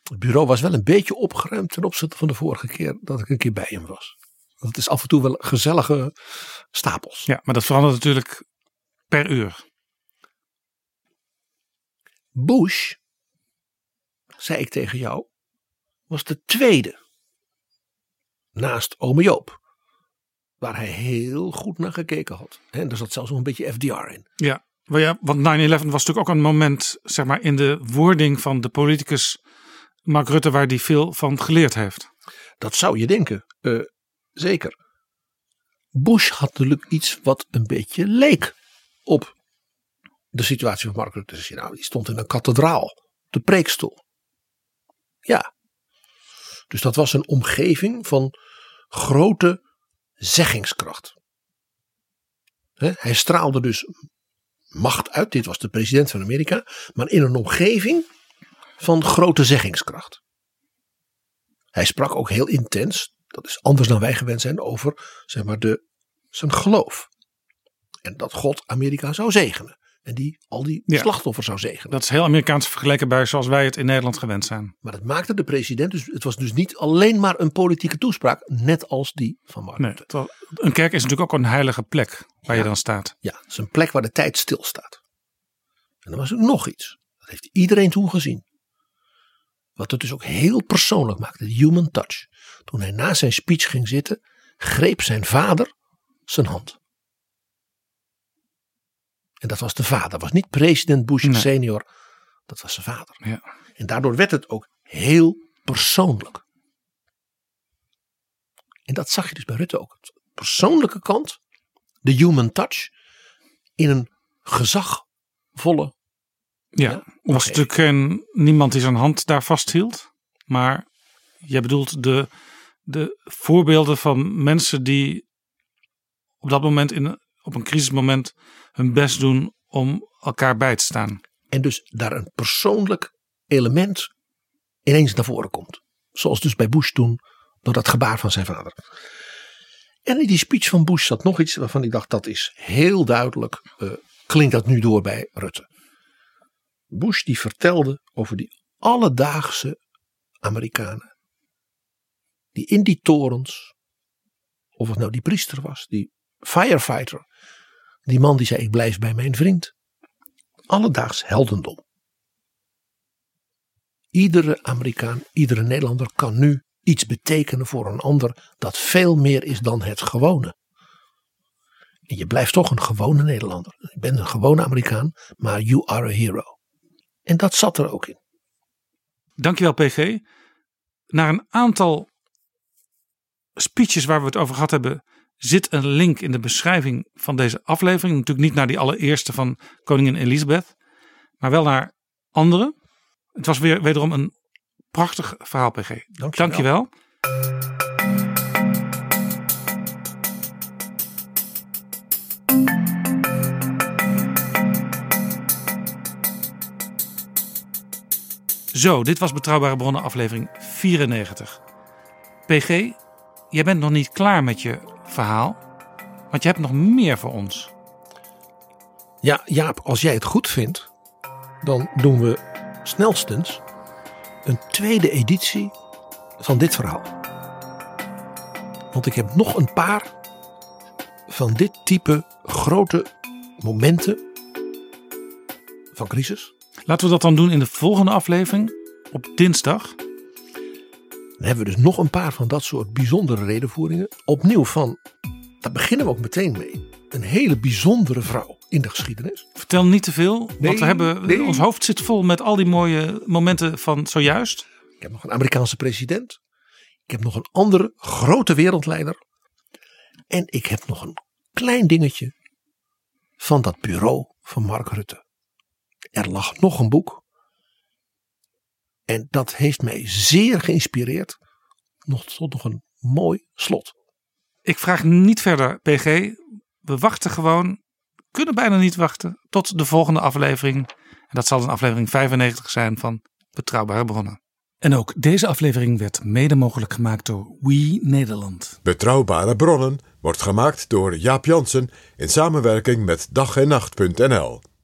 Het bureau was wel een beetje opgeruimd ten opzichte van de vorige keer dat ik een keer bij hem was. Dat is af en toe wel gezellige stapels. Ja, maar dat verandert natuurlijk per uur. Bush, zei ik tegen jou, was de tweede naast ome Joop waar hij heel goed naar gekeken had. En er zat zelfs nog een beetje F D R in. Ja, ja, want nine eleven was natuurlijk ook een moment, zeg maar, in de wording van de politicus Mark Rutte, waar die veel van geleerd heeft. Dat zou je denken, uh, zeker. Bush had natuurlijk iets wat een beetje leek op de situatie van Mark Rutte. Dus, nou, die stond in een kathedraal, de preekstoel. Ja. Dus dat was een omgeving van grote zeggingskracht. He, hij straalde dus macht uit. Dit was de president van Amerika. Maar in een omgeving van grote zeggingskracht. Hij sprak ook heel intens. Dat is anders dan wij gewend zijn over, zeg maar, de, zijn geloof. En dat God Amerika zou zegenen. En die al die ja, slachtoffers zou zegenen. Dat is heel Amerikaans vergeleken bij zoals wij het in Nederland gewend zijn. Maar dat maakte de president. Dus het was dus niet alleen maar een politieke toespraak. Net als die van Mark Rutte. Nee, was, een kerk is natuurlijk ook een heilige plek. Waar ja, je dan staat. Ja, het is een plek waar de tijd stilstaat. En dan was er nog iets. Dat heeft iedereen toen gezien. Wat het dus ook heel persoonlijk maakte. De human touch. Toen hij na zijn speech ging zitten, greep zijn vader zijn hand. En dat was de vader. Dat was niet president Bush nee. senior. Dat was zijn vader. Ja. En daardoor werd het ook heel persoonlijk. En dat zag je dus bij Rutte ook. De persoonlijke kant. De human touch. In een gezagvolle. Ja, ja was natuurlijk een, niemand die zijn hand daar vasthield. Maar jij bedoelt de, de voorbeelden van mensen die op dat moment, in, op een crisismoment, hun best doen om elkaar bij te staan. En dus daar een persoonlijk element ineens naar voren komt. Zoals dus bij Bush toen, door dat gebaar van zijn vader. En in die speech van Bush zat nog iets waarvan ik dacht, dat is heel duidelijk, uh, klinkt dat nu door bij Rutte. Bush die vertelde over die alledaagse Amerikanen. Die in die torens, of het nou die priester was, die firefighter, die man die zei ik blijf bij mijn vriend. Alledaags heldendom. Iedere Amerikaan, iedere Nederlander kan nu iets betekenen voor een ander dat veel meer is dan het gewone. En je blijft toch een gewone Nederlander. Je bent een gewone Amerikaan, maar you are a hero. En dat zat er ook in. Dankjewel P G. Naar een aantal speeches waar we het over gehad hebben zit een link in de beschrijving van deze aflevering. Natuurlijk niet naar die allereerste van koningin Elisabeth, maar wel naar andere. Het was weer wederom een prachtig verhaal P G. Dankjewel. Dankjewel. Zo, dit was Betrouwbare Bronnen aflevering vierennegentig. P G, jij bent nog niet klaar met je verhaal, want je hebt nog meer voor ons. Ja, Jaap, als jij het goed vindt, dan doen we snelstens een tweede editie van dit verhaal. Want ik heb nog een paar van dit type grote momenten van crisis. Laten we dat dan doen in de volgende aflevering op dinsdag. Dan hebben we dus nog een paar van dat soort bijzondere redenvoeringen. Opnieuw van, daar beginnen we ook meteen mee. Een hele bijzondere vrouw in de geschiedenis. Vertel niet te veel, nee, want we hebben, nee. ons hoofd zit vol met al die mooie momenten van zojuist. Ik heb nog een Amerikaanse president. Ik heb nog een andere grote wereldleider. En ik heb nog een klein dingetje van dat bureau van Mark Rutte. Er lag nog een boek. En dat heeft mij zeer geïnspireerd. Nog tot nog een mooi slot. Ik vraag niet verder, P G. We wachten gewoon. Kunnen bijna niet wachten. Tot de volgende aflevering. En dat zal een aflevering vijfennegentig zijn van Betrouwbare Bronnen. En ook deze aflevering werd mede mogelijk gemaakt door We Nederland. Betrouwbare Bronnen wordt gemaakt door Jaap Jansen in samenwerking met dag en nacht punt n l.